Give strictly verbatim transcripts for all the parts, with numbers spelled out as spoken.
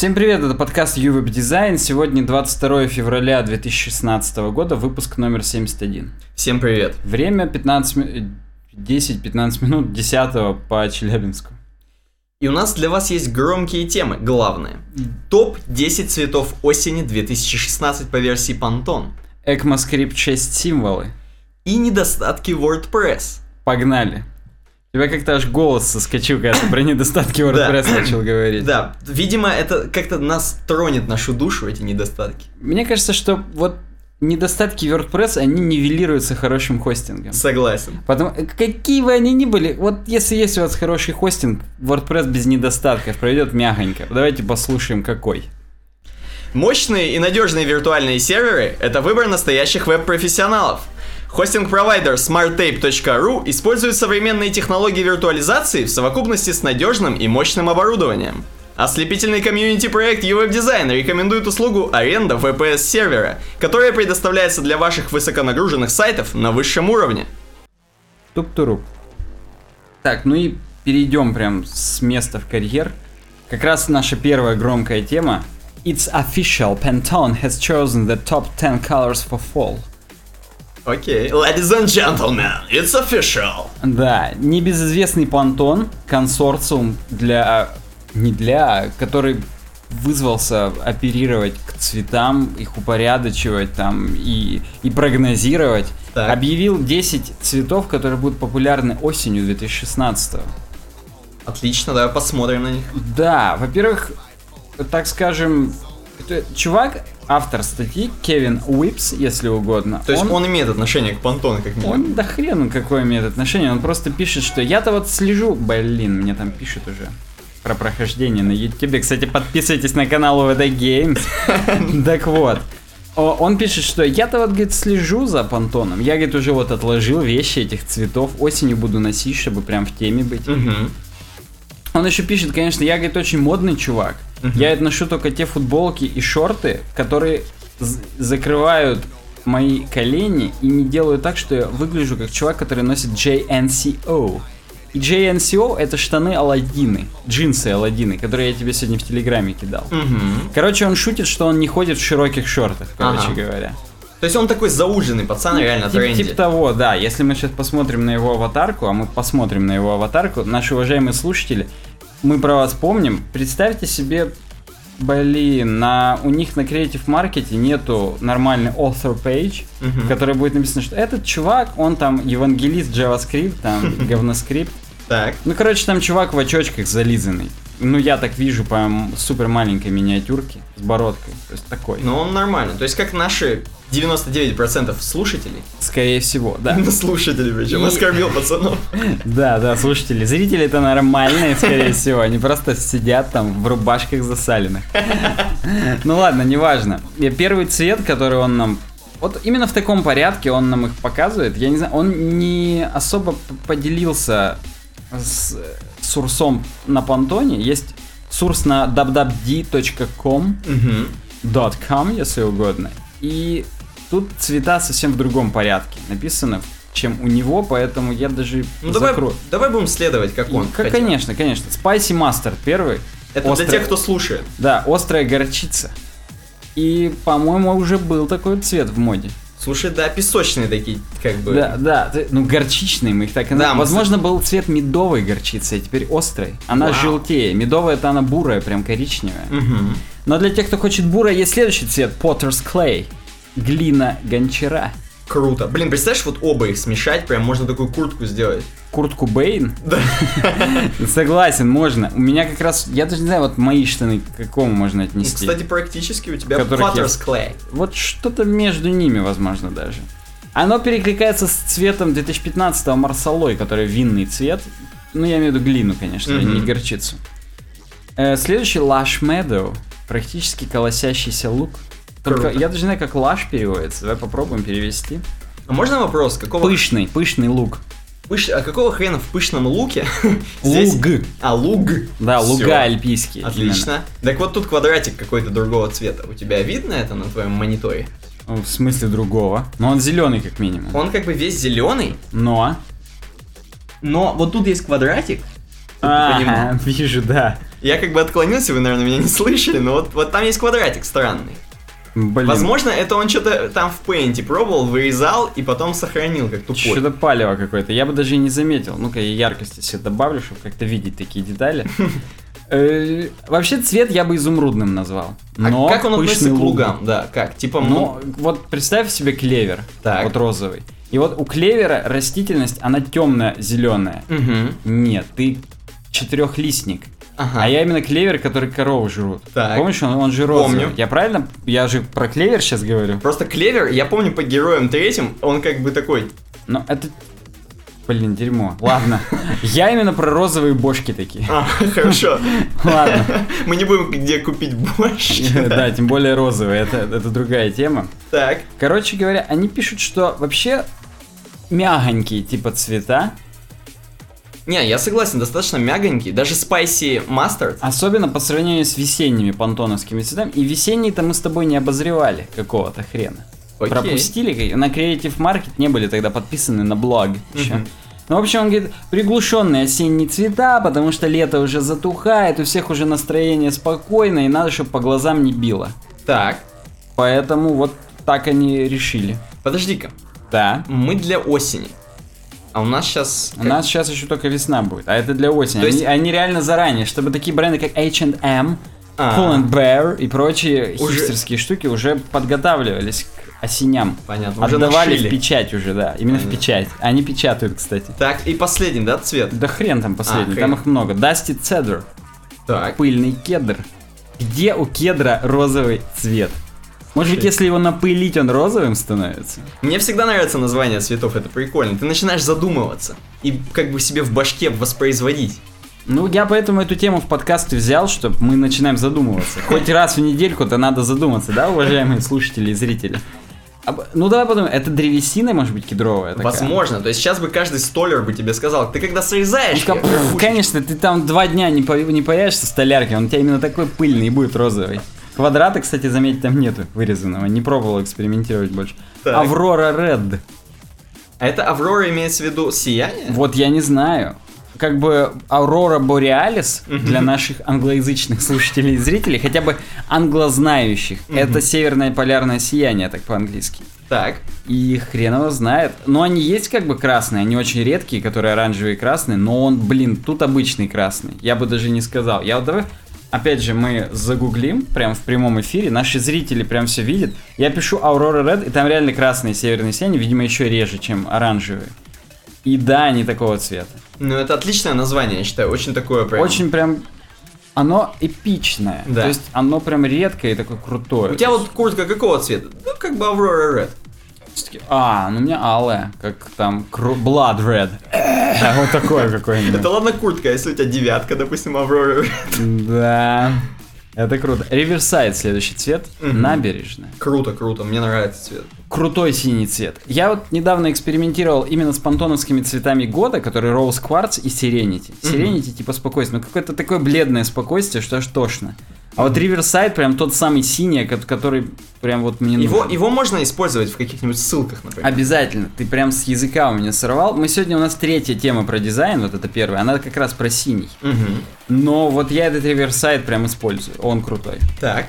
Всем привет, это подкаст Uweb Design. Сегодня двадцать второе февраля две тысячи шестнадцатого года, выпуск номер семьдесят один. Всем привет. Время пятнадцать, десять-пятнадцать минут десятого по Челябинску. И у нас для вас есть громкие темы, главное. топ десять цветов осени две тысячи шестнадцать по версии Pantone. ECMAScript шесть символы. И недостатки WordPress. Погнали. У тебя как-то аж голос соскочил, когда ты про недостатки WordPress да. начал говорить. Да, видимо, это как-то нас тронет, нашу душу, эти недостатки. Мне кажется, что вот недостатки WordPress, они нивелируются хорошим хостингом. Согласен. Потом, какие бы они ни были, вот если есть у вас хороший хостинг, WordPress без недостатков пройдет мягонько. Давайте послушаем, какой. Мощные и надежные виртуальные серверы – это выбор настоящих веб-профессионалов. Хостинг-провайдер смарттейп точка ру использует современные технологии виртуализации в совокупности с надежным и мощным оборудованием. Ослепительный комьюнити-проект Uweb Design рекомендует услугу аренда ви пи эс-сервера, которая предоставляется для ваших высоконагруженных сайтов на высшем уровне. Туп-туруп. Так, ну и перейдем прям с места в карьер. Как раз наша первая громкая тема. It's official, Pantone has chosen the top ten colors for fall. Окей. Okay. Ladies and gentlemen, it's official. Да, небезызвестный Pantone, консорциум для... не для... который вызвался оперировать к цветам, их упорядочивать там и, и прогнозировать, так. объявил десять цветов, которые будут популярны осенью две тысячи шестнадцатого. Отлично, давай посмотрим на них. Да, во-первых, так скажем, это чувак... Автор статьи Кевин Уипс, если угодно. То есть он, он имеет отношение к Pantone, как минимум? Он да хрен какое имеет отношение, он просто пишет, что я-то вот слежу, блин, мне там пишут уже про прохождение на YouTube. Кстати, подписывайтесь на канал Uweb Games. Так вот, он пишет, что я-то вот, говорит, слежу за Pantone. Я, говорит, уже вот отложил вещи этих цветов, осенью буду носить, чтобы прям в теме быть. Он еще пишет, конечно, я, говорит, очень модный чувак. Uh-huh. Я ношу только те футболки и шорты, которые з- закрывают мои колени и не делают так, что я выгляжу как чувак, который носит джей эн си о. И джей эн си о это штаны Аладдины, джинсы Аладдины, которые я тебе сегодня в Телеграме кидал. Uh-huh. Короче, он шутит, что он не ходит в широких шортах, короче uh-huh. говоря. То есть он такой зауженный пацан, ну, реально тип, тренди. Типа того, да. Если мы сейчас посмотрим на его аватарку, а мы посмотрим на его аватарку, наши уважаемые слушатели, мы про вас помним. Представьте себе, блин, на, у них на Creative Market нету нормальной author page, uh-huh. в которой будет написано, что этот чувак, он там евангелист JavaScript, там говноскрипт. Так. Ну, короче, там чувак в очочках зализанный. Ну, я так вижу по супер маленькой миниатюрке с бородкой. То есть такой. Но он нормально. То есть как наши девяносто девять процентов слушателей. Скорее всего, да. Слушатели причем. И... оскорбил пацанов. Да, да, слушатели. Зрители это нормальные, скорее всего. Они просто сидят там в рубашках засаленных. Ну ладно, неважно. Первый цвет, который он нам... Вот именно в таком порядке он нам их показывает. Я не знаю, он не особо поделился... с сурсом на Pantone. Есть сурс на дабл ю дабл ю дабл ю точка ком uh-huh. .com, если угодно. И тут цвета совсем в другом порядке написано, чем у него, поэтому я даже ну, закрою. Давай, давай будем следовать, как он. Как, конечно, конечно. Spicy Mustard первый. Это острая, для тех, кто слушает. Да, острая горчица. И, по-моему, уже был такой цвет в моде. Слушай, да, песочные такие, как бы. Да, да, ну горчичные мы их так и называем. Да, возможно, мы... был цвет медовой горчицы, а теперь острой. Она Вау. желтее. Медовая-то она бурая, прям коричневая. Угу. Но для тех, кто хочет бурая, есть следующий цвет. Potter's Clay. Глина гончара. Круто. Блин, представляешь, вот оба их смешать, прям можно такую куртку сделать. Куртку Бейн? Да. Согласен, можно. У меня как раз, я даже не знаю, вот мои штаны к какому можно отнести. Кстати, практически у тебя Potter's Clay. Вот что-то между ними, возможно, даже. Оно перекликается с цветом две тысячи пятнадцатого Марсалой, который винный цвет. Ну, я имею в виду глину, конечно, не горчицу. Следующий Lush Meadow. Практически колосящийся лук. Только круто. Я даже не знаю, как лаш переводится. Давай попробуем перевести. А можно вопрос? Какого... Пышный, пышный лук. Пыш... А какого хрена в пышном луке? Здесь... Луг. А, луг. Да, луга Всё. Альпийские. Отлично. Именно. Так вот тут квадратик какой-то другого цвета. У тебя видно это на твоем мониторе? В смысле другого? Но он зеленый как минимум. Он как бы весь зеленый. Но? Но вот тут есть квадратик. А, вижу, да. Я как бы отклонился, вы, наверное, меня не слышали, но вот, вот там есть квадратик странный. Блин. Возможно, это он что-то там в Paint пробовал, вырезал и потом сохранил, как тупой. Что-то палево какое-то, я бы даже и не заметил. Ну-ка, я яркости себе добавлю, чтобы как-то видеть такие детали. Вообще, цвет я бы изумрудным назвал. А как он относится к лугам? Да, как? Типа, ну, вот представь себе клевер, вот розовый. И вот у клевера растительность, она темно-зеленая. Нет, ты четырехлистник. Ага. А я именно клевер, который корову жрут. Так. Помнишь, он, он же розовый. Помню. Я правильно? Я же про клевер сейчас говорю. Просто клевер, я помню по героям третьим, он как бы такой... Ну, это... Блин, дерьмо. Ладно. Я именно про розовые бошки такие. А, хорошо. Ладно. Мы не будем где купить бошки. Да, тем более розовые. Это другая тема. Так. Короче говоря, они пишут, что вообще мягонькие типа цвета. Не, я согласен, достаточно мягонький, даже spicy mustard. Особенно по сравнению с весенними пантоновскими цветами. И весенние-то мы с тобой не обозревали какого-то хрена. Окей. Пропустили, на Creative Market не были тогда подписаны на блог еще. Uh-huh. Ну, в общем, он говорит, приглушенные осенние цвета, потому что лето уже затухает, у всех уже настроение спокойное, и надо, чтобы по глазам не било. Так. Поэтому вот так они решили. Подожди-ка. Да. Мы для осени. А у нас сейчас... Как... У нас сейчас еще только весна будет, а это для осени. Есть... Они, они реально заранее, чтобы такие бренды, как эйч энд эм, Pull and Bear и прочие уже... хипстерские штуки уже подготавливались к осеням. Понятно. Отдавали в печать уже, да, именно Понятно. в печать. Они печатают, кстати. Так, и последний, да, цвет? Да хрен там последний, а, хрен. Там их много. Dusty Cedar. Так. Пыльный кедр. Где у кедра розовый цвет? Может быть, если его напылить, он розовым становится? Мне всегда нравится название цветов, это прикольно. Ты начинаешь задумываться и как бы себе в башке воспроизводить. Ну, я поэтому эту тему в подкасте взял, чтобы мы начинаем задумываться. Хоть раз в недельку-то надо задуматься, да, уважаемые слушатели и зрители? Ну, давай подумаем, это древесина, может быть, кедровая такая? Возможно, то есть сейчас бы каждый столер бы тебе сказал, ты когда срезаешь... Ну, я... Конечно, ты там два дня не появишься в столярке, он у тебя именно такой пыльный и будет розовый. Квадрата, кстати, заметь, там нету вырезанного. Не пробовал экспериментировать больше. Аврора Ред. А это Аврора имеется в виду сияние? Вот я не знаю. Как бы Аврора Бореалис для наших англоязычных слушателей и зрителей, хотя бы англознающих. Это северное полярное сияние, так по-английски. Так. И хрен его знает. Но они есть как бы красные, они очень редкие, которые оранжевые и красные, но он, блин, тут обычный красный. Я бы даже не сказал. Я вот давай... Опять же, мы загуглим, прям в прямом эфире, наши зрители прям все видят. Я пишу Aurora Red, и там реально красные северные сияния, видимо, еще реже, чем оранжевые. И да, они такого цвета. Ну, это отличное название, я считаю, очень такое прям... Очень прям... Оно эпичное, да. То есть оно прям редкое и такое крутое. У тебя вот куртка какого цвета? Ну, как бы Aurora Red. А, ну у меня алая, как там Blood Red. Да, вот такое какое-нибудь. Это ладно куртка, если у тебя девятка, допустим, Aurora Red. Да, это круто. Riverside следующий цвет, набережная. Круто, круто, мне нравится цвет. Крутой синий цвет. Я вот недавно экспериментировал именно с пантоновскими цветами года, которые Rose Quartz и Serenity. Serenity типа спокойствие, но какое-то такое бледное спокойствие, что аж тошно. А вот Riverside прям тот самый синий, который прям вот мне его, нужен. Его можно использовать в каких-нибудь ссылках, например? Обязательно. Ты прям с языка у меня сорвал. Мы сегодня, у нас третья тема про дизайн, вот это первая, она как раз про синий. Угу. Но вот я этот Riverside прям использую, он крутой. Так.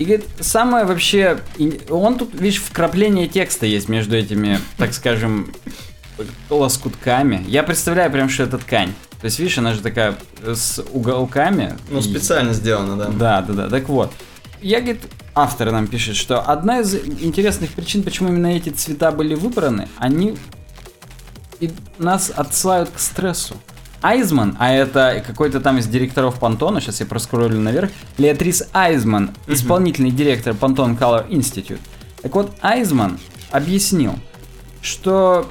И говорит, самое вообще... Он тут, видишь, вкрапление текста есть между этими, так скажем, лоскутками. Я представляю прям, что это ткань. То есть, видишь, она же такая с уголками. Ну, и... специально сделана, да. Да, да, да. Так вот. Я, говорит, автор нам пишет, что одна из интересных причин, почему именно эти цвета были выбраны, они и нас отсылают к стрессу. Айзман, а это какой-то там из директоров Pantone, сейчас я проскроллю наверх, Леатрис Айзман, mm-hmm. исполнительный директор Pantone Color Institute. Так вот, Айзман объяснил, что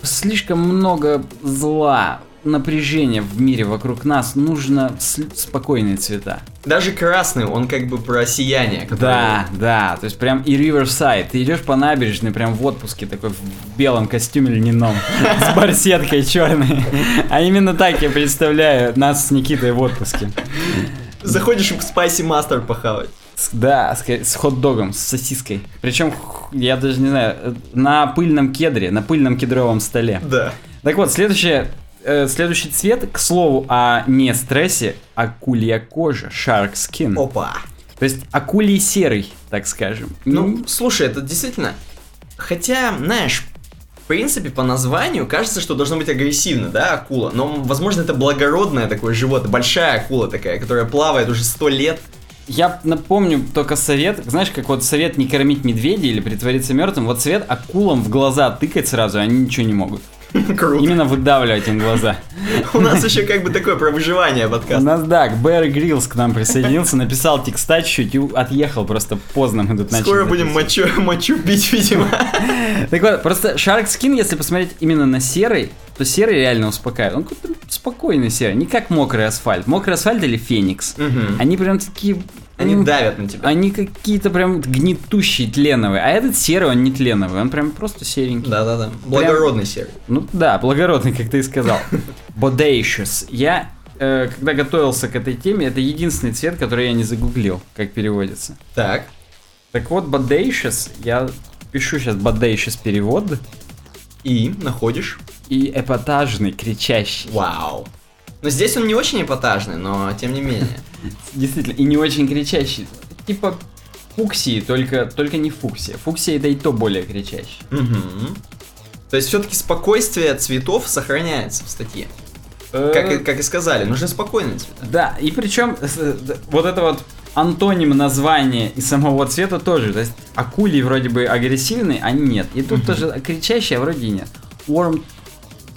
слишком много зла... напряжение в мире вокруг нас, нужно спокойные цвета. Даже красный, он как бы про сияние. Да, был. Да, то есть прям и Riverside, ты идешь по набережной прям в отпуске, такой в белом костюме льняном, с барсеткой черной. А именно так я представляю нас с Никитой в отпуске. Заходишь в Spicy Master похавать. Да, с, с хот-догом, с сосиской. Причем, я даже не знаю, на пыльном кедре, на пыльном кедровом столе. Да. Так вот, следующее... э, следующий цвет, к слову, о не стрессе, акулья кожа, shark skin. Опа. То есть акулий серый, так скажем. Ну, ну, слушай, это действительно... Хотя, знаешь, в принципе, по названию кажется, что должно быть агрессивно, да, акула. Но, возможно, это благородное такое животное, большая акула такая, которая плавает уже сто лет. Я напомню только совет, знаешь, как вот совет не кормить медведя или притвориться мертвым, вот совет акулам в глаза тыкать сразу, они ничего не могут. Круто. Именно выдавливать им глаза. У нас еще как бы такое про выживание подкаст. У нас, да, Бэр Гриллс к нам присоединился, написал текста чуть-чуть и отъехал, просто поздно мы тут начали. Скоро будем мочу, мочу пить, видимо. Так вот, просто Shark Skin, если посмотреть именно на серый, то серый реально успокаивает. Он какой-то спокойный серый, не как мокрый асфальт. Мокрый асфальт или феникс. Угу. Они прям такие... Они ну, давят на тебя. Они какие-то прям гнетущие, тленовые. А этот серый, он не тленовый, он прям просто серенький. Да-да-да, благородный прям... серый. Ну да, благородный, как ты и сказал. Bodacious. Я, э, когда готовился к этой теме, это единственный цвет, который я не загуглил, как переводится. Так. Так вот, bodacious, я пишу сейчас bodacious перевод. И находишь? И эпатажный, кричащий. Вау. Но здесь он не очень эпатажный, но тем не менее. Действительно, и не очень кричащий. Типа фуксии, только, только не фуксия. Фуксия это и то более кричащий. Угу. То есть все-таки спокойствие цветов сохраняется в статье. Как, как и сказали, нужны спокойные цвета. Да, и причем вот это вот антоним названия и самого цвета тоже. То есть акулии вроде бы агрессивные, а нет. И тут угу. тоже кричащие, а вроде и нет. Warm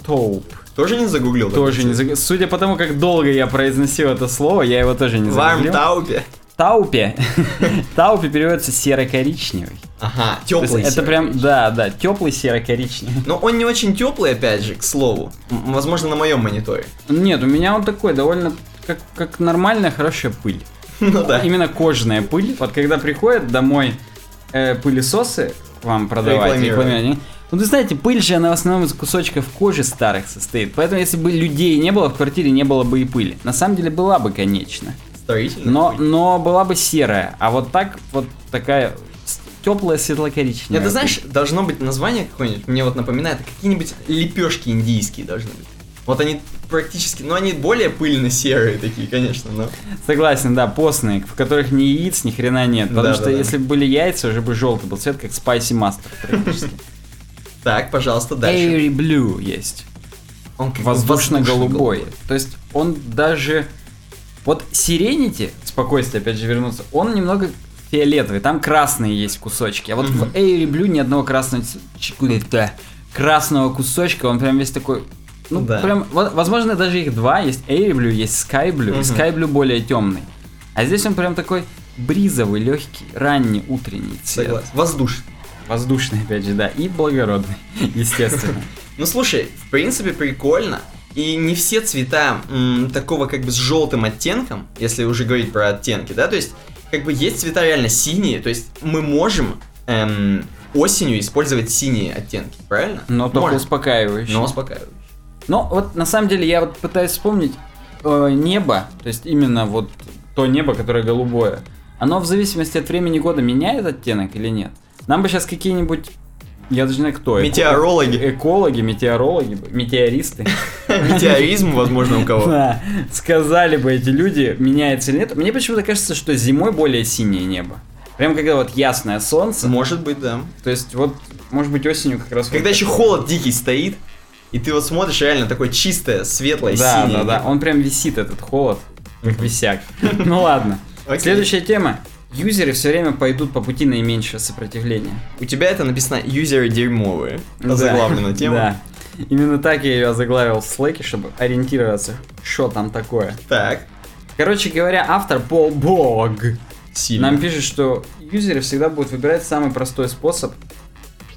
taupe. Тоже не загуглил? Тоже не загуглил. Судя по тому, как долго я произносил это слово, я его тоже не загуглил. Warm Taupе. Таупе. Таупе переводится серо-коричневый. Ага, теплый. Это прям, да, да, теплый серо-коричневый. Но он не очень теплый, опять же, к слову. Возможно, на моем мониторе. Нет, у меня он такой довольно, как, как нормальная хорошая пыль. Ну да. Именно кожаная пыль. Вот когда приходят домой э, пылесосы вам продавать, рекламировать. Ну, вы знаете, пыль же, она в основном из кусочков кожи старых состоит. Поэтому, если бы людей не было, в квартире не было бы и пыли. На самом деле, была бы, конечно. Строительная но, пыль. Но была бы серая. А вот так, вот такая теплая светло-коричневая. Это, знаешь, должно быть название какое-нибудь. Мне вот напоминает, какие-нибудь лепешки индийские должны быть. Вот они практически... Ну, они более пыльно-серые такие, конечно, но... Согласен, да, постные, в которых ни яиц, ни хрена нет. Потому да, что да, если бы да. были яйца, уже бы желтый был цвет, как спайси мастер практически. Так, пожалуйста, дальше. Airy Blue есть. Он воздушно-голубой. То есть он даже... Вот Serenity, спокойствие, опять же вернуться, он немного фиолетовый. Там красные есть кусочки. А вот mm-hmm. в Airy Blue ни одного красного... красного кусочка. Он прям весь такой... Ну, да. прям... Возможно, даже их два. Есть Airy Blue, есть Sky Blue. Mm-hmm. Sky Blue более темный. А здесь он прям такой бризовый, легкий, ранний, утренний цвет. Согласен. Воздушный. Воздушный, опять же, да, и благородный, естественно. Ну, слушай, в принципе, прикольно. И не все цвета м, такого как бы с желтым оттенком, если уже говорить про оттенки, да, то есть как бы есть цвета реально синие, то есть мы можем эм, осенью использовать синие оттенки, правильно? Но только успокаивающие. Но успокаивающие. Но вот на самом деле я вот пытаюсь вспомнить э, небо, то есть именно вот то небо, которое голубое, оно в зависимости от времени года меняет оттенок или нет? Нам бы сейчас какие-нибудь, я даже не знаю, кто. Метеорологи. Экологи, метеорологи, метеористы. Метеоризм, возможно, у кого. Сказали бы эти люди, меняется или нет. Мне почему-то кажется, что зимой более синее небо. Прям когда вот ясное солнце. Может быть, да. То есть вот, может быть, осенью как раз... Когда еще холод дикий стоит, и ты вот смотришь, реально такое чистое, светлое, синее. Да, да, да. Он прям висит, этот холод, как висяк. Ну ладно. Следующая тема. Юзеры все время пойдут по пути наименьшего сопротивления. У тебя это написано «юзеры дерьмовые». Да, озаглавлена тема. Да, именно так я ее озаглавил в Slack, чтобы ориентироваться, что там такое. Так. Короче говоря, автор Пол Бог нам пишет, что юзеры всегда будут выбирать самый простой способ.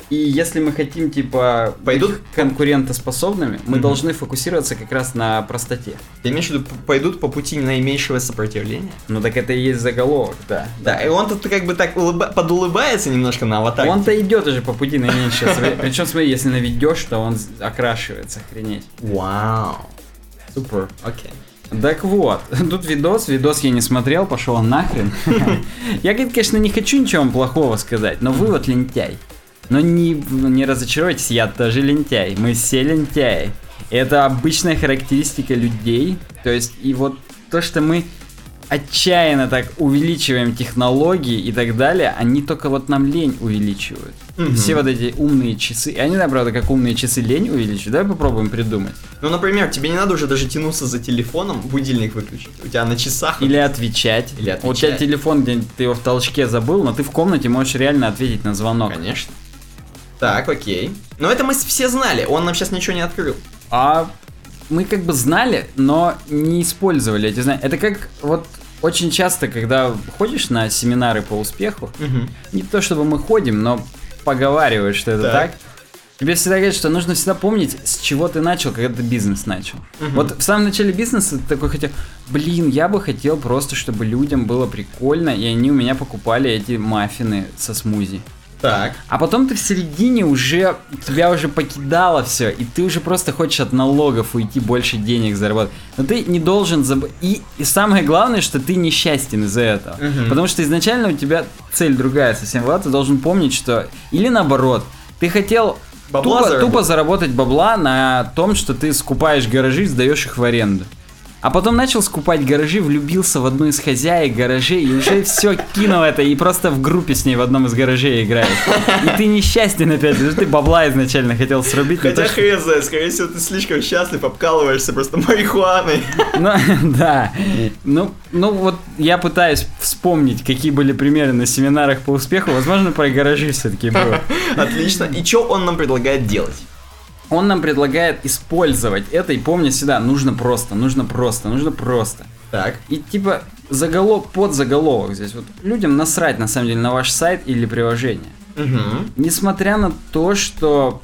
И если мы хотим, типа, пойдут конкурентоспособными, мы mm-hmm. должны фокусироваться как раз на простоте. Ты имеешь в виду, пойдут по пути наименьшего сопротивления? Ну так это и есть заголовок, да. Да, да. И он тут как бы так улыба- подулыбается немножко на аватарке. Он-то идет уже по пути наименьшего сопротивления. Причем, смотри, если наведешь, то он окрашивается, охренеть. Вау. Супер. Окей. Так вот, тут видос, видос я не смотрел, пошел он нахрен. Я, конечно, не хочу ничего плохого сказать, но вывод лентяй. Но не, не разочаруйтесь, я тоже лентяй, мы все лентяи. Это обычная характеристика людей. То есть, и вот то, что мы отчаянно так увеличиваем технологии и так далее, они только вот нам лень увеличивают. Mm-hmm. Все вот эти умные часы, они, наоборот, как умные часы лень увеличивают. Давай попробуем придумать. Ну, например, тебе не надо уже даже тянуться за телефоном, будильник выключить. У тебя на часах... Или отвечать. Или отвечать. Вот у тебя телефон, где ты его в толчке забыл, но ты в комнате можешь реально ответить на звонок. Конечно. Так, окей. Но это мы все знали, он нам сейчас ничего не открыл. А... Мы как бы знали, но не использовали эти знания. Это как вот очень часто, когда ходишь на семинары по успеху, угу. не то чтобы мы ходим, но поговаривают, что это так. так. Тебе всегда говорят, что нужно всегда помнить, с чего ты начал, когда ты бизнес начал. Угу. Вот в самом начале бизнеса ты такой хотел, блин, я бы хотел просто, чтобы людям было прикольно, и они у меня покупали эти маффины со смузи. Так. А потом ты в середине уже, тебя уже покидало все, и ты уже просто хочешь от налогов уйти, больше денег заработать. Но ты не должен забыть. И, и самое главное, что ты несчастен из-за этого. Угу. Потому что изначально у тебя цель другая совсем была, ты должен помнить, что... Или наоборот, ты хотел тупо, заработать. тупо заработать бабла на том, что ты скупаешь гаражи и сдаешь их в аренду. А потом начал скупать гаражи, влюбился в одну из хозяек гаражей, и уже все, кинул это, и просто в группе с ней в одном из гаражей играет. И ты несчастен опять, потому что ты бабла изначально хотел срубить. Хотя хрен знает, скорее всего, ты слишком счастлив, обкалываешься просто марихуаной. Ну, да. Ну, ну, вот я пытаюсь вспомнить, какие были примеры на семинарах по успеху. Возможно, про гаражи все-таки было. Отлично. И что он нам предлагает делать? Он нам предлагает использовать это и помнить всегда, нужно просто, нужно просто, нужно просто. Так. И типа заголовок, подзаголовок здесь. Вот людям насрать на самом деле на ваш сайт или приложение. Угу. Несмотря на то, что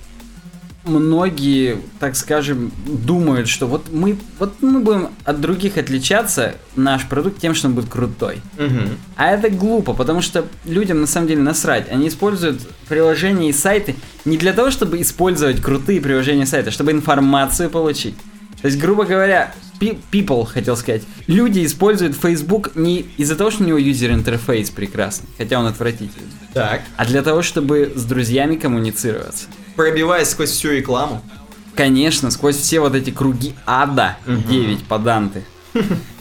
многие, так скажем, думают, что вот мы, вот мы будем от других отличаться, наш продукт, тем, что он будет крутой. Угу. А это глупо, потому что людям на самом деле насрать. Они используют приложения и сайты не для того, чтобы использовать крутые приложения и сайты, а чтобы информацию получить. То есть, грубо говоря, people, хотел сказать, люди используют Facebook не из-за того, что у него юзер-интерфейс прекрасный, хотя он отвратительный, так. а для того, чтобы с друзьями коммуницироваться. Пробиваясь сквозь всю рекламу? Конечно, сквозь все вот эти круги ада, угу. девять поданты.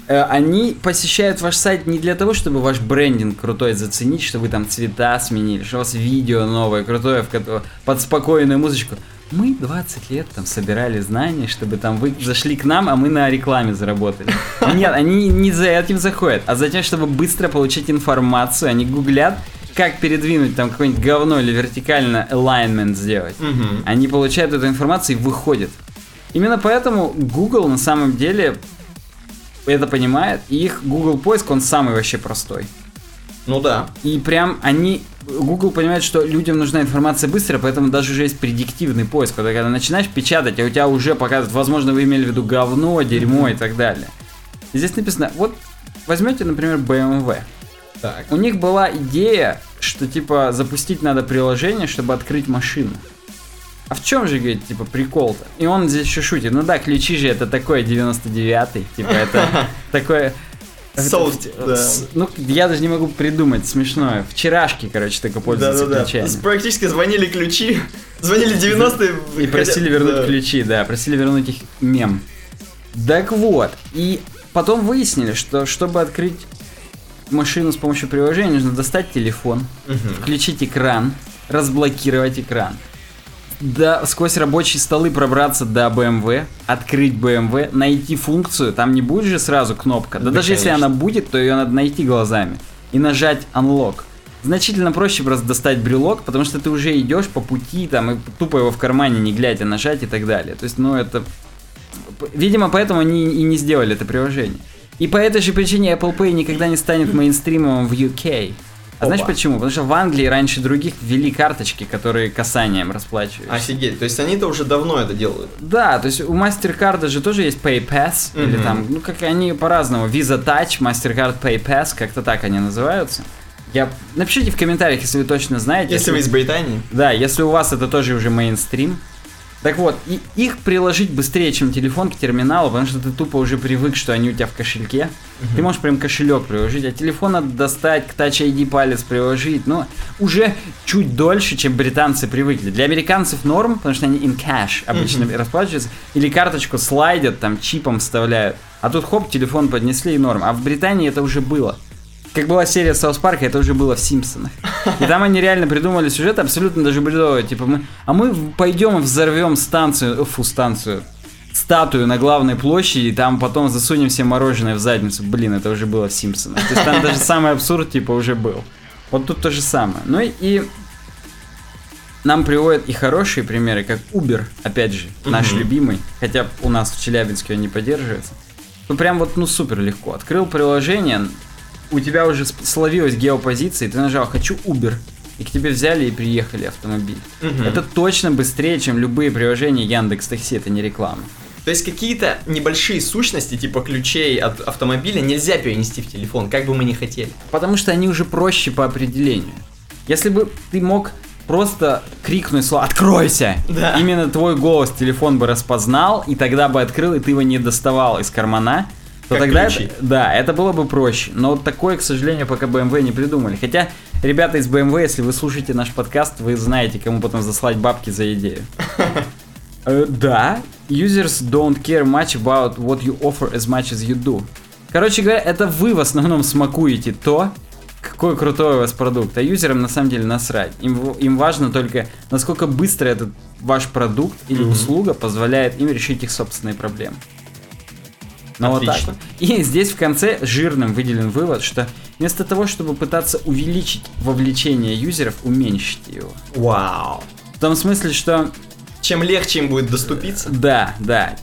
Они посещают ваш сайт не для того, чтобы ваш брендинг крутой заценить, что вы там цвета сменили, что у вас видео новое, крутое, в котором под спокойную музычку. Мы двадцать лет там собирали знания, чтобы там вы зашли к нам, а мы на рекламе заработали. Нет, они не за этим заходят, а за тем, чтобы быстро получить информацию. Они гуглят, как передвинуть там какое-нибудь говно или вертикально alignment сделать. Угу. Они получают эту информацию и выходят. Именно поэтому Google на самом деле это понимает, и их Google поиск, он самый вообще простой. Ну да. И прям они... Google понимает, что людям нужна информация быстро, поэтому даже уже есть предиктивный поиск. Когда, когда начинаешь печатать, а у тебя уже показывают, возможно, вы имели в виду говно, дерьмо mm-hmm. и так далее. И здесь написано, вот возьмете, например, бэ эм вэ. Так. У них была идея, что типа запустить надо приложение, чтобы открыть машину. А в чем же, говорит, типа, прикол-то? И он здесь еще шутит. Ну да, ключи же это такое девяносто девятый, типа это такое... Софт, да. Ну, я даже не могу придумать смешное. Вчерашки, короче, только пользуются да, да, ключами. Да. Практически звонили ключи, звонили девяностые. И просили вернуть да. ключи, да, просили вернуть их мем. Так вот, и потом выяснили, что чтобы открыть машину с помощью приложения, нужно достать телефон, угу. включить экран, разблокировать экран. Да, сквозь рабочие столы пробраться до бэ эм вэ, открыть бэ эм вэ, найти функцию, там не будет же сразу кнопка, да, да даже конечно. Если она будет, то ее надо найти глазами и нажать unlock. Значительно проще просто достать брелок, потому что ты уже идешь по пути, там, и тупо его в кармане не глядя нажать и так далее. То есть, ну это... Видимо, поэтому они и не сделали это приложение. И по этой же причине Apple Pay никогда не станет мейнстримом в ю кей. А Опа. Знаешь почему? Потому что в Англии раньше других ввели карточки, которые касанием расплачиваются. Офигеть, то есть они-то уже давно это делают. Да, то есть у MasterCard же тоже есть PayPass, mm-hmm. или там, ну как они по-разному, Visa Touch, MasterCard, PayPass, как-то так они называются. Я... Напишите в комментариях, если вы точно знаете. Если, если вы из Британии. Да, если у вас это тоже уже мейнстрим. Так вот, и их приложить быстрее, чем телефон к терминалу, потому что ты тупо уже привык, что они у тебя в кошельке. Uh-huh. Ты можешь прям кошелек приложить, а телефон надо достать, к Touch ай ди палец приложить. Но уже чуть дольше, чем британцы привыкли. Для американцев норм, потому что они in cash обычно uh-huh. расплачиваются. Или карточку слайдят, там чипом вставляют. А тут хоп, телефон поднесли и норм. А в Британии это уже было. Как была серия Саус Парка, это уже было в Симпсонах. И там они реально придумали сюжет абсолютно даже бредовый. Типа, мы, а мы пойдем и взорвем станцию, фу, станцию, статую на главной площади, и там потом засунем все мороженое в задницу. Блин, это уже было в Симпсонах. То есть там даже самый абсурд, типа, уже был. Вот тут то же самое. Ну и, и нам приводят и хорошие примеры, как Uber, опять же, наш угу. любимый. Хотя у нас в Челябинске он не поддерживается. Ну прям вот, ну супер легко. Открыл приложение... У тебя уже словилась геопозиция, и ты нажал «Хочу Uber», и к тебе взяли и приехали автомобиль. Угу. Это точно быстрее, чем любые приложения Яндекс.Такси, это не реклама. То есть какие-то небольшие сущности, типа ключей от автомобиля, нельзя перенести в телефон, как бы мы ни хотели. Потому что они уже проще по определению. Если бы ты мог просто крикнуть слово «Откройся!», да. именно твой голос телефон бы распознал, и тогда бы открыл, и ты его не доставал из кармана. То тогда это, да, это было бы проще. Но вот такое, к сожалению, пока бэ эм вэ не придумали. Хотя, ребята из бэ эм вэ, если вы слушаете наш подкаст, вы знаете, кому потом заслать бабки за идею. Да, users don't care much about what you offer as much as you do. Короче говоря, это вы в основном смакуете то, какой крутой у вас продукт. А юзерам на самом деле насрать. Им, им важно только, насколько быстро этот ваш продукт или mm-hmm. услуга позволяет им решить их собственные проблемы. Ну, вот так. И здесь в конце жирным выделен вывод, что вместо того, чтобы пытаться увеличить вовлечение юзеров, уменьшите его. Вау. В том смысле, что... Чем легче им будет доступиться? Да, да.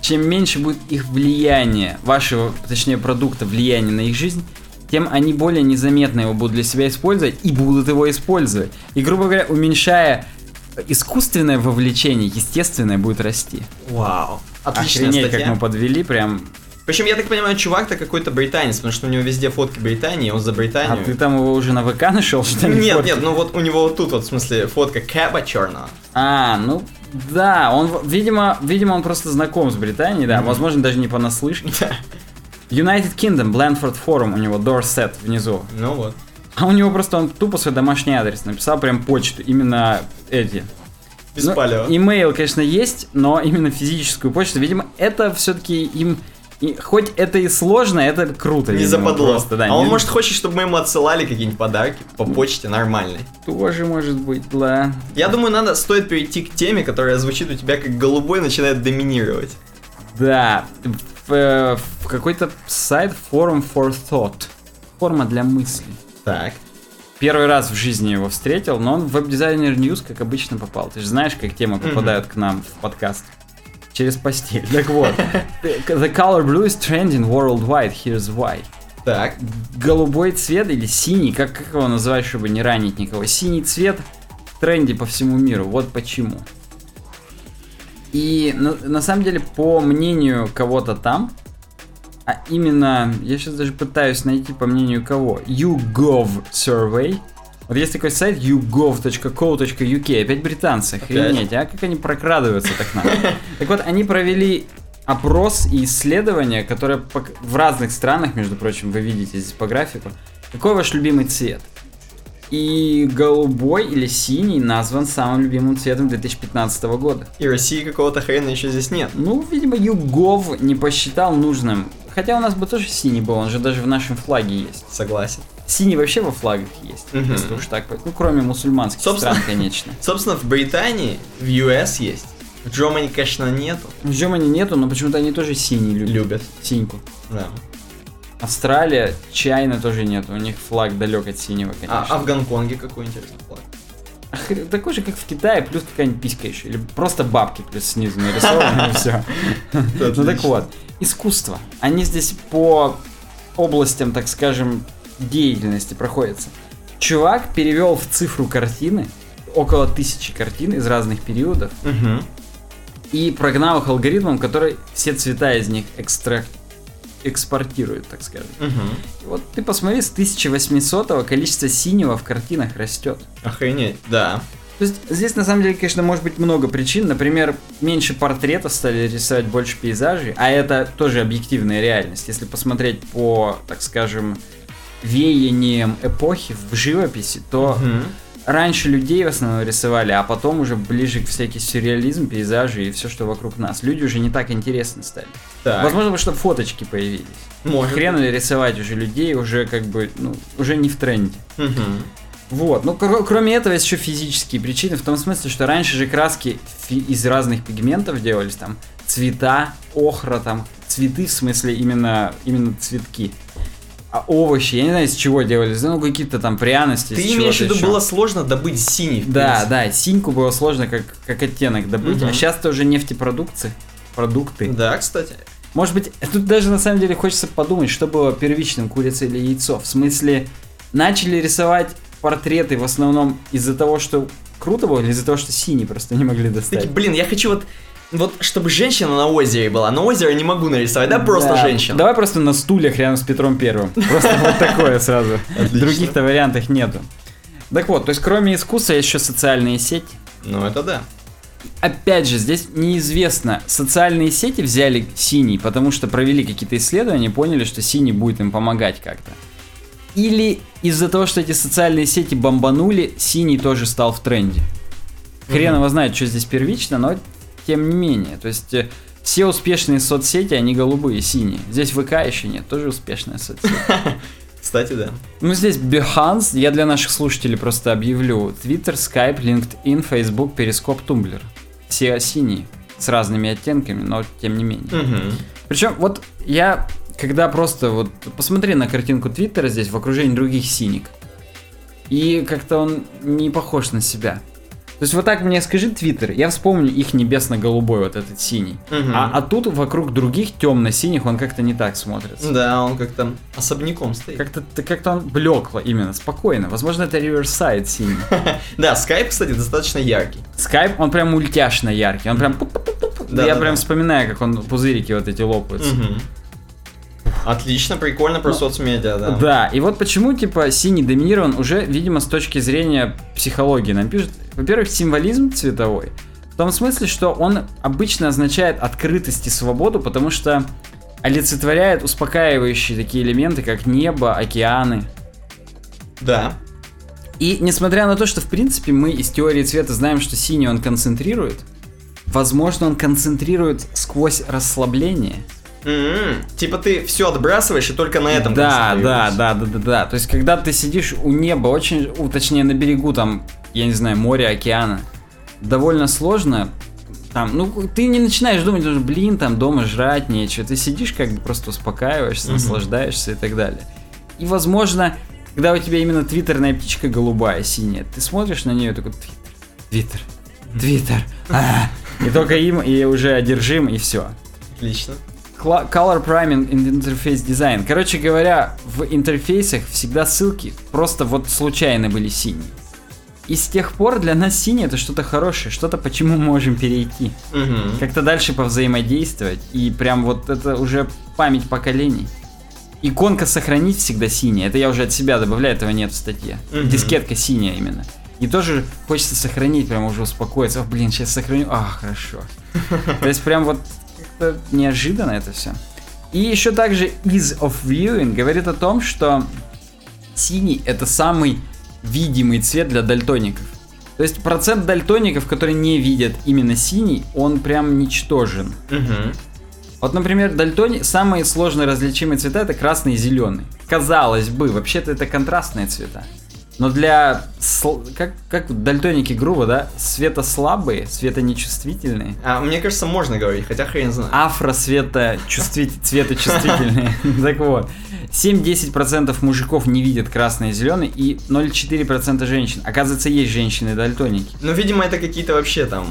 Чем меньше будет их влияние, вашего, точнее, продукта, влияние на их жизнь, тем они более незаметно его будут для себя использовать и будут его использовать. И, грубо говоря, уменьшая искусственное вовлечение, естественное будет расти. Вау. Отличная Охренеть, статья. Как мы подвели, прям... Причем, я так понимаю, чувак-то какой-то британец, потому что у него везде фотки Британии, он за Британию. А ты там его уже на ВК нашел, что ли? Нет, фотки? Нет, ну вот у него вот тут вот, в смысле, фотка Кэба Черна. А, ну да, он, видимо, видимо, он просто знаком с Британией, да, mm-hmm. возможно, даже не понаслышке. United Kingdom, Blandford Forum, у него Dorset внизу. Ну вот. А у него просто, он тупо свой домашний адрес написал, прям почту, именно эти... Ну, имейл, конечно, есть, но именно физическую почту, видимо, это все-таки им, и, хоть это и сложно, это круто. Не видимо, западло. Просто, да, а не... он, может, хочет, чтобы мы ему отсылали какие-нибудь подарки по почте нормальной. Тоже может быть, да. Я думаю, надо, стоит перейти к теме, которая звучит у тебя как голубой, начинает доминировать. Да, в, э, в какой-то сайт Forum for Thought. Форма для мыслей. Так. Первый раз в жизни его встретил, но он в веб-дизайнер News, как обычно, попал. Ты же знаешь, как темы попадают mm-hmm. к нам в подкаст. Через постель. Так вот. The color blue is trending worldwide, here's why. Так. Голубой цвет или синий, как, как его называют, чтобы не ранить никого. Синий цвет в тренде по всему миру, вот почему. И на, на самом деле, по мнению кого-то там, а именно, я сейчас даже пытаюсь найти по мнению кого, YouGov survey. Вот есть такой сайт ю гов точка ко точка ю кей, опять британцы, охренеть, а как они прокрадываются так надо. Так вот, они провели опрос и исследование, которое в разных странах, между прочим, вы видите здесь по графику, какой ваш любимый цвет. И голубой или синий назван самым любимым цветом две тысячи пятнадцатого года. И России какого-то хрена еще здесь нет. Ну, видимо, YouGov не посчитал нужным. Хотя у нас бы тоже синий был, он же даже в нашем флаге есть. Согласен. Синий вообще во флагах есть, угу. если уж так. Ну, кроме мусульманских собственно, стран, конечно. Собственно, в Британии, в ю эс есть. В Джермании, конечно, нету. В Джермании нету, но почему-то они тоже синий любят. Любят. Синьку. Да. Австралия, Чайна тоже нет, у них флаг далек от синего, конечно. А, а в Гонконге какой интересный флаг? Охр... Такой же, как в Китае, плюс какая-нибудь писька еще, или просто бабки плюс снизу нарисованы, и все. Ну так вот, искусство. Они здесь по областям, так скажем, деятельности проходятся. Чувак перевел в цифру картины, около тысячи картин из разных периодов, и прогнал их алгоритмом, который все цвета из них экстрактирует. экспортирует, так скажем. Угу. И вот ты посмотри, с тысяча восьмисотого количество синего в картинах растет. Охренеть, да. То есть здесь на самом деле, конечно, может быть много причин. Например, меньше портретов стали рисовать, больше пейзажей. А это тоже объективная реальность. Если посмотреть по, так скажем, веяниям эпохи в живописи, то mm-hmm. раньше людей в основном рисовали, а потом уже ближе к всякий сюрреализм, пейзажи и все, что вокруг нас. Люди уже не так интересны стали. Так. Возможно, что фоточки появились. Может. Хрен ли рисовать уже людей, уже как бы, ну, уже не в тренде. Угу. Вот, ну, кр- кроме этого, есть еще физические причины, в том смысле, что раньше же краски фи- из разных пигментов делались, там, цвета, охра, там, цветы, в смысле, именно, именно цветки. А овощи, я не знаю, из чего делали, ну, какие-то там пряности. Ты имеешь в виду, было сложно добыть синий? Да, да, синьку было сложно как, как оттенок добыть, угу. А сейчас-то уже нефтепродукты. Продукты. Да, кстати. Может быть, тут даже на самом деле хочется подумать, что было первичным, курица или яйцо. В смысле, начали рисовать портреты в основном из-за того, что круто было, или из-за того, что синий просто не могли достать? Такие, блин, я хочу вот... Вот, чтобы женщина на озере была. На озере не могу нарисовать, да? Просто да. Женщина. Давай просто на стульях рядом с Петром Первым. Просто вот такое сразу. Других-то вариантов нету. Так вот, то есть кроме искусства есть еще социальные сети. Ну это да. Опять же, здесь неизвестно. Социальные сети взяли синий, потому что провели какие-то исследования, поняли, что синий будет им помогать как-то. Или из-за того, что эти социальные сети бомбанули, синий тоже стал в тренде. Хрен его знает, что здесь первично, но... Тем не менее, то есть все успешные соцсети, они голубые, синие. Здесь ВК еще нет, тоже успешная соцсеть. Кстати, да. Ну здесь Behance, я для наших слушателей просто объявлю. Twitter, Skype, LinkedIn, Facebook, Periscope, Tumblr. Все синие, с разными оттенками, но тем не менее. Угу. Причем вот я, когда просто вот посмотри на картинку Твиттера здесь в окружении других синих. И как-то он не похож на себя. То есть вот так мне скажи Твиттер, я вспомню их небесно-голубой, вот этот синий. Угу. А, а тут вокруг других темно-синих он как-то не так смотрится. Да, он как-то особняком стоит. Как-то, как-то он блекло именно, спокойно. Возможно, это Riverside синий. Да, Skype, кстати, достаточно яркий. Skype, он прям мультяшно яркий. Он прям... Я прям вспоминаю, как он пузырики вот эти лопаются. Отлично, прикольно про ну, соцмедиа, да. Да, и вот почему, типа, синий доминирован уже, видимо, с точки зрения психологии нам пишут. Во-первых, символизм цветовой. В том смысле, что он обычно означает открытость и свободу, потому что олицетворяет успокаивающие такие элементы, как небо, океаны. Да. И несмотря на то, что, в принципе, мы из теории цвета знаем, что синий он концентрирует, возможно, он концентрирует сквозь расслабление. Mm-hmm. Типа ты все отбрасываешь и только на этом да, да, да, да, да, да. То есть когда ты сидишь у неба, очень, у, точнее на берегу там, я не знаю, моря, океана, довольно сложно. Там, ну ты не начинаешь думать, блин, там дома жрать нечего. Ты сидишь как бы просто успокаиваешься, mm-hmm. наслаждаешься и так далее. И возможно, когда у тебя именно твиттерная птичка голубая, синяя, ты смотришь на нее такой твиттер, твиттер, mm-hmm. и только им и уже одержим и все. Отлично. Color Priming and Interface Design. Короче говоря, в интерфейсах всегда ссылки просто вот случайно были синие. И с тех пор для нас синий это что-то хорошее, что-то, по чему мы можем перейти. Угу. Как-то дальше повзаимодействовать. И прям вот это уже память поколений. Иконка сохранить всегда синяя. Это я уже от себя добавляю, этого нет в статье. Угу. Дискетка синяя именно. И тоже хочется сохранить, прям уже успокоиться. О, блин, сейчас сохраню. А, хорошо. То есть прям вот... неожиданно это все. И еще также ease of viewing говорит о том, что синий это самый видимый цвет для дальтоников. То есть процент дальтоников, которые не видят именно синий, он прям ничтожен. Угу. Вот, например, дальтони... самые сложно различимые цвета это красный и зеленый. Казалось бы, вообще-то это контрастные цвета. Но для, как, как дальтоники грубо, да, светослабые, светонечувствительные. А, мне кажется, можно говорить, хотя хрен знает. Афросветочувствительные. Так вот, семь-десять процентов мужиков не видят красный и зеленый, и ноль целых четыре десятых процента женщин. Оказывается, есть женщины-дальтоники. Ну, видимо, это какие-то вообще там...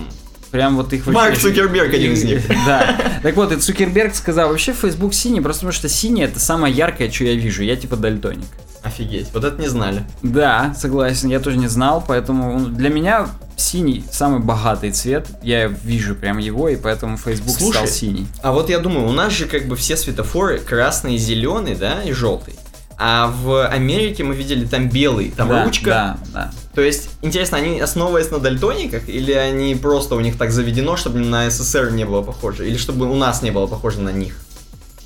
Прям вот их... Марк Цукерберг один из них. Да. Так вот, и Цукерберг сказал, вообще Facebook синий, просто потому что синий это самое яркое, что я вижу, я типа дальтоник. Офигеть, вот это не знали. Да, согласен, я тоже не знал, поэтому для меня синий самый богатый цвет, я вижу прям его, и поэтому Facebook Слушай, стал синий. А вот я думаю, у нас же как бы все светофоры красный, зеленый, да, и желтый. А в Америке мы видели там белый, там да, ручка. Да, да. То есть, интересно, они основываясь на дальтониках, или они просто у них так заведено, чтобы на СССР не было похоже, или чтобы у нас не было похоже на них.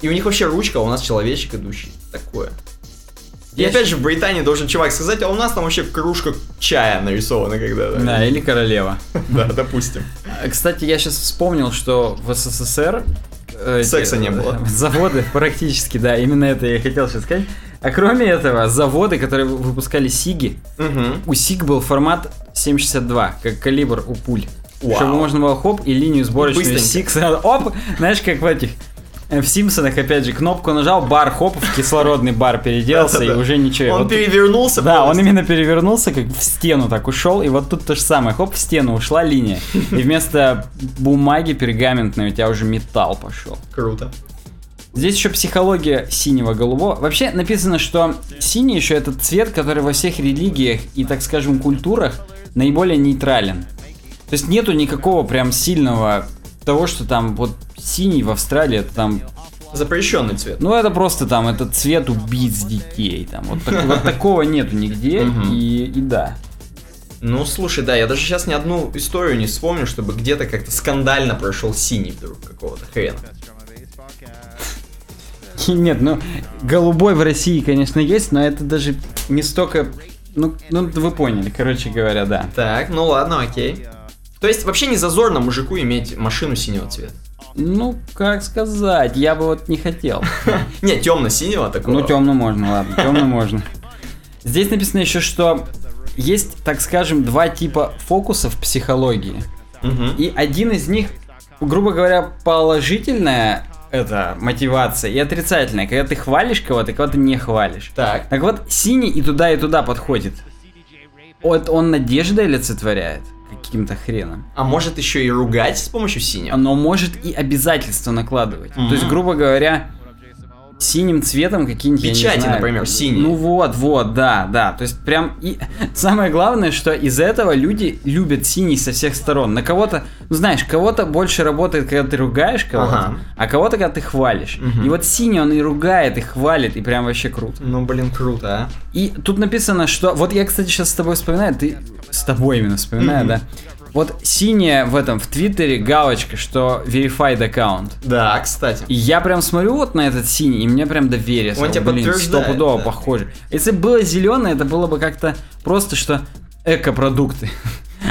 И у них вообще ручка, а у нас человечек идущий. Такое. И Я опять же в Британии должен чувак сказать, а у нас там вообще кружка чая нарисована когда-то. Да, или королева. Да, допустим. Кстати, я сейчас вспомнил, что в СССР... Секса не было. Заводы практически, да, именно это я хотел сейчас сказать. А кроме этого, заводы, которые выпускали сиги, у сиг был формат семь шестьдесят два, как калибр у пуль. Чтобы можно было хоп и линию сборочную сиг сразу, оп, знаешь, как в этих... В «Симпсонах», опять же, кнопку нажал, бар, хоп, в кислородный бар переделался, и уже ничего. Он перевернулся. Да, он именно перевернулся, как в стену так ушел, и вот тут то же самое, хоп, в стену ушла линия. И вместо бумаги пергаментной у тебя уже металл пошел. Круто. Здесь еще психология синего-голубого. Вообще написано, что синий еще этот цвет, который во всех религиях и, так скажем, культурах наиболее нейтрален. То есть нету никакого прям сильного... того, что там вот синий в Австралии, это там... Запрещенный цвет. Ну, это просто там, это цвет убийц детей, там, вот, так, вот такого нету нигде, и, и да. Ну, слушай, да, я даже сейчас ни одну историю не вспомню, чтобы где-то как-то скандально прошел синий вдруг какого-то хрена. Нет, ну, голубой в России, конечно, есть, но это даже не столько... Ну, ну вы поняли, короче говоря, да. Так, ну ладно, окей. То есть вообще не зазорно мужику иметь машину синего цвета? Ну, как сказать, я бы вот не хотел. Не, темно-синего такого. Ну, темно можно, ладно, темно можно. Здесь написано еще, что есть, так скажем, два типа фокусов психологии. И один из них, грубо говоря, положительная это мотивация и отрицательная. Когда ты хвалишь кого-то, кого-то не хвалишь. Так. Так вот, синий и туда, и туда подходит. Вот он надеждой олицетворяет. Каким-то хреном. А может еще и ругать с помощью синего? Но может и обязательства накладывать. Mm-hmm. То есть, грубо говоря, синим цветом какие-нибудь... Печати, например, синие. Ну вот, вот, да, да. То есть прям... И... Самое главное, что из этого люди любят синий со всех сторон. На кого-то... Ну знаешь, кого-то больше работает, когда ты ругаешь кого-то, ага. а кого-то, когда ты хвалишь. Mm-hmm. И вот синий, он и ругает, и хвалит, и прям вообще круто. Ну, блин, круто, а? И тут написано, что... Вот я, кстати, сейчас с тобой вспоминаю, ты... С тобой именно вспоминаю, mm-hmm. да. Вот синяя в этом, в Твиттере галочка, что verified account. Да, кстати. И я прям смотрю вот на этот синий, и мне прям доверие. Он тебя подтверждает. Стопудово да. похоже. Если бы было зеленое, это было бы как-то просто, что эко-продукты.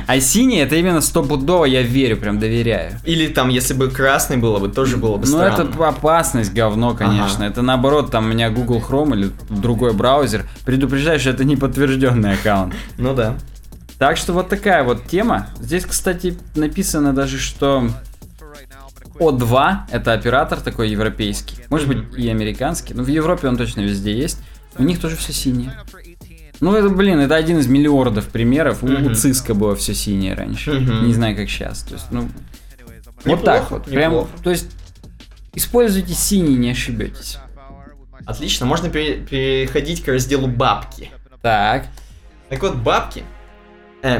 А синий, это именно стопудово я верю, прям доверяю. Или там, если бы красный было бы, тоже было бы странно. Ну, это опасность, говно, конечно. Ага. Это наоборот, там у меня Google Chrome или другой браузер предупреждает, что это не подтвержденный аккаунт. Ну да. Так что вот такая вот тема. Здесь, кстати, написано даже, что о два это оператор такой европейский. Может быть и американский. Но в Европе он точно везде есть. У них тоже все синее. Ну это, блин, это один из миллиардов примеров. Mm-hmm. У Cisco было все синее раньше. Mm-hmm. Не знаю, как сейчас. То есть, ну, неплохо, вот так вот. Прям, то есть используйте синий, не ошибетесь. Отлично. Можно пере- переходить к разделу бабки. Так. Так вот, бабки.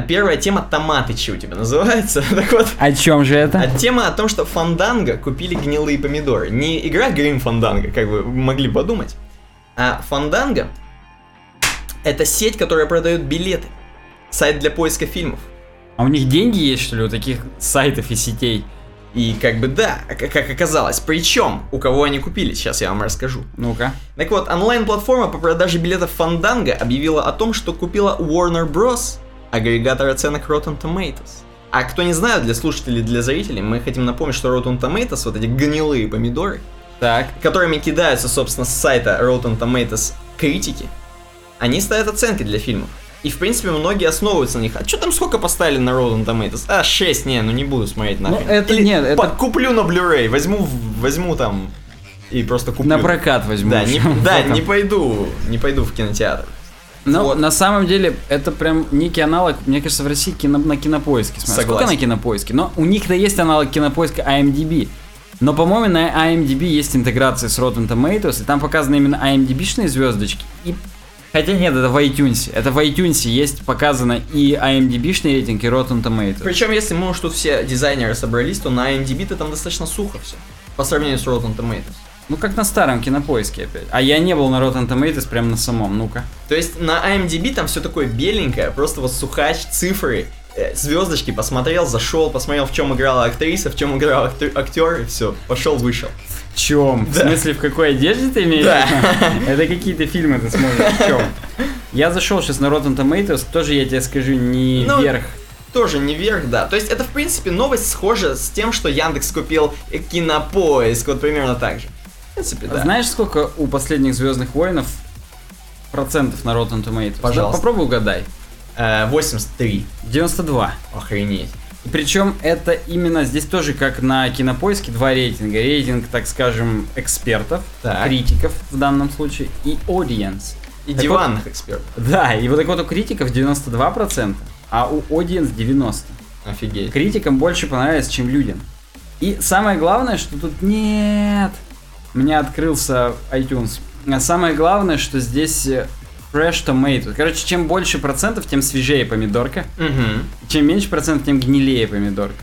Первая тема «Томатычи» у тебя называется. Так вот, о чем же это? Тема о том, что Фанданго купили гнилые помидоры. Не игра Грим Фанданго, как вы могли подумать. А Фанданго — это сеть, которая продает билеты. Сайт для поиска фильмов. А у них деньги есть, что ли, у таких сайтов и сетей? И как бы да, как оказалось. Причем, у кого они купили, сейчас я вам расскажу. Ну-ка. Так вот, онлайн-платформа по продаже билетов Фанданго объявила о том, что купила Warner Bros., агрегатор оценок Rotten Tomatoes. А кто не знает, для слушателей, для зрителей, мы хотим напомнить, что Rotten Tomatoes, вот эти гнилые помидоры, так. которыми кидаются, собственно, с сайта Rotten Tomatoes критики, они ставят оценки для фильмов. И, в принципе, многие основываются на них. А что там сколько поставили на Rotten Tomatoes? А, шесть, не, ну не буду смотреть нахрен. Ну, это, Или нет, это... куплю на Blu-ray, возьму, возьму там и просто куплю. На прокат возьму. Да, не, да, не пойду, не пойду в кинотеатр. Ну, вот. На самом деле, это прям некий аналог, мне кажется, в России кино, на Кинопоиске. Согласен. Сколько на Кинопоиске? Но у них-то есть аналог Кинопоиска IMDb. Но, по-моему, на IMDb есть интеграция с Rotten Tomatoes, и там показаны именно IMDb-шные звездочки. И... Хотя нет, это в iTunes. Это в iTunes есть показано и IMDb-шные рейтинги, и Rotten Tomatoes. Причем, если мы уж тут все дизайнеры собрались, то на IMDb-то там достаточно сухо все. По сравнению с Rotten Tomatoes. Ну, как на старом Кинопоиске опять. А я не был на Rotten Tomatoes прям на самом, ну-ка. То есть на IMDb там все такое беленькое, просто вот сухач, цифры, э, звездочки, посмотрел, зашел, посмотрел, в чем играла актриса, в чем играл актер, актер и все, пошел, вышел. В чем? Да. В смысле, в какой одежде ты имеешь? Да. Это какие-то фильмы ты смотришь, в чем? Я зашел сейчас на Rotten Tomatoes, тоже, я тебе скажу, не ну... вверх. Тоже не вверх, да. То есть это, в принципе, новость схожа с тем, что Яндекс купил Кинопоиск, вот примерно так же. В принципе, да. Знаешь, сколько у последних «Звездных воинов» процентов на Rotten Tomatoes? Пожалуйста. Да, попробуй угадай. восемьдесят три. девяносто два. Охренеть. И причем это именно здесь тоже, как на Кинопоиске, два рейтинга. Рейтинг, так скажем, экспертов, так. критиков в данном случае, и audience. И так диванных вот, экспертов. Да, и вот так вот у критиков девяносто два процента. А у audience девяносто. Офигеть. Критикам больше понравилось, чем людям. И самое главное, что тут нет. У меня открылся iTunes. А самое главное, что здесь Fresh Tomato. Короче, чем больше процентов, тем свежее помидорка. Угу. Чем меньше процентов, тем гнилее помидорка.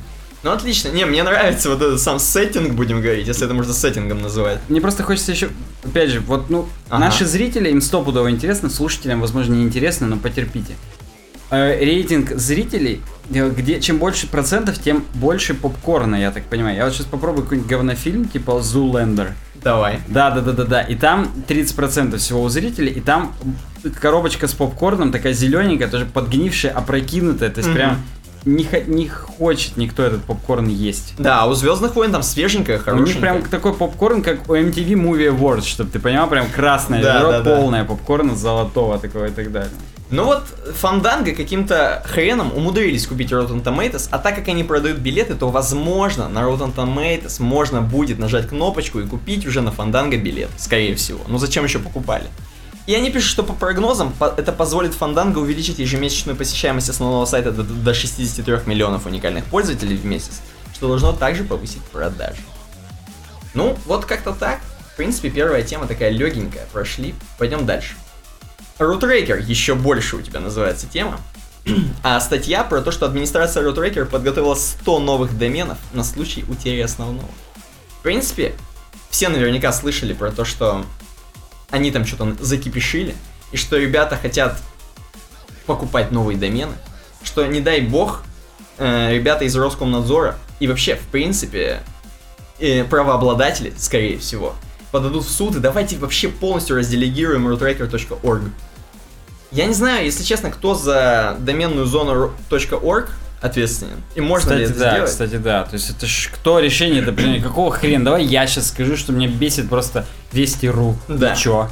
Ну отлично. Не, мне нравится вот этот сам сеттинг, будем говорить, если это можно сеттингом называть. Мне просто хочется еще, опять же, вот, ну, ага. наши зрители, им стопудово интересно, слушателям, возможно, не интересно, но потерпите. Рейтинг зрителей, где чем больше процентов, тем больше попкорна, я так понимаю. Я вот сейчас попробую какой-нибудь говнофильм, типа Zoolander. Давай. Да-да-да-да-да. И там тридцать процентов всего у зрителей, и там коробочка с попкорном, такая зелененькая, тоже подгнившая, опрокинутая. То есть mm-hmm. прям не, х- не хочет никто этот попкорн есть. Да, у «Звездных войн» там свеженькая, хорошенькая. У них прям такой попкорн, как у эм ти ви Movie Awards, чтобы ты понимал, прям красное ведро, полное попкорна, золотого такого и так далее. Ну вот, Fandango каким-то хреном умудрились купить Rotten Tomatoes, а так как они продают билеты, то, возможно, на Rotten Tomatoes можно будет нажать кнопочку и купить уже на Fandango билет, скорее всего. Ну зачем еще покупали? И они пишут, что по прогнозам это позволит Fandango увеличить ежемесячную посещаемость основного сайта до шестьдесят три миллионов уникальных пользователей в месяц, что должно также повысить продажи. Ну, вот как-то так. В принципе, первая тема такая легенькая. Прошли. Пойдем дальше. RuTracker, еще больше у тебя называется тема, а статья про то, что администрация RuTracker подготовила сто новых доменов на случай утери основного. В принципе, все наверняка слышали про то, что они там что-то закипишили, и что ребята хотят покупать новые домены, что, не дай бог, ребята из Роскомнадзора и вообще, в принципе, правообладатели, скорее всего, подадут в суд, и давайте вообще полностью разделегируем rutracker точка орг. Я не знаю, если честно, кто за доменную зону .org ответственен. И можно кстати, ли это да, сделать? Кстати, да. То есть это ж кто решение, это блин, какого хрена? Давай я сейчас скажу, что меня бесит просто вести точка ру. Да. И чё?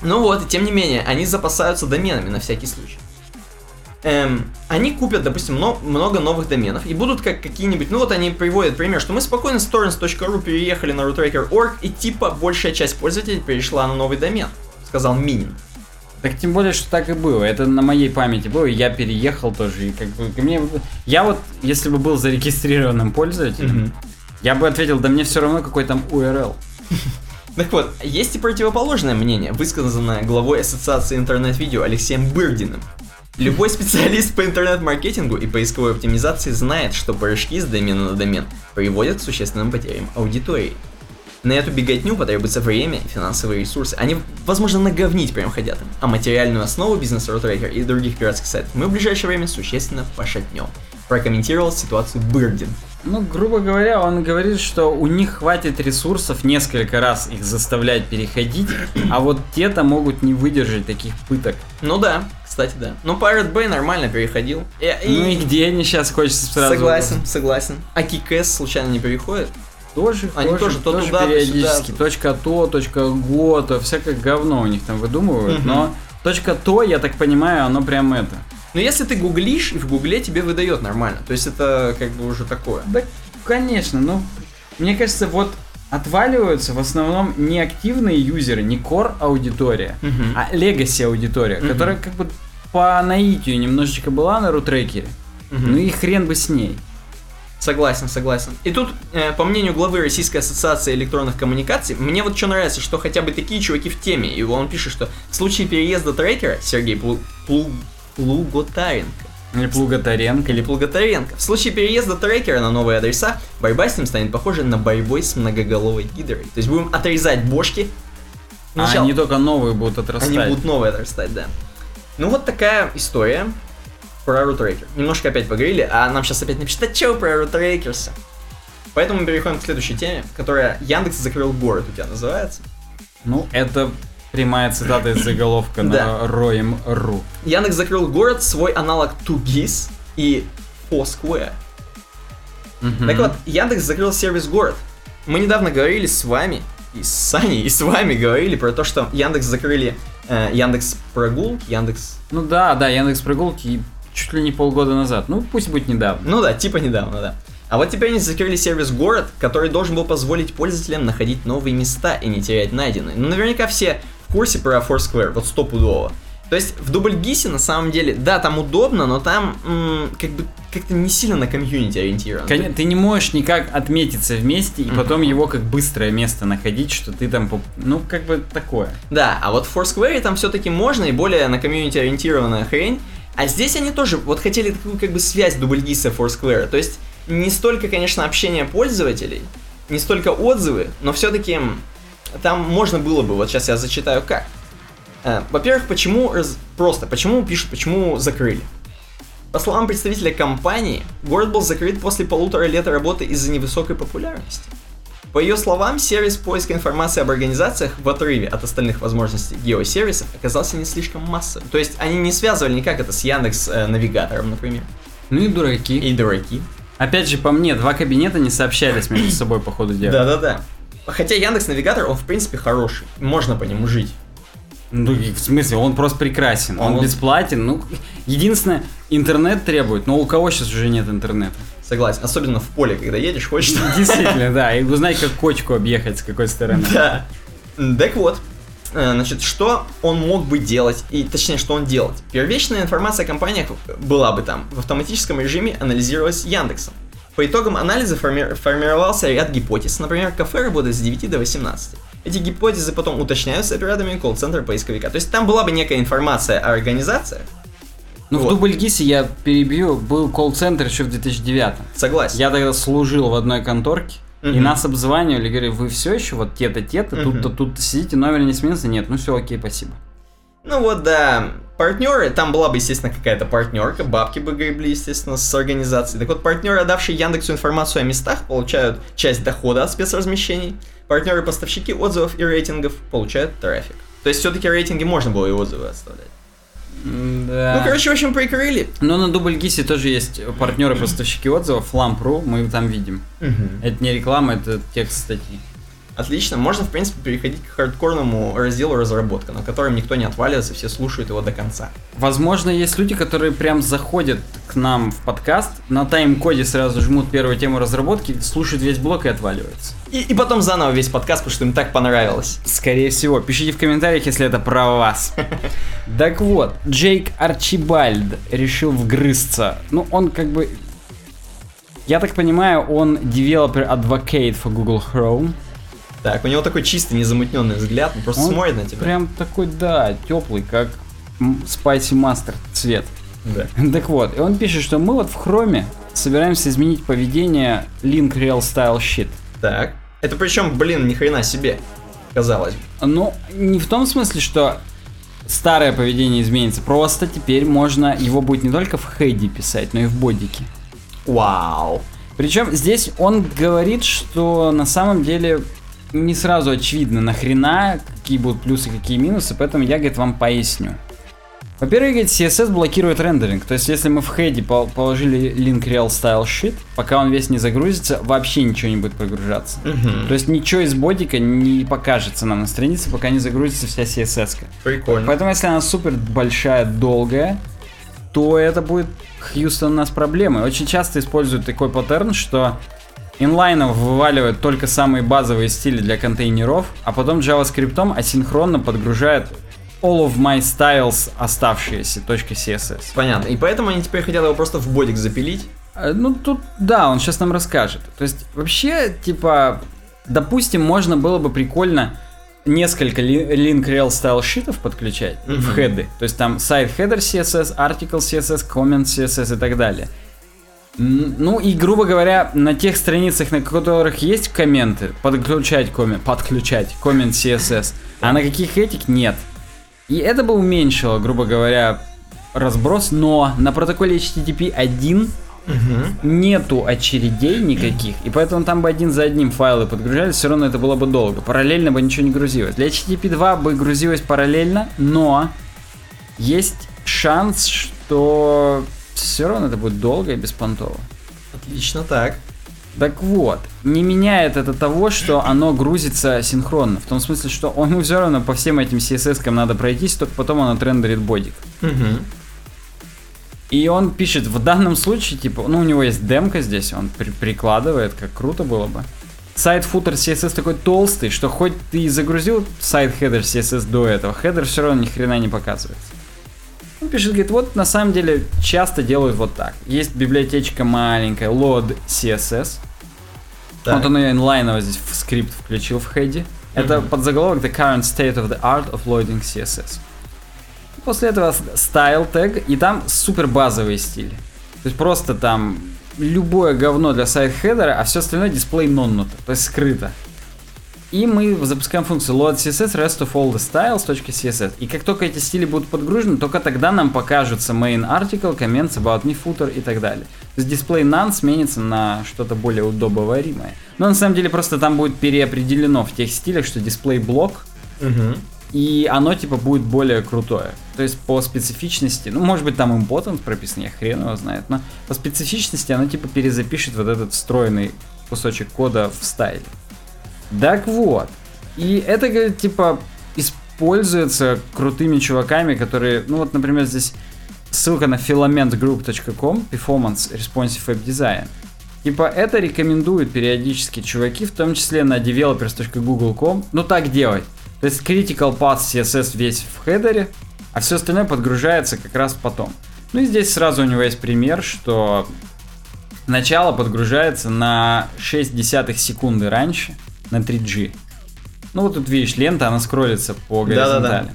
Ну вот, и тем не менее, они запасаются доменами на всякий случай. Эм, они купят, допустим, но, много новых доменов и будут как какие-нибудь... Ну вот они приводят пример, что мы спокойно с torrents точка ру переехали на rutracker точка орг, и типа большая часть пользователей перешла на новый домен, сказал Минин. Так тем более, что так и было. Это на моей памяти было, я переехал тоже. И как бы, мне... Я вот, если бы был зарегистрированным пользователем, mm-hmm. я бы ответил, да мне все равно какой там ю ар эл. Так вот, есть и противоположное мнение, высказанное главой Ассоциации интернет-видео Алексеем Бырдиным. Любой специалист по интернет-маркетингу и поисковой оптимизации знает, что прыжки с домена на домен приводят к существенным потерям аудитории. На эту беготню потребуется время и финансовые ресурсы. Они, возможно, наговнить прям хотят. А материальную основу бизнеса RuTracker и других пиратских сайтов мы в ближайшее время существенно пошатнем. Прокомментировал ситуацию Бырдин. Ну, грубо говоря, он говорит, что у них хватит ресурсов несколько раз их заставлять переходить, а вот те-то могут не выдержать таких пыток. Ну да, кстати, да. Ну, Pirate Bay нормально переходил. И, и... Ну и где они сейчас, хочется сразу... Согласен, вот. согласен. А Kick-Ass случайно не переходит? Тоже, они тоже, тоже, то тоже туда, периодически. Сюда. Точка то, точка го, то всякое говно у них там выдумывают, угу. но точка то, я так понимаю, оно прям это... Но если ты гуглишь, и в гугле тебе выдает нормально. То есть это как бы уже такое. Да, конечно, но мне кажется, вот отваливаются в основном не активные юзеры, не core-аудитория, uh-huh. а legacy-аудитория, uh-huh. которая как бы по наитию немножечко была на рутрекере. Uh-huh. Ну и хрен бы с ней. Согласен, согласен. И тут, э, по мнению главы Российской ассоциации электронных коммуникаций, мне вот что нравится, что хотя бы такие чуваки в теме. И он пишет, что в случае переезда трекера, Сергей Плуг... Плу... Луготаренко Или Плуготаренко. Или Плуготаренко. В случае переезда трекера на новые адреса, борьба с ним станет похожа на борьбой с многоголовой гидрой. То есть будем отрезать бошки. Сначала... А они только новые будут отрастать. Они будут новые отрастать, да. Ну вот такая история про RuTracker. Немножко опять поговорили, а нам сейчас опять напишут, а чё про RuTracker-ся? Поэтому мы переходим к следующей теме, которая «Яндекс закрыл город» у тебя называется. Ну, это... Прямая цитата из заголовка на роем точка ру. Яндекс закрыл город, свой аналог ту джи ай эс и Foursquare. Mm-hmm. Так вот, Яндекс закрыл сервис город. Мы недавно говорили с вами, и с Саней, и с вами говорили про то, что Яндекс закрыли э, Яндекс прогулки, Яндекс... Ну да, да, Яндекс прогулки чуть ли не полгода назад. Ну, пусть будет недавно. Ну да, типа недавно, да. А вот теперь они закрыли сервис город, который должен был позволить пользователям находить новые места и не терять найденные. Ну, наверняка все... курсе про Foursquare, вот стопудово. То есть в дабл ю джи ай эс на самом деле, да, там удобно, но там м- как бы как-то не сильно на комьюнити ориентировано. Конечно, ты не можешь никак отметиться вместе и mm-hmm. потом его как быстрое место находить, что ты там, ну как бы такое. Да, а вот в Foursquare там все-таки можно и более на комьюнити ориентированная хрень. А здесь они тоже вот хотели такую как бы связь дабл ю джи ай эс и Foursquare. То есть не столько, конечно, общение пользователей, не столько отзывы, но все-таки... Там можно было бы, вот сейчас я зачитаю как. Во-первых, почему просто, почему пишут, почему закрыли. По словам представителя компании, город был закрыт после полутора лет работы из-за невысокой популярности. По ее словам, сервис поиска информации об организациях в отрыве от остальных возможностей геосервисов оказался не слишком массовым. То есть они не связывали никак это с Яндекс.Навигатором, например. Ну и дураки. И дураки. Опять же, по мне, два кабинета не сообщались между собой по ходу дела. Да-да-да. Хотя Яндекс.Навигатор, он в принципе хороший, можно по нему жить. Ну, в смысле, он просто прекрасен, он, он бесплатен, ну, единственное, интернет требует, но у кого сейчас уже нет интернета? Согласен, особенно в поле, когда едешь, хочешь... Действительно, да, и узнай, как кочку объехать, с какой стороны. Да, так вот, значит, что он мог бы делать, и точнее, что он делать? Первичная информация о компаниях была бы там, в автоматическом режиме анализировалась Яндексом. По итогам анализа форми- формировался ряд гипотез, например, кафе работает с девяти до восемнадцати. Эти гипотезы потом уточняются операторами колл-центра поисковика. То есть там была бы некая информация о организации. Ну вот. В дабл ю джи ай эс, я перебью, был колл-центр еще в две тысячи девятом. Согласен. Я тогда служил в одной конторке, uh-huh. и нас обзванивали, говорили, вы все еще вот те-то, те-то, uh-huh. тут-то, тут-то сидите, номер не сменился, нет, ну все, окей, спасибо. Ну вот, да, партнеры, там была бы, естественно, какая-то партнерка, бабки бы гребли, естественно, с организацией. Так вот, партнеры, отдавшие Яндексу информацию о местах, получают часть дохода от спецразмещений, партнеры-поставщики отзывов и рейтингов получают трафик. То есть, все-таки рейтинги можно было и отзывы оставлять. Да. Ну, короче, в общем, прикрыли. Но на дабл ю джи ай эс тоже есть партнеры-поставщики отзывов, ламп точка ру, мы его там видим. Uh-huh. Это не реклама, это текст статьи. Отлично, можно, в принципе, переходить к хардкорному разделу разработка, на котором никто не отваливается, все слушают его до конца. Возможно, есть люди, которые прям заходят к нам в подкаст, на тайм-коде сразу жмут первую тему разработки, слушают весь блок и отваливаются. И, и потом заново весь подкаст, потому что им так понравилось. Скорее всего. Пишите в комментариях, если это про вас. Так вот, Джейк Арчибальд решил вгрызться. Ну, он как бы... Я так понимаю, он developer advocate for Google Chrome. Так, у него такой чистый, незамутненный взгляд, он просто он смотрит на тебя. Прям такой, да, теплый, как Spicy Mustard цвет. Да. Так вот, и он пишет, что мы вот в Chrome собираемся изменить поведение Link Real Style Sheet. Так. Это причем, блин, ни хрена себе, казалось бы. Ну, не в том смысле, что старое поведение изменится, просто теперь можно его будет не только в хеде писать, но и в бодике. Вау. Причем здесь он говорит, что на самом деле... не сразу очевидно, нахрена, какие будут плюсы, какие минусы, поэтому я, говорит, вам поясню. Во-первых, говорит, си эс эс блокирует рендеринг, то есть если мы в хеде положили link real style sheet, пока он весь не загрузится, вообще ничего не будет прогружаться. Mm-hmm. То есть ничего из бодика не покажется нам на странице, пока не загрузится вся си эс эс-ка. Прикольно. Поэтому если она супер большая, долгая, то это будет, Хьюстон, у нас проблемой. Очень часто используют такой паттерн, что... Инлайнов вываливают только самые базовые стили для контейнеров, а потом JavaScripтом асинхронно подгружают all of my styles оставшиеся .css. Понятно. И поэтому они теперь хотят его просто в бодик запилить? Ну тут, да, он сейчас нам расскажет. То есть вообще, типа, допустим, можно было бы прикольно несколько link rel style sheet'ов подключать mm-hmm. в хеды. То есть там сайт header си эс эс, article си эс эс, comment си эс эс и так далее. Ну и, грубо говоря, на тех страницах, на которых есть комменты, подключать коммент, подключать коммент си эс эс, а на каких этих нет. И это бы уменьшило, грубо говоря, разброс, но на протоколе эйч ти ти пи один угу. нету очередей никаких, и поэтому там бы один за одним файлы подгружались, все равно это было бы долго, параллельно бы ничего не грузилось. Для эйч ти ти пи два бы грузилось параллельно, но есть шанс, что все равно это будет долго и беспонтово. Отлично так. Так вот, не меняет это того, что оно грузится синхронно. В том смысле, что он все равно по всем этим си эс эс-кам надо пройтись, только потом он отрендерит бодик. Угу. И он пишет, в данном случае, типа, ну у него есть демка здесь, он при- прикладывает, как круто было бы. Сайт-футер си эс эс такой толстый, что хоть ты и загрузил сайт-хедер си эс эс до этого, хедер все равно ни хрена не показывается. Он пишет, говорит, вот на самом деле часто делают вот так. Есть библиотечка маленькая, load си эс эс. Так. Вот он ее инлайново здесь в скрипт включил в хеде. Mm-hmm. Это подзаголовок The Current State of the Art of Loading си эс эс. После этого style tag, и там супер базовые стили. То есть просто там любое говно для сайт-хедера, а все остальное display non-not, то есть скрыто. И мы запускаем функцию load css rest of all the styles.css. И как только эти стили будут подгружены, только тогда нам покажутся main article, comments, about me, footer и так далее. То есть display none сменится на что-то более удобоваримое. Но на самом деле просто там будет переопределено в тех стилях, что display block, угу. и оно типа будет более крутое. То есть по специфичности, ну может быть там important прописан, я хрен его знает, но по специфичности оно типа перезапишет вот этот встроенный кусочек кода в стайле. Так вот, и это, говорит, типа, используется крутыми чуваками, которые, ну вот, например, здесь ссылка на filamentgroup точка com, Performance Responsive Web Design. Типа, это рекомендуют периодически чуваки, в том числе на developers точка google точка com, ну так делать. То есть critical path си эс эс весь в хедере, а все остальное подгружается как раз потом. Ну и здесь сразу у него есть пример, что начало подгружается на шесть десятых секунды раньше, на три джи. Ну вот тут видишь, лента, она скроллится по горизонтали. Да, да, да.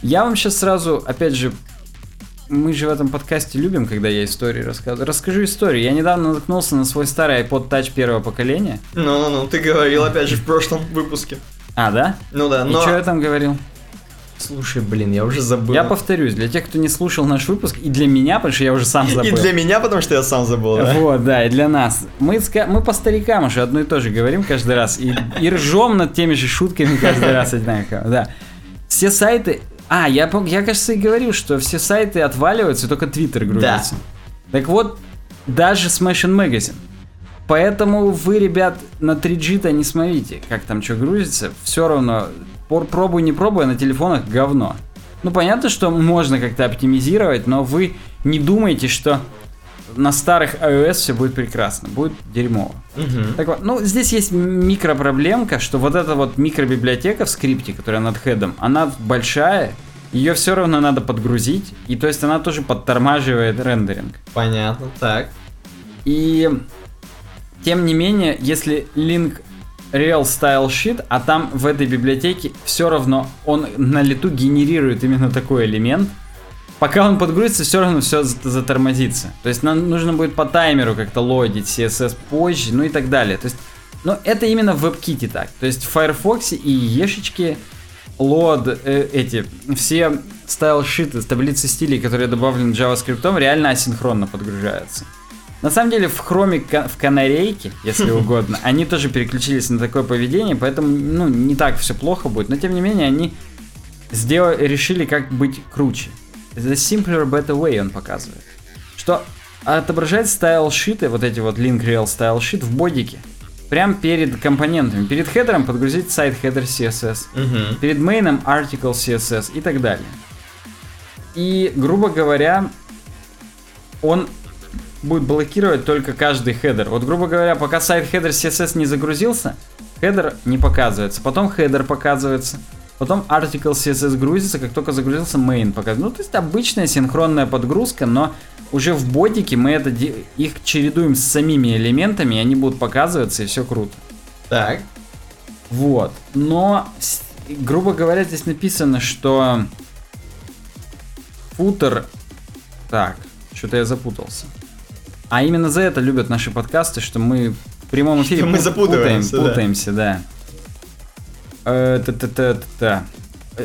Я вам сейчас сразу, опять же, мы же в этом подкасте любим, когда я истории рассказываю. Расскажу историю. Я недавно наткнулся на свой старый iPod Touch первого поколения. Ну-ну-ну, ты говорил опять же в прошлом выпуске. А, да? Ну да, но... И что я там говорил? Слушай, блин, я уже забыл. Я повторюсь, для тех, кто не слушал наш выпуск, и для меня, потому что я уже сам забыл. И для меня, потому что я сам забыл, да? Вот, да, и для нас. Мы, мы по старикам уже одно и то же говорим каждый раз, и, и ржем над теми же шутками каждый раз одинаково, да. Все сайты... А, я, я, кажется, и говорил, что все сайты отваливаются, и только Twitter грузится. Да. Так вот, даже Smash and Magazine. Поэтому вы, ребят, на три джи-то не смотрите, как там что грузится, все равно... Пробуй, не пробуй, на телефонах говно. Ну, понятно, что можно как-то оптимизировать, но вы не думайте, что на старых iOS все будет прекрасно, будет дерьмово. Угу. Так вот, ну, здесь есть микропроблемка, что вот эта вот микробиблиотека в скрипте, которая над хедом, она большая, ее все равно надо подгрузить, и то есть она тоже подтормаживает рендеринг. Понятно, так. И тем не менее, если link Real Style Sheet, а там в этой библиотеке все равно он на лету генерирует именно такой элемент. Пока он подгрузится, все равно все затормозится. То есть нам нужно будет по таймеру как-то лодить си эс эс позже, ну и так далее. То есть, но это именно в WebKit так. То есть в Firefox и Ешечке лод э, эти все Style Sheet, таблицы стилей, которые добавлены JavaScript, реально асинхронно подгружаются. На самом деле в хроме, в канарейке, если угодно, они тоже переключились на такое поведение, поэтому ну, не так все плохо будет. Но тем не менее они сделали, решили как быть круче. The simpler, better way он показывает. Что отображать стайл-шиты, вот эти вот link rel style-sheet в бодике. Прям перед компонентами. Перед хедером подгрузить сайт-хедер си эс эс. Uh-huh. Перед мейном article си эс эс и так далее. И, грубо говоря, он... будет блокировать только каждый хедер. Вот, грубо говоря, пока сайт хедер си эс эс не загрузился, хедер не показывается. Потом хедер показывается. Потом article си эс эс грузится. Как только загрузился, main показывается. Ну, то есть обычная синхронная подгрузка, но уже в бодике мы это де- их чередуем с самими элементами, и они будут показываться, и все круто. Так. Вот. Но грубо говоря, здесь написано, что футер... Так, что-то я запутался. А именно за это любят наши подкасты, что мы в прямом эфире мы запутаемся, путаемся, да. Та-та-та-та.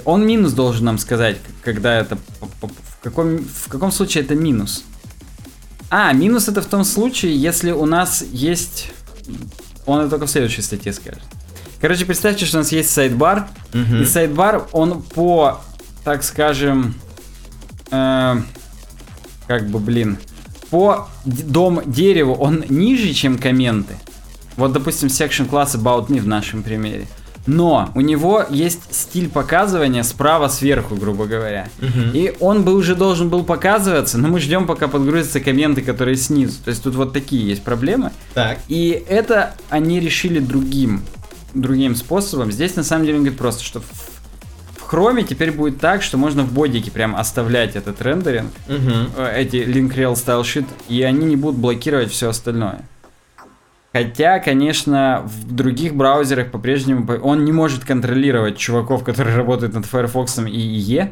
Он минус должен нам сказать, когда это... В каком, в каком случае это минус? А, минус это в том случае, если у нас есть... Он это только в следующей статье скажет. Короче, представьте, что у нас есть сайдбар. Uh-huh. И сайдбар, он по, так скажем... Э, как бы, блин... По дом дереву он ниже, чем комменты. Вот, допустим, section class about me в нашем примере. Но у него есть стиль показывания справа сверху, грубо говоря. Uh-huh. И он бы уже должен был показываться, но мы ждем, пока подгрузятся комменты, которые снизу. То есть тут вот такие есть проблемы. Так. И это они решили другим, другим способом. Здесь на самом деле он говорит просто, что в, в Chrome теперь будет так, что можно в бодике прям оставлять этот рендеринг, uh-huh. эти link rel style sheet, и они не будут блокировать все остальное. Хотя, конечно, в других браузерах по-прежнему он не может контролировать чуваков, которые работают над Firefox и И И.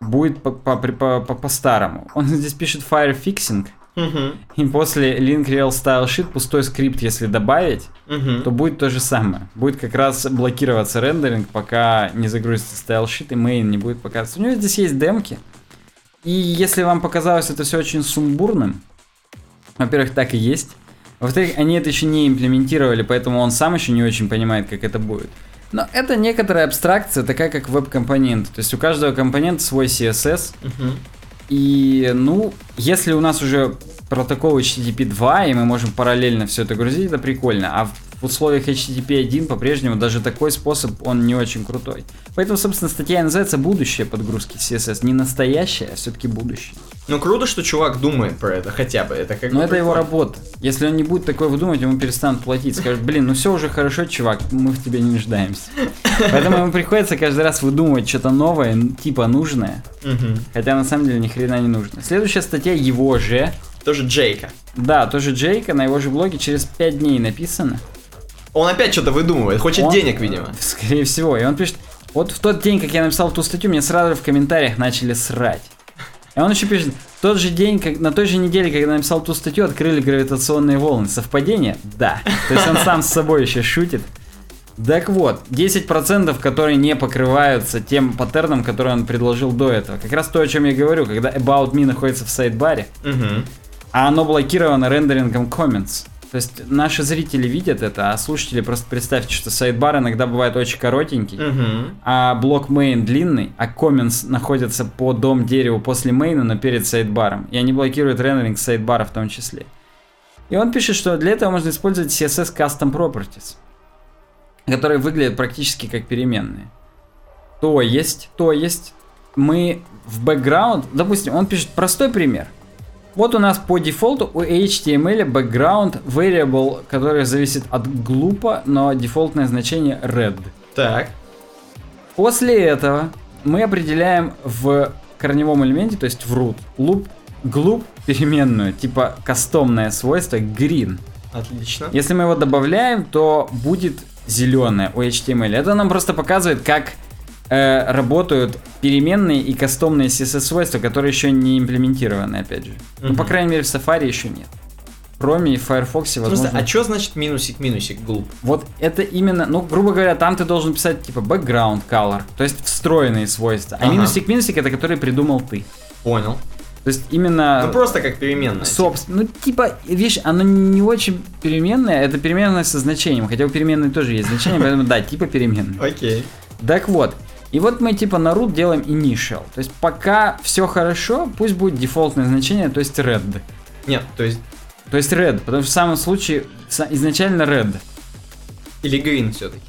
Будет по-старому. Он здесь пишет firefixing. Uh-huh. И после link rel style sheet пустой скрипт, если добавить, uh-huh. то будет то же самое. Будет как раз блокироваться рендеринг, пока не загрузится style sheet и main не будет показываться. У него здесь есть демки. И если вам показалось это все очень сумбурным, во-первых, так и есть. Во-вторых, они это еще не имплементировали, поэтому он сам еще не очень понимает, как это будет. Но это некоторая абстракция, такая как веб-компоненты. То есть у каждого компонента свой си эс эс. Uh-huh. И, ну, если у нас уже протокол эйч ти ти пи два, и мы можем параллельно все это грузить, это прикольно. А в условиях эйч ти ти пи один по-прежнему даже такой способ, он не очень крутой. Поэтому, собственно, статья называется «Будущее подгрузки си эс эс». Не настоящее, а все-таки будущее. Ну, круто, что чувак думает про это хотя бы. Это как Но бы это прикольно. Его работа. Если он не будет такое выдумывать, ему перестанут платить. Скажут, блин, ну все уже хорошо, чувак, мы в тебе не нуждаемся. Поэтому ему приходится каждый раз выдумывать что-то новое, типа нужное. Угу. Хотя на самом деле ни хрена не нужно. Следующая статья его же. Тоже Джейка. Да, тоже Джейка, на его же блоге через пять дней написано. Он опять что-то выдумывает, хочет он, денег, видимо. Скорее всего. И он пишет, вот в тот день, как я написал ту статью, мне сразу в комментариях начали срать. И он еще пишет, тот же день, как, на той же неделе, когда написал ту статью, открыли гравитационные волны. Совпадение? Да. То есть он сам с собой еще шутит. Так вот, десять процентов, которые не покрываются тем паттерном, который он предложил до этого. Как раз то, о чем я говорю, когда About Me находится в сайдбаре, угу. а оно блокировано рендерингом comments. То есть наши зрители видят это, а слушатели просто представьте, что сайдбар иногда бывает очень коротенький, uh-huh. а блок main длинный, а comments находятся по дом дереву после мейна, но перед сайдбаром. И они блокируют рендеринг сайдбара в том числе. И он пишет, что для этого можно использовать си эс эс Custom Properties, которые выглядят практически как переменные. То есть, то есть, мы в бэкграунд, допустим, он пишет простой пример. Вот у нас по дефолту у эйч ти эм эл background variable, который зависит от глупо, но дефолтное значение red. Так. После этого мы определяем в корневом элементе, то есть в root, loop, глуп переменную, типа кастомное свойство green. Отлично. Если мы его добавляем, то будет зеленое у эйч ти эм эл. Это нам просто показывает, как э, работают переменные и кастомные си эс эс-свойства, которые еще не имплементированы, опять же. Uh-huh. Ну, по крайней мере, в Safari еще нет. Chrome и в Firefox, возможно... Просто, а что значит минусик-минусик глуп? Вот это именно... Ну, грубо говоря, там ты должен писать, типа, background color, то есть встроенные свойства. А uh-huh. минусик-минусик — это который придумал ты. Понял. То есть именно... Ну, просто как переменная. Собственно. Типа. Ну, типа, видишь, оно не очень переменное, это переменное со значением. Хотя у переменной тоже есть значение, поэтому, да, типа переменная. Окей. Так вот. И вот мы типа на root делаем initial. То есть пока все хорошо, пусть будет дефолтное значение, то есть red. Нет, то есть... То есть red, потому что в самом случае изначально red. Или green все-таки.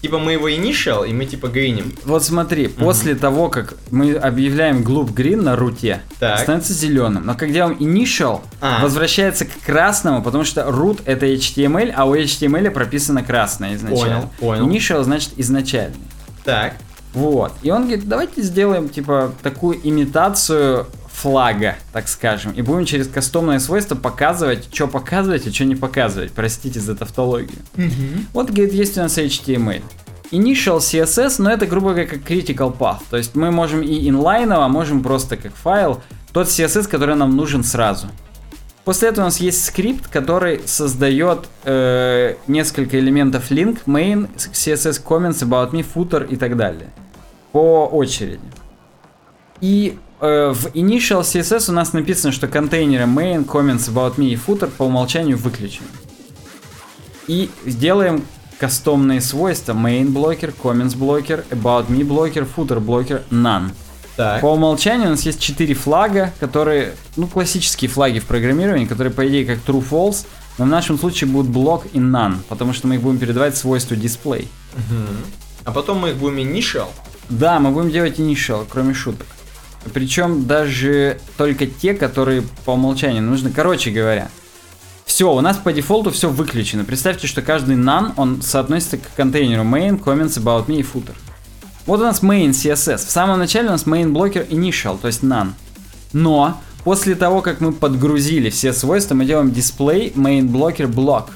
Типа мы его initial, и мы типа гриним. Вот смотри, угу. после того, как мы объявляем gloop green на root, становится зеленым. Но когда он initial, а. возвращается к красному, потому что root это эйч ти эм эл, а у эйч ти эм эл прописано красное изначально. Понял, понял. Initial значит изначальный. Так. Вот. И он говорит, давайте сделаем, типа, такую имитацию флага, так скажем. И будем через кастомное свойство показывать, что показывать, а что не показывать. Простите за тавтологию. Mm-hmm. Вот, говорит, есть у нас эйч ти эм эл. Initial си эс эс, но это, грубо говоря, как critical path. То есть мы можем и инлайново, можем просто как файл, тот си эс эс, который нам нужен сразу. После этого у нас есть скрипт, который создает э, несколько элементов link, main, си эс эс, comments, about me, footer и так далее. По очереди. И э, в initial си эс эс у нас написано, что контейнеры main, comments, about me и footer по умолчанию выключены. И сделаем кастомные свойства main блокер, comments блокер, about me блокер, footer блокер, none. Так. По умолчанию у нас есть четыре флага, которые, ну, классические флаги в программировании, которые, по идее, как true-false, но в нашем случае будут block и none, потому что мы их будем передавать свойству display. Угу. А потом мы их будем initial? Да, мы будем делать initial, кроме шуток. Причем даже только те, которые по умолчанию нужны. Короче говоря, все, у нас по дефолту все выключено. Представьте, что каждый none, он соотносится к контейнеру main, comments, about me и footer. Вот у нас main си эс эс. В самом начале у нас main блокер initial, то есть none. Но после того, как мы подгрузили все свойства, мы делаем display main блокер block.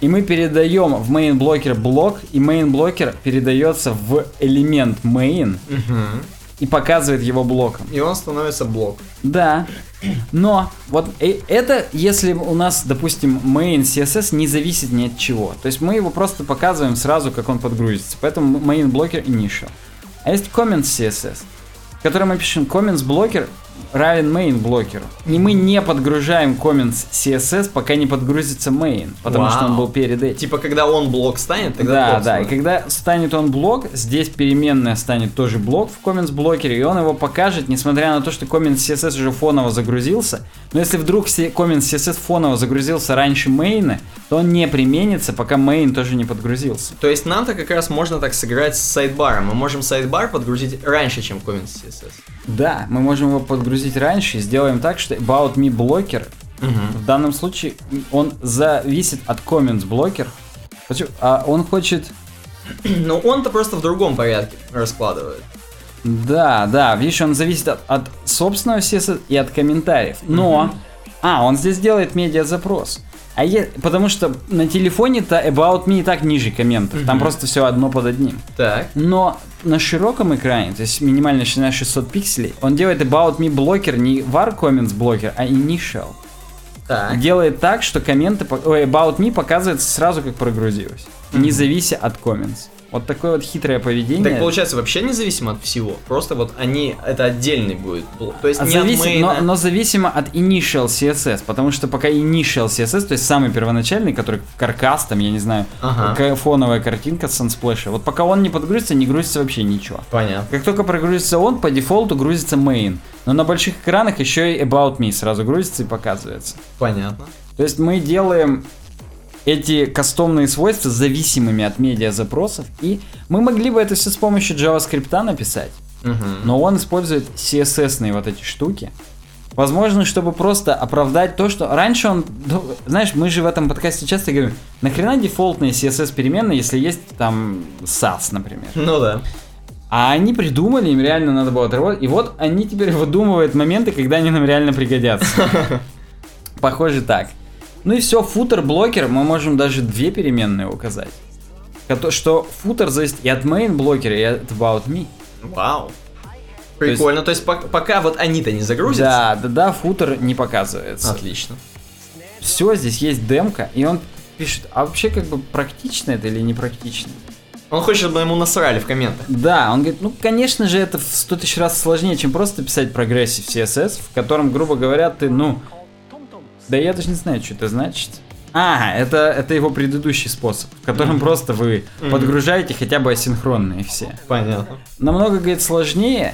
И мы передаем в main блокер block, и main блокер передается в элемент main, угу, и показывает его блоком. И он становится блок. Да. Но вот это, если у нас, допустим, main си эс эс не зависит ни от чего. То есть мы его просто показываем сразу, как он подгрузится. Поэтому main блокер initial. А есть comments си эс эс, в котором мы пишем comments блокер равен main блокеру. И мы не подгружаем comments си эс эс, пока не подгрузится main, потому Вау. что он был перед этим. Типа когда он блок станет, тогда Да, да, станет. И когда станет он блок, здесь переменная станет тоже блок в comments блокере, и он его покажет, несмотря на то, что comments си эс эс уже фоново загрузился. Но если вдруг comments си эс эс фоново загрузился раньше main, то он не применится, пока main тоже не подгрузился. То есть нам-то как раз можно так сыграть с сайдбаром. Мы можем сайдбар подгрузить раньше, чем comments си эс эс. Да, мы можем его подгрузить раньше и сделаем так, что about me блокер, uh-huh, в данном случае он зависит от comments блокер, а он хочет... Но он-то просто в другом порядке раскладывает. Да, да, видишь, он зависит от, от собственного си эс эс и от комментариев, но... Uh-huh. А, он здесь делает медиа-запрос. А е... Потому что на телефоне-то about me и так ниже комментов, uh-huh, там просто все одно под одним. Так. Но на широком экране, то есть минимальная ширина шестьсот пикселей, он делает about me блокер не var comments блокер, а initial. Так. Делает так, что комменты, ой, about me показывается сразу, как прогрузилось, uh-huh, независимо от comments. Вот такое вот хитрое поведение. Так получается вообще независимо от всего. Просто вот они, это отдельный будет. То есть а не зависим, от main, но, но зависимо от initial си эс эс, потому что пока initial си эс эс, то есть самый первоначальный, который каркас, там, я не знаю, ага, фоновая картинка с сансплэша, вот пока он не подгрузится, не грузится вообще ничего. Понятно. Как только прогрузится он, по дефолту грузится main. Но на больших экранах еще и about me сразу грузится и показывается. Понятно. То есть мы делаем эти кастомные свойства зависимыми от медиа запросов, и мы могли бы это все с помощью JavaScript написать, угу, но он использует си эс эс-ные вот эти штуки. Возможно, чтобы просто оправдать то, что раньше он... Знаешь, мы же в этом подкасте часто говорим, нахрена дефолтные си эс эс-переменные, если есть там sass, например. Ну да. А они придумали, им реально надо было отработать, и вот они теперь выдумывают моменты, когда они нам реально пригодятся. Похоже так. Ну и все, футер блокер, мы можем даже две переменные указать. Что футер зависит и от main блокера, и от about me. Вау. Прикольно, то есть, то есть пока вот они-то не загрузятся. Да, да, да, футер не показывается. Отлично. Все, здесь есть демка, и он пишет, а вообще как бы практично это или не практично? Он хочет, чтобы ему насрали в комментах. Да, он говорит, ну, конечно же, это в сто тысяч раз сложнее, чем просто писать прогрессив си эс эс, в котором, грубо говоря, ты, ну... Да я даже не знаю, что это значит. А, это, это его предыдущий способ, в котором mm-hmm. просто вы mm-hmm. подгружаете хотя бы асинхронные все. Понятно. Намного, говорит, сложнее.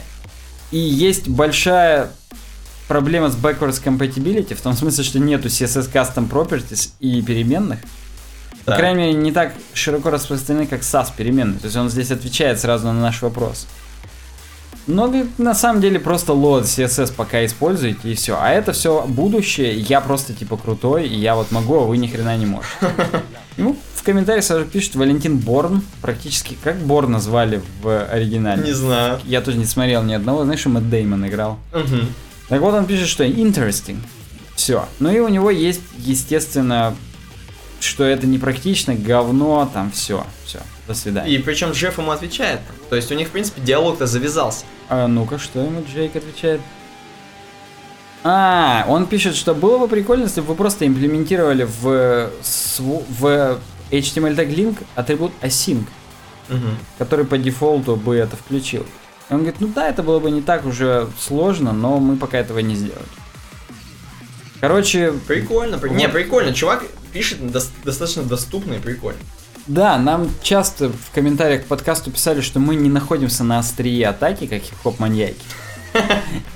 И есть большая проблема с backwards compatibility, в том смысле, что нету си эс эс custom properties и переменных. Да. По крайней мере, не так широко распространены, как sass переменные. То есть он здесь отвечает сразу на наш вопрос. Но на самом деле просто load си эс эс пока используете и все. А это все будущее, я просто типа крутой, и я вот могу, а вы ни хрена не можете. Ему в комментариях сразу пишет Валентин Борн, практически как Борна звали в оригинале. Не знаю. Я тоже не смотрел ни одного, знаешь, что Мэтт Дэймон играл. Угу. Так вот он пишет, что interesting. Все. Ну и у него есть, естественно, что это непрактично, говно, там все, все, до свидания. И причем Джефф ему отвечает. То есть у них, в принципе, диалог-то завязался. А ну-ка, что ему Джейк отвечает? А, он пишет, что было бы прикольно, если бы вы просто имплементировали в, в эйч ти эм эль тег линк атрибут async, угу. который по дефолту бы это включил. И он говорит, ну да, это было бы не так уже сложно, но мы пока этого не сделали. Короче... Прикольно, прикольно. Не, прикольно, чувак пишет дос- достаточно доступно и прикольно. Да, нам часто в комментариях к подкасту писали, что мы не находимся на острие атаки, как хип-хоп-маньяки.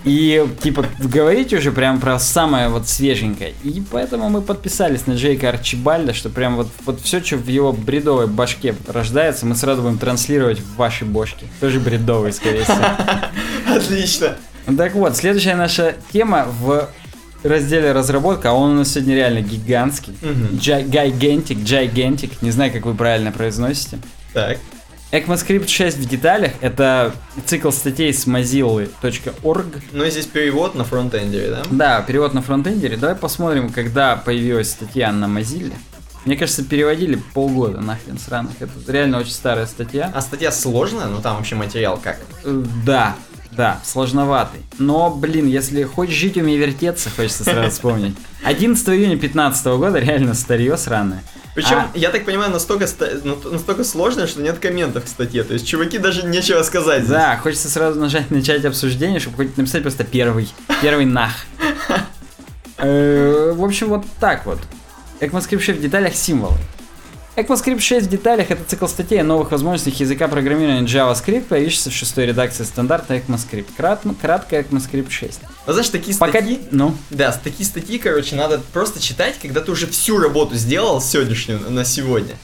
И, типа, говорить уже прям про самое вот свеженькое. И поэтому мы подписались на Джейка Арчибальда, что прям вот, вот все, что в его бредовой башке рождается, мы сразу будем транслировать в вашей бошке. Тоже бредовой, скорее всего. Отлично. Так вот, следующая наша тема в разделе разработка, а он у нас сегодня реально гигантский. Гигантик, гигантик, не знаю, как вы правильно произносите. Так. ECMAScript шесть в деталях — это цикл статей с мозиллы точка орг. Ну и здесь перевод на фронтендере, да? Да, перевод на фронтендере. Давай посмотрим, когда появилась статья на Mozilla. Мне кажется, переводили полгода нахрен сраных. Это реально очень старая статья. А статья сложная? Ну там вообще материал как? Да, да, сложноватый. Но, блин, если хочешь жить, умей вертеться, хочется сразу вспомнить. одиннадцатого июня две тысячи пятнадцатого года реально старье сраное. Причем, а. я так понимаю, настолько, настолько сложно, что нет комментов к статье. То есть, чуваки, даже нечего сказать здесь. Да, хочется сразу нажать начать обсуждение, чтобы хоть написать просто первый. Первый нах. В общем, вот так вот. ECMAScript шесть в деталях символы. ECMAScript шесть в деталях — это цикл статей о новых возможностях языка программирования JavaScript, появившийся в шестой редакции стандарта ECMAScript. Кратно, кратко ECMAScript шесть. А знаешь, такие статьи... Пока... Ну? Да, такие статьи, короче, надо просто читать, когда ты уже всю работу сделал сегодняшнюю на сегодня.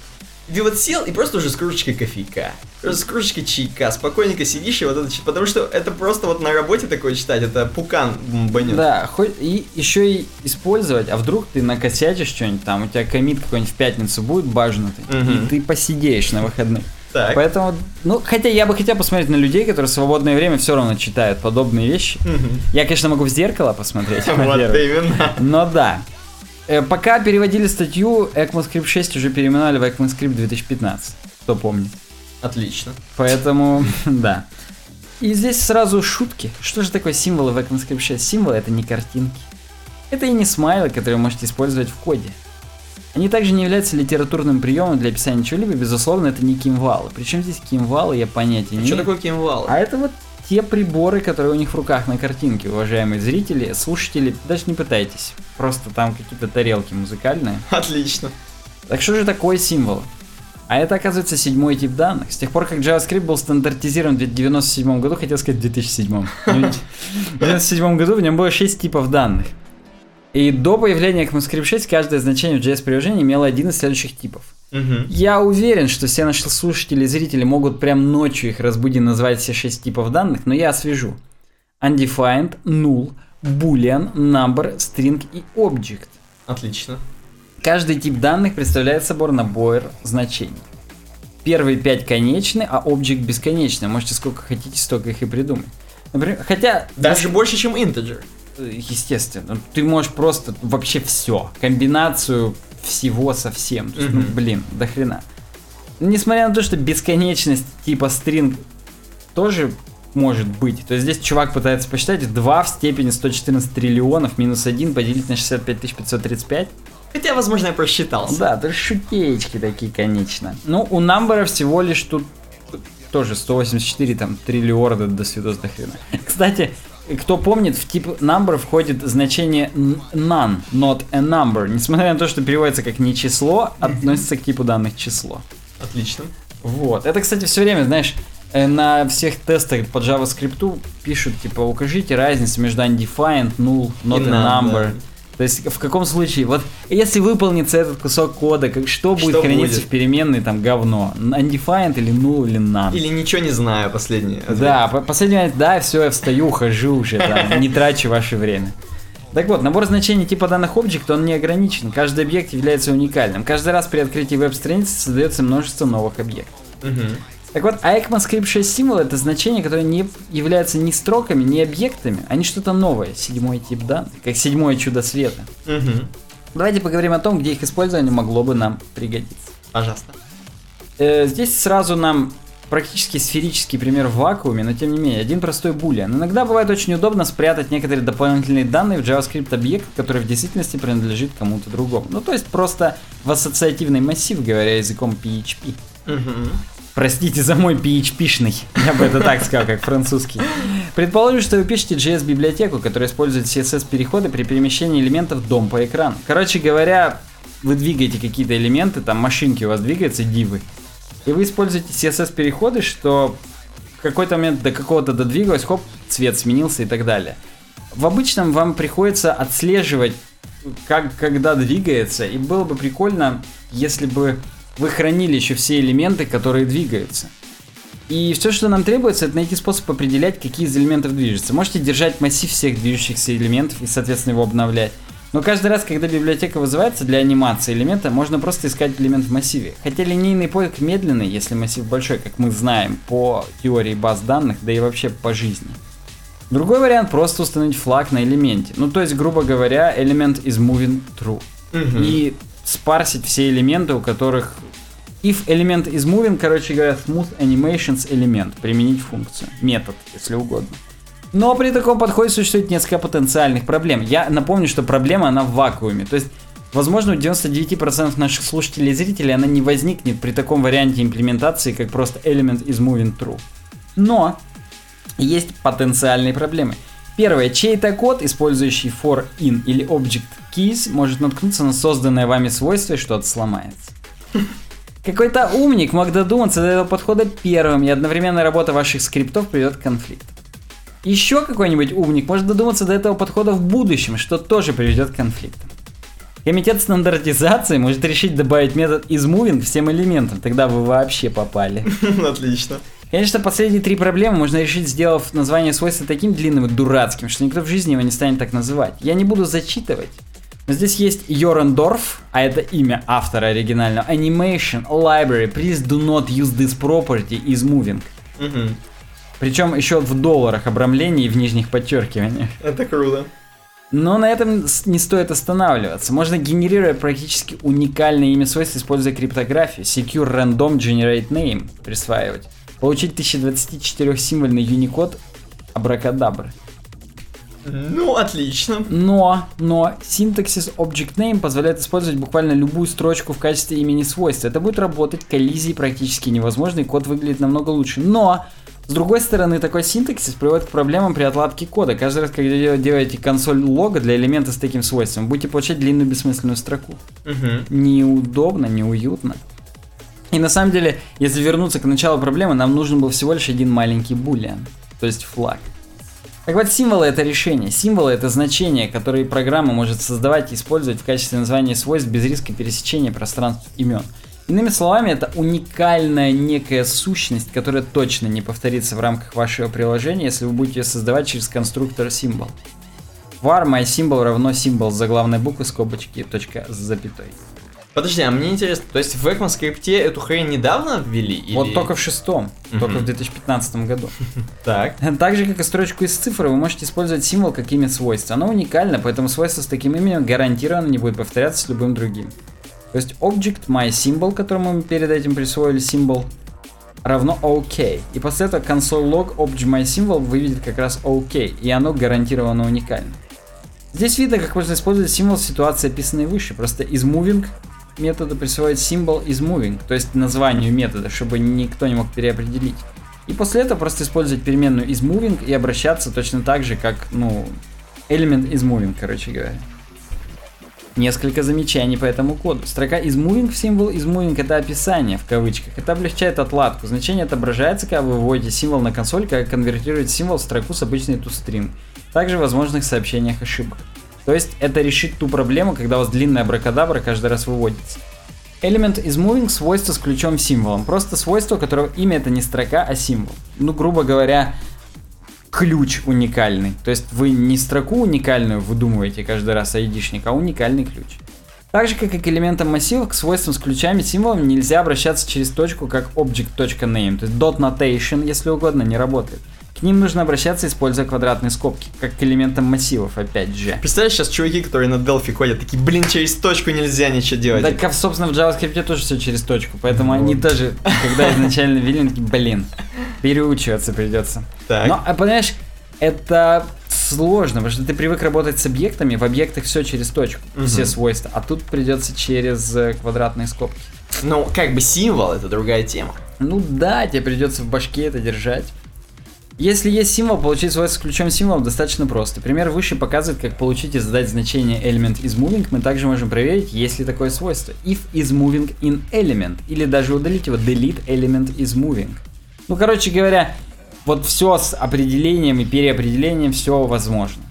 Ты вот сел и просто уже с кружечкой кофейка, с кружечкой чайка, спокойненько сидишь и вот это... Потому что это просто вот на работе такое читать, это пукан бомбанет. Да, хоть и еще и использовать, а вдруг ты накосячишь что-нибудь там, у тебя коммит какой-нибудь в пятницу будет бажнутый, угу. и ты посидеешь на выходных. Так. Поэтому, ну, хотя я бы хотел посмотреть на людей, которые в свободное время все равно читают подобные вещи. Угу. Я, конечно, могу в зеркало посмотреть. Вот именно. Но да. Пока переводили статью, ECMAScript шесть уже переименовали в ECMAScript две тысячи пятнадцать, кто помнит. Отлично. Поэтому, да. И здесь сразу шутки. Что же такое символы в ECMAScript шесть? Символы — это не картинки. Это и не смайлы, которые вы можете использовать в коде. Они также не являются литературным приемом для описания чего-либо, безусловно, это не кимвалы. Причем здесь кимвалы, я понятия не имею. Что такое кимвалы? А это вот те приборы, которые у них в руках на картинке, уважаемые зрители, слушатели, даже не пытайтесь. Просто там какие-то тарелки музыкальные. Отлично. Так что же такое символ? А это, оказывается, седьмой тип данных. С тех пор, как JavaScript был стандартизирован в девяносто седьмом году, хотел сказать в две тысячи седьмом. В девяносто седьмом году в нем было шесть типов данных. И до появления ECMAScript шесть каждое значение в джей эс-приложении имело один из следующих типов. Угу. Я уверен, что все наши слушатели и зрители могут прям ночью их разбуди назвать все шесть типов данных, но я освежу. Undefined, null, boolean, number, string и object. Отлично. Каждый тип данных представляет собой набор значений. Первые пять конечны, а object бесконечны. Можете сколько хотите, столько их и придумать. Например, хотя... Даже больше, чем integer. Естественно. Ты можешь просто вообще все. Комбинацию... всего совсем. То есть, mm-hmm. ну, блин, до хрена. Несмотря на то, что бесконечность типа string тоже может быть. То есть здесь чувак пытается посчитать два в степени сто четырнадцать триллионов минус один поделить на шестьдесят пять тысяч пятьсот тридцать пять. Хотя, возможно, я просчитался. Да, то есть шутеечки такие, конечно. Ну, у number всего лишь тут тоже сто восемьдесят четыре там триллиорда до свидос до хрена. Кстати, кто помнит, в тип number входит значение none, not a number. Несмотря на то, что переводится как не число, относится к типу данных число. Отлично. Вот. Это, кстати, все время, знаешь, на всех тестах по JavaScript пишут, типа, укажите разницу между undefined, null, not a number. То есть, в каком случае, вот, если выполнится этот кусок кода, как, что будет что храниться будет? В переменной, там, говно? Undefined или null или none? Или ничего не знаю, последний. Да, последний момент, да, все, я встаю, хожу уже, там, не трачу ваше время. Так вот, набор значений типа данных объект, он не ограничен, каждый объект является уникальным. Каждый раз при открытии веб-страницы создается множество новых объектов. Угу. Так вот, а ECMAScript шесть символ — это значение, которое не является ни строками, ни объектами, а не что-то новое. Седьмой тип данных, как седьмое чудо света. Угу. Давайте поговорим о том, где их использование могло бы нам пригодиться. Пожалуйста. Э, здесь сразу нам практически сферический пример в вакууме, но тем не менее, один простой boolean. Иногда бывает очень удобно спрятать некоторые дополнительные данные в JavaScript объект, который в действительности принадлежит кому-то другому. Ну, то есть просто в ассоциативный массив, говоря языком пи эйч пи. Угу. Простите за мой пи эйч пи-шный, я бы это так сказал, как французский. Предположим, что вы пишете джей эс-библиотеку, которая использует си эс эс-переходы при перемещении элементов дом по экрану. Короче говоря, вы двигаете какие-то элементы, там машинки у вас двигаются, дивы. И вы используете си эс эс-переходы, что в какой-то момент до какого-то додвигалось, хоп, цвет сменился и так далее. В обычном вам приходится отслеживать, как, когда двигается, и было бы прикольно, если бы вы хранили еще все элементы, которые двигаются. И все, что нам требуется, это найти способ определять, какие из элементов движутся. Можете держать массив всех движущихся элементов и, соответственно, его обновлять. Но каждый раз, когда библиотека вызывается для анимации элемента, можно просто искать элемент в массиве. Хотя линейный поиск медленный, если массив большой, как мы знаем, по теории баз данных, да и вообще по жизни. Другой вариант — просто установить флаг на элементе. Ну, то есть, грубо говоря, элемент is moving true. Угу. И спарсить все элементы, у которых... If элемент is moving, короче говоря, smooth animations элемент, применить функцию, метод, если угодно. Но при таком подходе существует несколько потенциальных проблем. Я напомню, что проблема, она в вакууме. То есть, возможно, у девяносто девять процентов наших слушателей и зрителей она не возникнет при таком варианте имплементации, как просто element is moving true. Но есть потенциальные проблемы. Первое. Чей-то код, использующий for, in или object keys, может наткнуться на созданное вами свойство и что-то сломается. Какой-то умник мог додуматься до этого подхода первым, и одновременная работа ваших скриптов приведет к конфликту. Еще какой-нибудь умник может додуматься до этого подхода в будущем, что тоже приведет к конфликтам. Комитет стандартизации может решить добавить метод isMoving всем элементам, тогда вы вообще попали. Отлично. Конечно, последние три проблемы можно решить, сделав название свойства таким длинным и дурацким, что никто в жизни его не станет так называть. Я не буду зачитывать. Но здесь есть Йорендорф, а это имя автора оригинального. Animation, library, please do not use this property isMoving. Угу. Причем еще в долларах обрамлений и в нижних подчеркиваниях. Это круто. Но на этом не стоит останавливаться. Можно генерировать практически уникальное имя свойства, используя криптографию. Secure Random Generate Name присваивать. Получить тысяча двадцать четыре символьный Unicode абракадабры. Ну, отлично. Но, но, синтаксис ObjectName позволяет использовать буквально любую строчку в качестве имени свойства. Это будет работать, коллизии практически невозможно, и код выглядит намного лучше. Но... С другой стороны, такой синтаксис приводит к проблемам при отладке кода. Каждый раз, когда делаете консоль лога для элемента с таким свойством, будете получать длинную бессмысленную строку. Угу. Неудобно, неуютно. И на самом деле, если вернуться к началу проблемы, нам нужен был всего лишь один маленький boolean, то есть флаг. Так вот, символы — это решение. Символы — это значения, которые программа может создавать и использовать в качестве названия свойств без риска пересечения пространств имен. Иными словами, это уникальная некая сущность, которая точно не повторится в рамках вашего приложения, если вы будете ее создавать через конструктор symbol. Var mySymbol равно symbol за главной буквы, скобочки, точка с запятой. Подожди, а мне интересно, то есть в ECMAScript эту хрень недавно ввели? Или... Вот только в шестом, mm-hmm. только в две тысячи пятнадцатом году. Так. Так же, как и строчку из цифры, вы можете использовать символ как имя свойства. Оно уникально, поэтому свойство с таким именем гарантированно не будет повторяться с любым другим. То есть object mySymbol, которому мы перед этим присвоили символ, равно OK. И после этого console.log object mySymbol выведет как раз OK, и оно гарантированно уникально. Здесь видно, как можно использовать символ в ситуации, описанной выше. Просто isMoving метода присвоить символ isMoving, то есть названию метода, чтобы никто не мог переопределить. И после этого просто использовать переменную isMoving и обращаться точно так же, как, ну, element isMoving, короче говоря. Несколько замечаний по этому коду. Строка isMoving в символ isMoving — это описание, в кавычках. Это облегчает отладку. Значение отображается, когда вы выводите символ на консоль, как конвертирует символ в строку с обычной toString. Также в возможных сообщениях ошибок. То есть это решит ту проблему, когда у вас длинная абракадабра каждый раз выводится. Element isMoving — свойство с ключом символом. Просто свойство, которого имя — это не строка, а символ. Ну, грубо говоря... Ключ уникальный, то есть вы не строку уникальную выдумываете каждый раз айдишник, а уникальный ключ. Так же, как и к элементам массива, к свойствам с ключами символами нельзя обращаться через точку, как object.name, то есть dot notation, если угодно, не работает. К ним нужно обращаться, используя квадратные скобки, как к элементам массивов, опять же. Представляешь, сейчас чуваки, которые на Delphi ходят, такие, блин, через точку нельзя ничего делать. Так, собственно, в JavaScript тоже все через точку, поэтому вот. Они тоже, когда изначально вели, такие, блин, переучиваться придется. Так. Но, понимаешь, это сложно, потому что ты привык работать с объектами, в объектах все через точку, угу. все свойства, а тут придется через квадратные скобки. Ну, как бы символ — это другая тема. Ну да, тебе придется в башке это держать. Если есть символ, получить свойство с ключом символом достаточно просто. Пример выше показывает, как получить и задать значение element is moving. Мы также можем проверить, есть ли такое свойство. If is moving in element, или даже удалить его, delete element is moving. Ну, короче говоря, вот все с определением и переопределением, все возможно.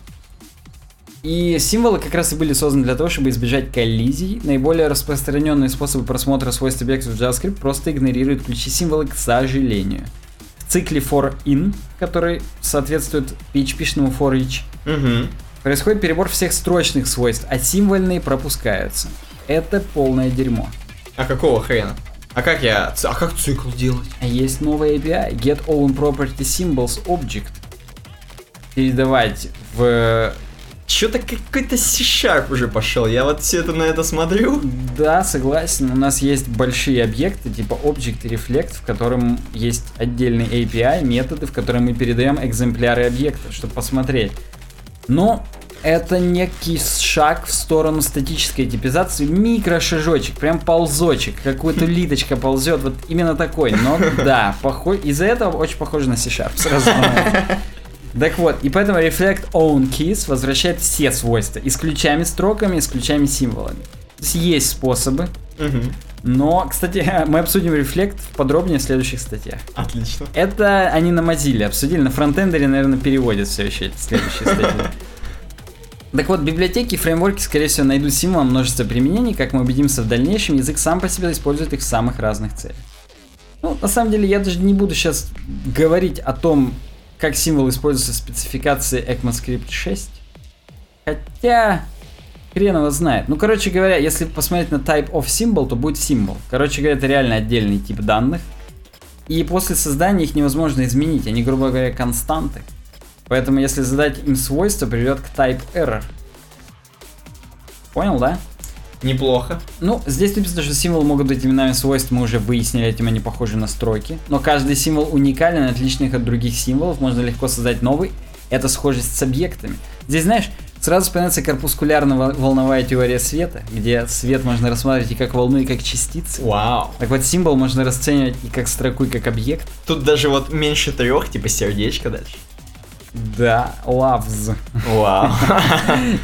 И символы как раз и были созданы для того, чтобы избежать коллизий. Наиболее распространенные способы просмотра свойств объектов в JavaScript просто игнорируют ключи символы, к сожалению. В цикле for in, который соответствует пи эйч пи-шному for each, угу. происходит перебор всех строчных свойств, а символьные пропускаются. Это полное дерьмо. А какого хрена? А как я... А как цикл делать? Есть новый эй пи ай, get all property symbols object. Передавать в... Чё-то какой-то C-Sharp уже пошел. Я вот все это на это смотрю. Да, согласен. У нас есть большие объекты, типа Object и Reflect, в котором есть отдельный эй пи ай, методы, в котором мы передаем экземпляры объекта, чтобы посмотреть. Но это некий шаг в сторону статической типизации. Микрошажочек, прям ползочек. Какую-то литочка ползет. Вот именно такой. Но да, из-за этого очень похоже на C-Sharp. Сразу становится. Так вот, и поэтому Reflect Own Keys возвращает все свойства. И с ключами строками, и с ключами символами. То есть есть способы. Угу. Но, кстати, мы обсудим Reflect подробнее в следующих статьях. Отлично. Это они на Mozilla обсудили. На фронтендере, наверное, переводят все еще эти следующие статьи. Так вот, библиотеки и фреймворки, скорее всего, найдут символом множество применений. Как мы убедимся в дальнейшем, язык сам по себе использует их в самых разных целях. Ну, на самом деле, я даже не буду сейчас говорить о том, как символ используется в спецификации ECMAScript шесть. Хотя, хрен его знает. Ну, короче говоря, если посмотреть на type of symbol, то будет символ. Короче говоря, это реально отдельный тип данных. И после создания их невозможно изменить. Они, грубо говоря, константы. Поэтому, если задать им свойство, приведет к type error. Понял, да? Неплохо. Ну, здесь написано, что символы могут быть именами свойств, мы уже выяснили, этим они похожи на строки. Но каждый символ уникален, отличных от других символов, можно легко создать новый. Это схожесть с объектами. Здесь, знаешь, сразу вспоминается корпускулярно-волновая теория света, где свет можно рассматривать и как волну, и как частицы. Вау. Так вот, символ можно расценивать и как строку, и как объект. Тут даже вот меньше трех, типа сердечко дальше. Да, лавз. Вау.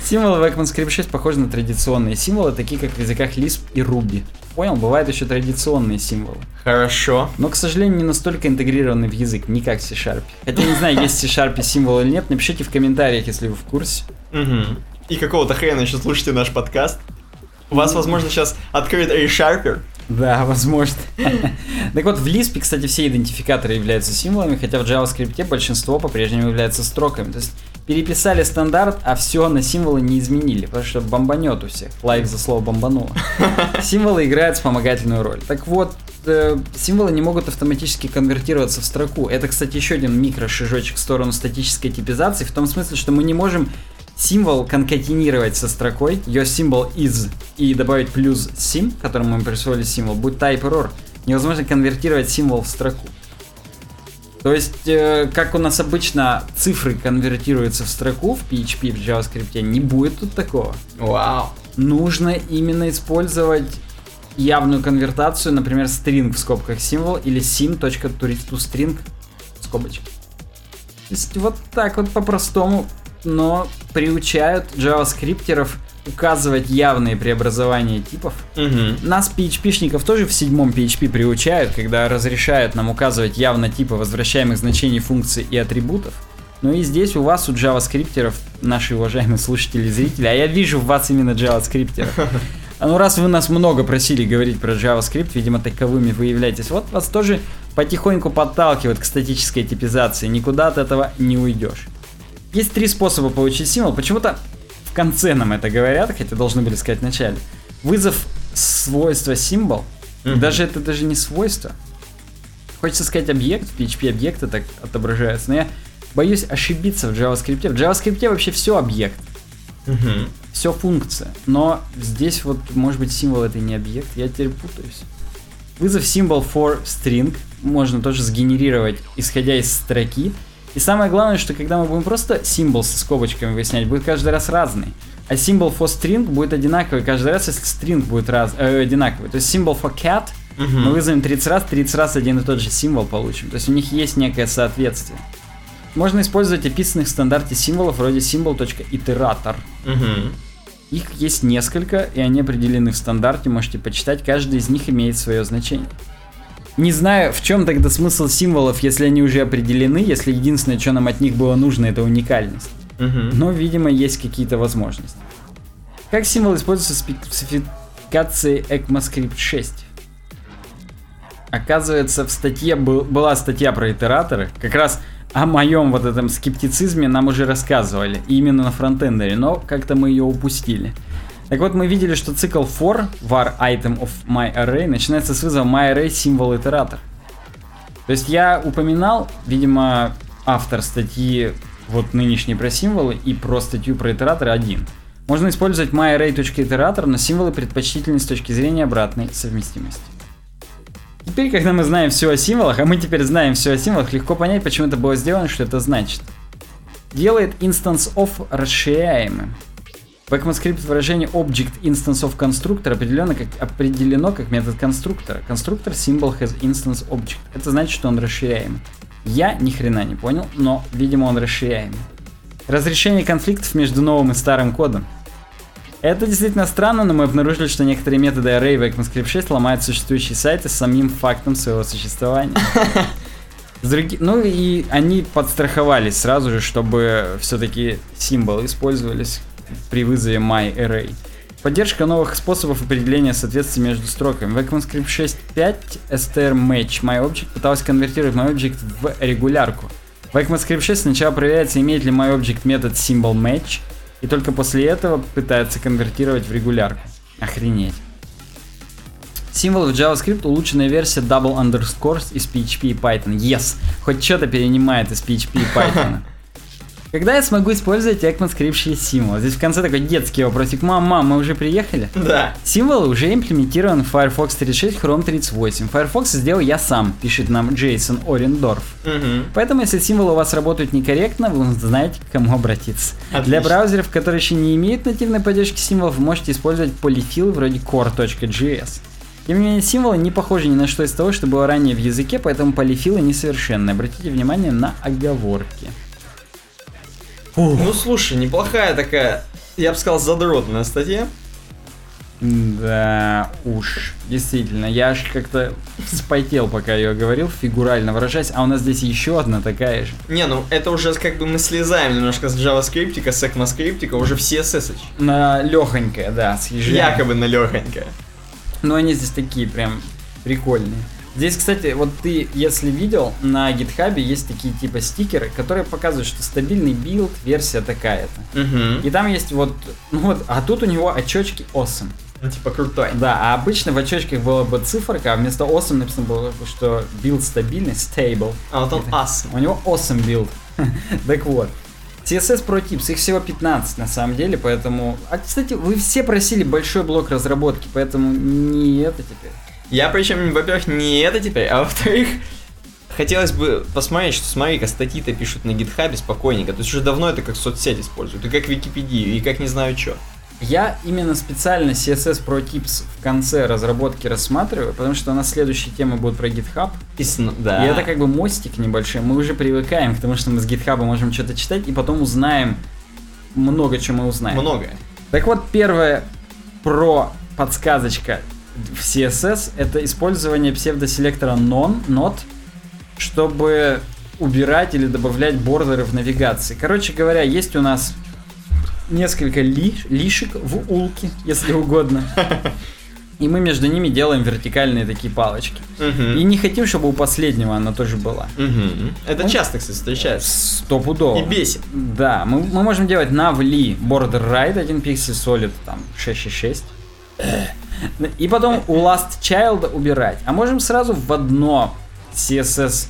Символы в ECMAScript шесть похожи на традиционные символы, такие как в языках Lisp и Ruby. Понял, бывают еще традиционные символы. Хорошо. Но, к сожалению, не настолько интегрированы в язык, не как в C-Sharp. Хотя не знаю, есть в C-Sharp символ или нет, напишите в комментариях, если вы в курсе. Угу. И какого-то хрена еще слушаете наш подкаст. У вас, возможно, сейчас открыт A-Sharper. Да, возможно. Так вот, в Lisp, кстати, все идентификаторы являются символами, хотя в JavaScript большинство по-прежнему являются строками. То есть переписали стандарт, а все на символы не изменили, потому что бомбанет у всех. Лайк за слово бомбануло. Символы играют вспомогательную роль. Так вот, э, символы не могут автоматически конвертироваться в строку. Это, кстати, еще один микрошажочек в сторону статической типизации, в том смысле, что мы не можем символ конкатенировать со строкой, ее символ is, и добавить плюс sim, которому мы присвоили символ, будет type error. Невозможно конвертировать символ в строку. То есть, э, как у нас обычно цифры конвертируются в строку, в пи эйч пи, в JavaScript, не будет тут такого. Вау. Нужно именно использовать явную конвертацию, например, string в скобках символ, или sim.toString скобочки. То есть, вот так вот по-простому. Но приучают JavaScripтеров указывать явные преобразования типов. Угу. Нас, пи эйч пи-шников, тоже в седьмом пи эйч пи приучают, когда разрешают нам указывать явно типы возвращаемых значений функций и атрибутов. Ну и здесь у вас, у JavaScripтеров, наши уважаемые слушатели и зрители, а я вижу в вас именно JavaScripтеров. Ну раз вы нас много просили говорить про JavaScript, видимо таковыми вы являетесь, вот вас тоже потихоньку подталкивают к статической типизации, никуда от этого не уйдешь. Есть три способа получить символ. Почему-то в конце нам это говорят, хотя должны были сказать в начале. Вызов свойства символ. Mm-hmm. Даже это даже не свойство. Хочется сказать объект. В пи эйч пи объекты так отображаются. Но я боюсь ошибиться в JavaScript. В JavaScript вообще все объект. Угу. Все функция. Но здесь вот, может быть, символ это не объект. Я теперь путаюсь. Вызов символ for string можно тоже сгенерировать, исходя из строки. И самое главное, что когда мы будем просто символ со скобочками выяснять, будет каждый раз разный. А символ for string будет одинаковый каждый раз, если string будет раз, э, одинаковый. То есть символ for cat угу. мы вызовем тридцать раз, тридцать раз один и тот же символ получим. То есть у них есть некое соответствие. Можно использовать описанных в стандарте символов вроде symbol.iterator. Угу. Их есть несколько, и они определены в стандарте, можете почитать, каждый из них имеет свое значение. Не знаю, в чем тогда смысл символов, если они уже определены, если единственное, что нам от них было нужно, это уникальность. Угу. Но, видимо, есть какие-то возможности. Как символ используется в спецификации ECMAScript шесть? Оказывается, в статье был, была статья про итераторы, как раз о моем вот этом скептицизме нам уже рассказывали, именно на фронтендере, но как-то мы ее упустили. Так вот, мы видели, что цикл for, var item of myArray, начинается с вызова myArray символ итератор. То есть я упоминал, видимо, автор статьи вот нынешней про символы и про статью про итераторы один. Можно использовать myArray.iterator, но символы предпочтительны с точки зрения обратной совместимости. Теперь, когда мы знаем все о символах, а мы теперь знаем все о символах, легко понять, почему это было сделано, что это значит. Делает instance of расширяемым. В ECMAScript выражение object instance of constructor определено как, определено как метод конструктора. Конструктор symbol has instance object. Это значит, что он расширяемый. Я ни хрена не понял, но, видимо, он расширяемый. Разрешение конфликтов между новым и старым кодом. Это действительно странно, но мы обнаружили, что некоторые методы array в ECMAScript шесть ломают существующие сайты с самим фактом своего существования. С други... Ну и они подстраховались сразу же, чтобы все-таки символы использовались при вызове myArray. Поддержка новых способов определения соответствия между строками. В ECMAScript шесть пять strmatch myObject пыталась конвертировать myObject в регулярку. В ECMAScript шесть сначала проверяется, имеет ли myObject метод symbolMatch, и только после этого пытается конвертировать в регулярку. Охренеть. Символы в JavaScript улучшенная версия double underscores из пи эйч пи и Python. Yes! Хоть что-то перенимает из пи эйч пи и Python. Когда я смогу использовать ECMAScript шесть символ? Здесь в конце такой детский вопросик. Мам, мам, мы уже приехали? Да. Символы уже имплементированы в Firefox тридцать шесть, Chrome тридцать восемь. Firefox сделал я сам, пишет нам Джейсон Орендорф. Угу. Поэтому, если символы у вас работают некорректно, вы знаете, к кому обратиться. Отлично. Для браузеров, которые еще не имеют нативной поддержки символов, вы можете использовать полифилы вроде core.js. Тем не менее, символы не похожи ни на что из того, что было ранее в языке, поэтому полифилы несовершенны. Обратите внимание на оговорки. Фу. Ну слушай, неплохая такая, я бы сказал, задротная статья. Да уж, действительно, я аж как-то вспотел, пока ее говорил, фигурально выражаясь, а у нас здесь еще одна такая же. Не, ну это уже как бы мы слезаем немножко с JavaScript, с ECMAScript, уже все сэсэч. На лёхонькое, да, съезжаем. Якобы на лёхонькое. Ну они здесь такие прям прикольные. Здесь, кстати, вот ты, если видел, на GitHub есть такие типа стикеры, которые показывают, что стабильный билд, версия такая-то. Угу. И там есть вот, ну вот, а тут у него очечки awesome. Ну типа крутой. Да, а обычно в очечках была бы циферка, а вместо awesome написано было, что билд стабильный, stable. А вот он это, awesome. У него awesome билд. Так вот. си эс эс Pro Tips, их всего пятнадцать на самом деле, поэтому... А, кстати, вы все просили большой блок разработки, поэтому не это теперь. Я причем, во-первых, не это теперь, а во-вторых, хотелось бы посмотреть, что, смотри-ка, статьи-то пишут на гитхабе спокойненько. То есть уже давно это как соцсеть используют, и как Википедию, и как не знаю что. Я именно специально си эс эс Pro Tips в конце разработки рассматриваю, потому что у нас следующие темы будут про GitHub. И, да. и это как бы мостик небольшой. Мы уже привыкаем к тому, что мы с GitHub можем что-то читать, и потом узнаем много, чего мы узнаем. Многое. Так вот, первое про подсказочка. В си эс эс это использование псевдоселектора non, not, чтобы убирать или добавлять бордеры в навигации. Короче говоря, есть у нас несколько ли, лишек в улке, если угодно. И мы между ними делаем вертикальные такие палочки. Угу. И не хотим, чтобы у последнего она тоже была. Угу. Это ну, часто, кстати, встречается. Стопудово. И бесит. Да, мы, мы можем делать navli border right, один пиксель, solid, там, шесть шесть шесть. И потом у last child убирать. А можем сразу в одно си эс эс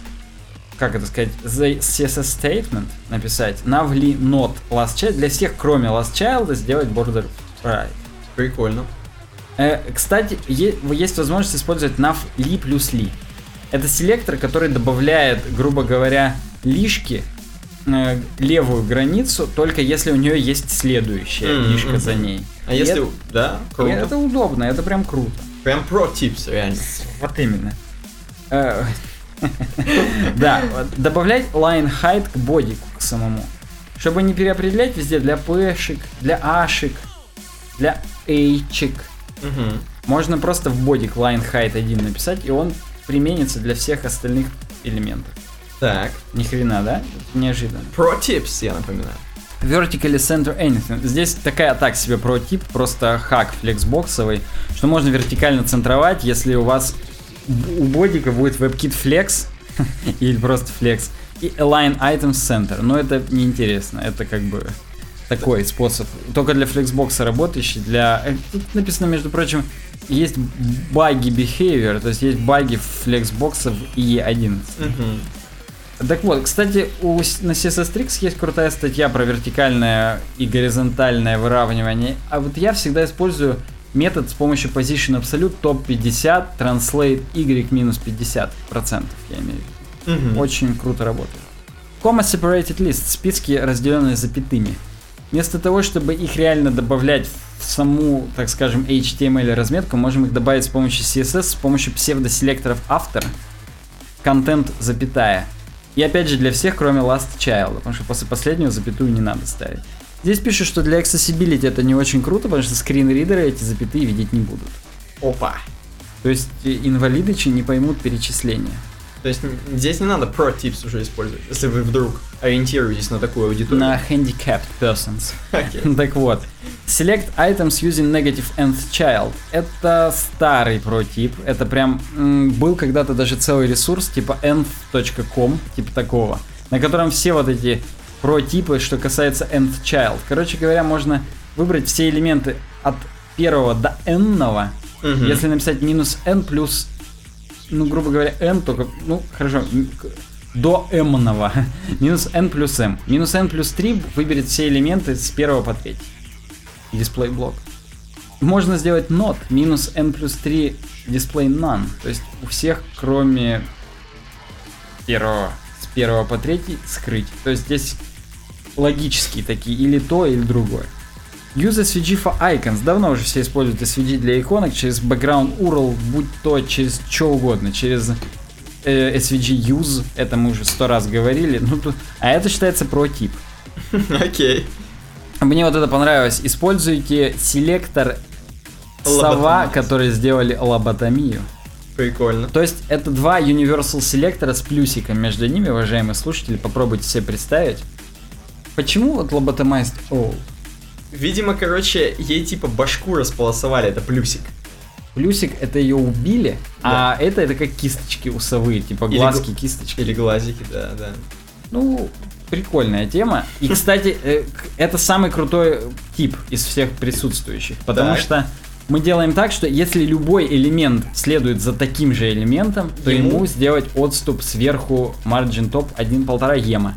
как это сказать, си эс эс statement написать, nav ли not last child, для всех, кроме last child, сделать border right. Прикольно. Э, кстати, е- есть возможность использовать nav li плюс li. Это селектор, который добавляет, грубо говоря, лишки, э, левую границу, только если у нее есть следующая mm-hmm. лишка за ней. А и если... Это, да, круто. Это удобно, это прям круто. Прям про-типс, реально. Вот именно. Да, добавлять line height к бодику, к самому. Чтобы не переопределять везде для пэшек, для ашек, для эйчек. Можно просто в бодик line height один написать, и он применится для всех остальных элементов. Так. Ни хрена, да? Неожиданно. Pro tips, я напоминаю. Vertically center anything. Здесь такая так себе про тип, просто хак флексбоксовый, что можно вертикально центровать, если у вас у бодика будет WebKit Flex или просто Flex и Align Items Center. Но это неинтересно, это как бы такой способ, только для флексбокса работающий. Для... Тут написано, между прочим, есть баги behavior, то есть есть баги флексбокса в и и одиннадцать. Mm-hmm. Так вот, кстати, у... на си эс эс Tricks есть крутая статья про вертикальное и горизонтальное выравнивание, а вот я всегда использую метод с помощью position absolute top пятьдесят translate y минус пятьдесят процентов, я имею в виду. Mm-hmm. Очень круто работает. Comma separated list, списки, разделенные запятыми. Вместо того, чтобы их реально добавлять в саму, так скажем, эйч ти эм эль разметку, можем их добавить с помощью си эс эс, с помощью псевдоселекторов автор, контент, запятая. И опять же для всех, кроме last child, потому что после последнего запятую не надо ставить. Здесь пишут, что для accessibility это не очень круто, потому что скринридеры эти запятые видеть не будут. Опа. То есть инвалидычи не поймут перечисления. То есть здесь не надо pro tips уже использовать, если вы вдруг ориентируетесь на такую аудиторию. На handicapped persons. Okay. Так вот. Select items using negative nth child. Это старый pro tip. Это прям м- был когда-то даже целый ресурс типа nth точка com, типа такого, на котором все вот эти... про типы, что касается nth child. Короче говоря, можно выбрать все элементы от первого до n-ного. Угу. Если написать минус n плюс, ну, грубо говоря, n только, ну, хорошо, до m-ного. Минус n плюс m. Минус n плюс три выберет все элементы с первого по третий. Display block. Можно сделать not. Минус n плюс три display none. То есть у всех, кроме первого. С первого по третий скрыть. То есть здесь... логические такие, или то, или другое. Use эс ви джи for icons. Давно уже все используют эс ви джи для иконок через background ю ар эл, будь то через что угодно, через э, эс ви джи use, это мы уже сто раз говорили, ну, тут... а это считается про-тип. Окей. Okay. Мне вот это понравилось. Используйте селектор сова, который сделали лоботомию. Прикольно. То есть это два Universal селектора с плюсиком между ними, уважаемые слушатели, попробуйте себе представить. Почему вот lobotomized all? Видимо, короче, ей типа башку располосовали, это плюсик. Плюсик, это ее убили, да. А это, это как кисточки у совы, типа глазки, или, кисточки. Или глазики, да, да. Ну, прикольная тема. И, кстати, это самый крутой тип из всех присутствующих, потому что... мы делаем так, что если любой элемент следует за таким же элементом, то ему, ему сделать отступ сверху margin top один целых пять ема.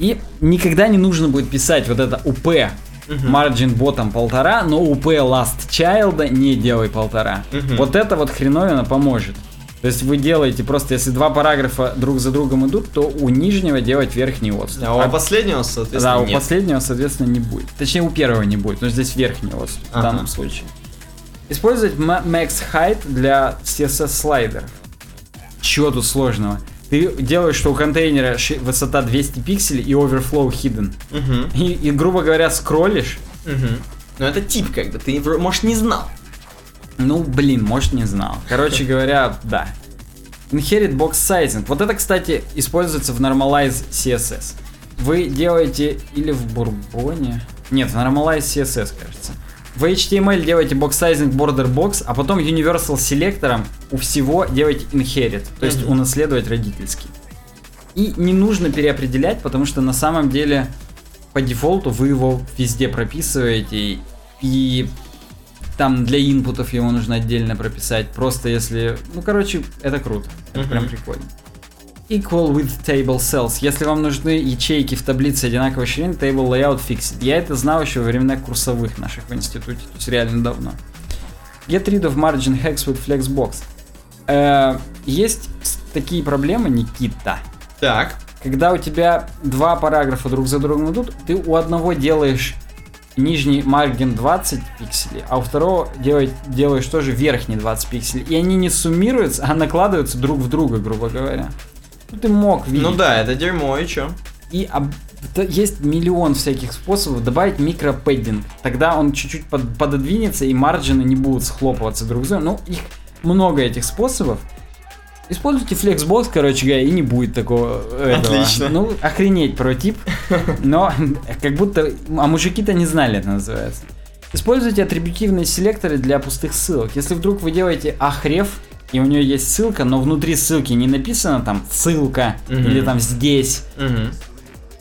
И никогда не нужно будет писать вот это УП margin bottom полтора, но УП last child не делай полтора. Uh-huh. Вот это вот хреновина поможет. То есть вы делаете просто, если два параграфа друг за другом идут, то у нижнего делать верхний отступ. А у а... последнего, соответственно, да, нет. Да, у последнего, соответственно, не будет. Точнее, у первого не будет, но здесь верхний отступ uh-huh. в данном случае. Использовать max height для си эс эс слайдеров. Чего тут сложного? Ты делаешь, что у контейнера высота двести пикселей и overflow hidden. Угу. И, и, грубо говоря, скроллишь. Угу. Но это тип как бы, ты, может, не знал. Ну, блин, может, не знал. Короче говоря, да. Inherit box sizing. Вот это, кстати, используется в Normalize си эс эс. Вы делаете или в бурбоне... Нет, в Normalize си эс эс, кажется. В эйч ти эм эль делаете box-sizing border box, а потом universal селектором у всего делаете inherit, то есть mm-hmm. унаследовать родительский. И не нужно переопределять, потому что на самом деле по дефолту вы его везде прописываете, и там для инпутов его нужно отдельно прописать, просто если... Ну, короче, это круто, это mm-hmm. прям прикольно. Equal with table cells. Если вам нужны ячейки в таблице одинаковой ширины, table layout fixed. Я это знал еще во времена курсовых наших в институте, то есть реально давно. Get rid of margin hacks with flexbox. Э, есть такие проблемы, Никита. Так. Когда у тебя два параграфа друг за другом идут, ты у одного делаешь нижний маргин двадцать пикселей, а у второго делаешь, делаешь тоже верхний двадцать пикселей. И они не суммируются, а накладываются друг в друга, грубо говоря. Ну, ты мог видеть. Ну да, это дерьмо, и чё? И об... есть миллион всяких способов добавить микропэддинг. Тогда он чуть-чуть под... пододвинется, и марджины не будут схлопываться друг с другом. Ну, их много, этих способов. Используйте Flexbox, короче говоря, и не будет такого этого. Отлично. Ну, охренеть прототип. Но как будто... А мужики-то не знали, это называется. Используйте атрибутивные селекторы для пустых ссылок. Если вдруг вы делаете ахрев, и у нее есть ссылка, но внутри ссылки не написано там ссылка mm-hmm. или там здесь. Mm-hmm.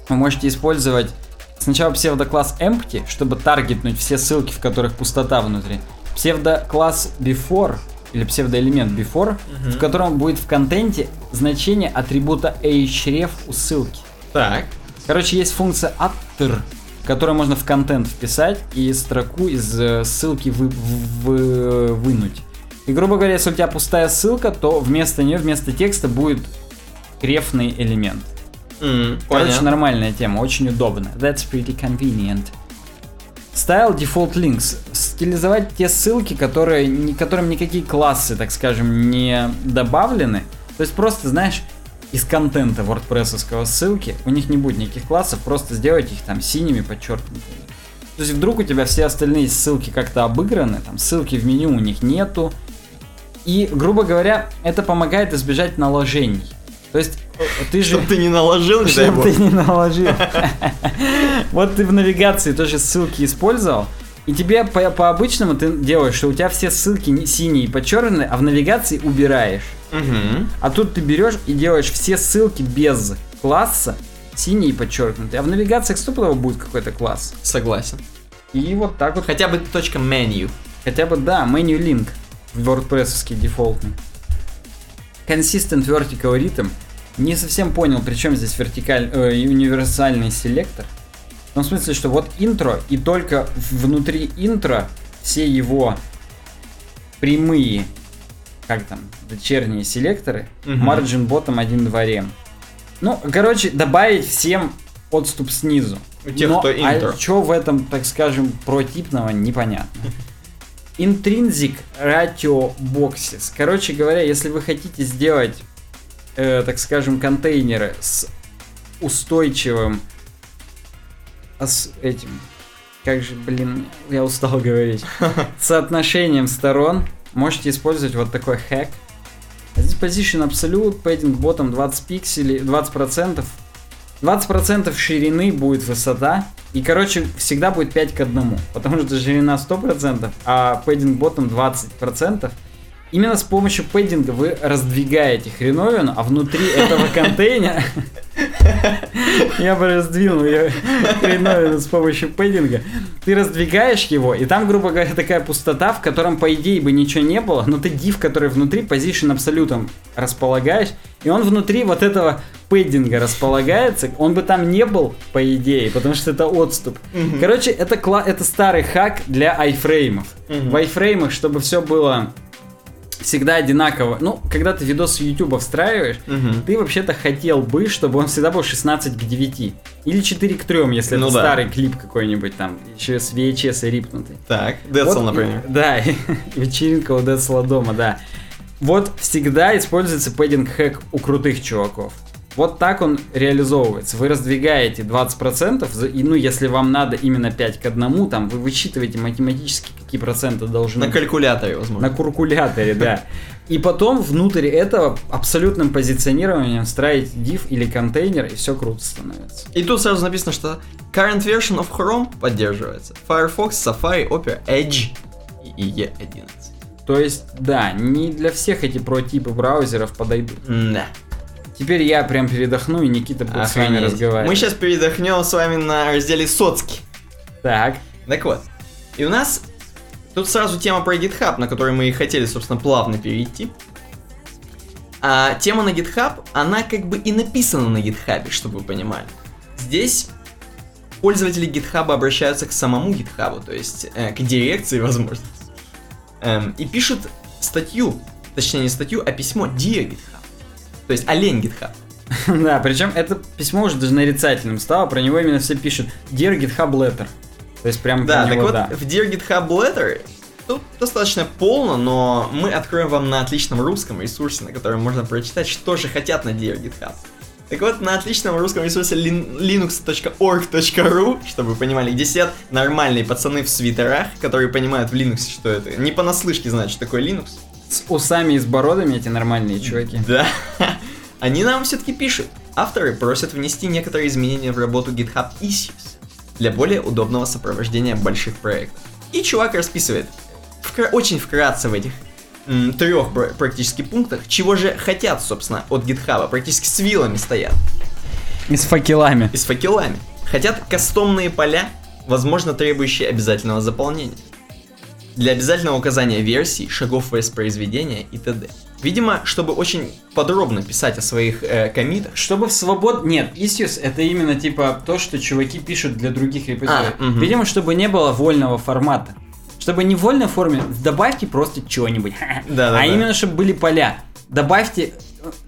Вы можете использовать сначала псевдокласс empty, чтобы таргетнуть все ссылки, в которых пустота внутри. Псевдокласс before или псевдоэлемент before, mm-hmm. в котором будет в контенте значение атрибута href у ссылки. Так. Короче, есть функция attr, которую можно в контент вписать и строку из ссылки вы- вы- вынуть. И, грубо говоря, если у тебя пустая ссылка, то вместо нее, вместо текста будет крефный элемент. Mm, Короче, понятно. Нормальная тема, очень удобно. That's pretty convenient. Style default links. Стилизовать те ссылки, которые, которым никакие классы, так скажем, не добавлены. То есть просто, знаешь, из контента WordPress-овского ссылки у них не будет никаких классов, просто сделайте их там синими, подчеркнутыми. То есть вдруг у тебя все остальные ссылки как-то обыграны, там ссылки в меню у них нету. И, грубо говоря, это помогает избежать наложений. То есть ты же... Чтоб ты не наложил, не дай бог. Чтоб ты не наложил. Вот ты в навигации тоже ссылки использовал, и тебе по-обычному ты делаешь, что у тебя все ссылки синие и подчеркнутые, а в навигации убираешь. А тут ты берешь и делаешь все ссылки без класса синие и подчеркнутые. А в навигациях стопудово будет какой-то класс. Согласен. И вот так вот. Хотя бы точка menu. Хотя бы, да, menu link. WordPress-овский дефолтный. Consistent vertical rhythm. Не совсем понял, при чем здесь вертикаль, э, универсальный селектор. В том смысле, что вот интро, и только внутри интро все его прямые, как там, дочерние селекторы, uh-huh. margin bottom один два rem. Ну, короче, добавить всем отступ снизу. У тех, но, кто интро. А что в этом, так скажем, протипного, непонятно. Intrinsic ratio boxes. Короче говоря, если вы хотите сделать, э, так скажем, контейнеры с устойчивым... А с этим... Как же, блин, я устал говорить. Соотношением сторон, можете использовать вот такой хэк. Position absolute, padding bottom двадцать пикселей, двадцать процентов. двадцать процентов ширины будет высота. И, короче, всегда будет пять к одному. Потому что ширина сто процентов, а padding bottom двадцать процентов. Именно с помощью пэддинга вы раздвигаете хреновину, а внутри этого контейнера... Я бы раздвинул ее хреновину с помощью пэддинга. Ты раздвигаешь его, и там, грубо говоря, такая пустота, в котором, по идее, бы ничего не было, но ты div, который внутри position абсолютом располагаешь, и он внутри вот этого пэддинга располагается. Он бы там не был, по идее, потому что это отступ. Mm-hmm. Короче, это, кла- это старый хак для айфреймов. Mm-hmm. В айфреймах, чтобы все было... всегда одинаково. Ну, когда ты видос с YouTube встраиваешь, угу. ты вообще-то хотел бы, чтобы он всегда был шестнадцать к девяти. Или четыре к трем, если ну это да. старый клип какой-нибудь там, еще с ви эйч эс рипнутый. Так, Децл, вот, например. Да, вечеринка у Децла дома, да. Вот всегда используется пэддинг-хэк у крутых чуваков. Вот так он реализовывается. Вы раздвигаете двадцать процентов, ну, если вам надо именно пять к одному, там, вы вычитываете математически, какие проценты должны... На калькуляторе, возможно. На калькуляторе, да. И потом внутрь этого абсолютным позиционированием строить div или контейнер, и все круто становится. И тут сразу написано, что current version of Chrome поддерживается. Firefox, Safari, Opera, Edge и и и одиннадцать. То есть, да, не для всех эти прототипы браузеров подойдут. Да. Теперь я прям передохну, и Никита будет Охренеть. С вами разговаривать. Мы сейчас передохнем с вами на разделе соцки. Так. Так вот. И у нас тут сразу тема про GitHub, на которую мы и хотели, собственно, плавно перейти. А тема на GitHub, она как бы и написана на GitHub, чтобы вы понимали. Здесь пользователи GitHub обращаются к самому GitHub, то есть э, к дирекции, возможно, эм, и пишут статью, точнее не статью, а письмо Dear GitHub, то есть олень GitHub. Да, причем это письмо уже даже нарицательным стало, про него именно все пишут Dear GitHub Letter, то есть прямо да, про него, да. Да, так вот, в Dear GitHub Letter тут достаточно полно, но мы откроем вам на отличном русском ресурсе, на котором можно прочитать, что же хотят на Dear GitHub. Так вот, на отличном русском ресурсе linux точка org точка ru, чтобы вы понимали, где сидят нормальные пацаны в свитерах, которые понимают в Linux, что это. Не понаслышке знают, что такое Linux. С усами и с бородами эти нормальные чуваки. Да. Они нам все-таки пишут. Авторы просят внести некоторые изменения в работу GitHub Issues для более удобного сопровождения больших проектов. И чувак расписывает вкра- очень вкратце в этих м- трех пр- практически пунктах, чего же хотят, собственно, от GitHub. Практически с вилами стоят. И с факелами. И с факелами. Хотят кастомные поля, возможно, требующие обязательного заполнения. Для обязательного указания версий, шагов воспроизведения и т.д. Видимо, чтобы очень подробно писать о своих э, коммитах. Чтобы в свобод... Нет, issues это именно типа то, что чуваки пишут для других репозиториев. А, угу. Видимо, чтобы не было вольного формата. Чтобы не в вольной форме, добавьте просто чего-нибудь. Да, да, а да. Именно, чтобы были поля. Добавьте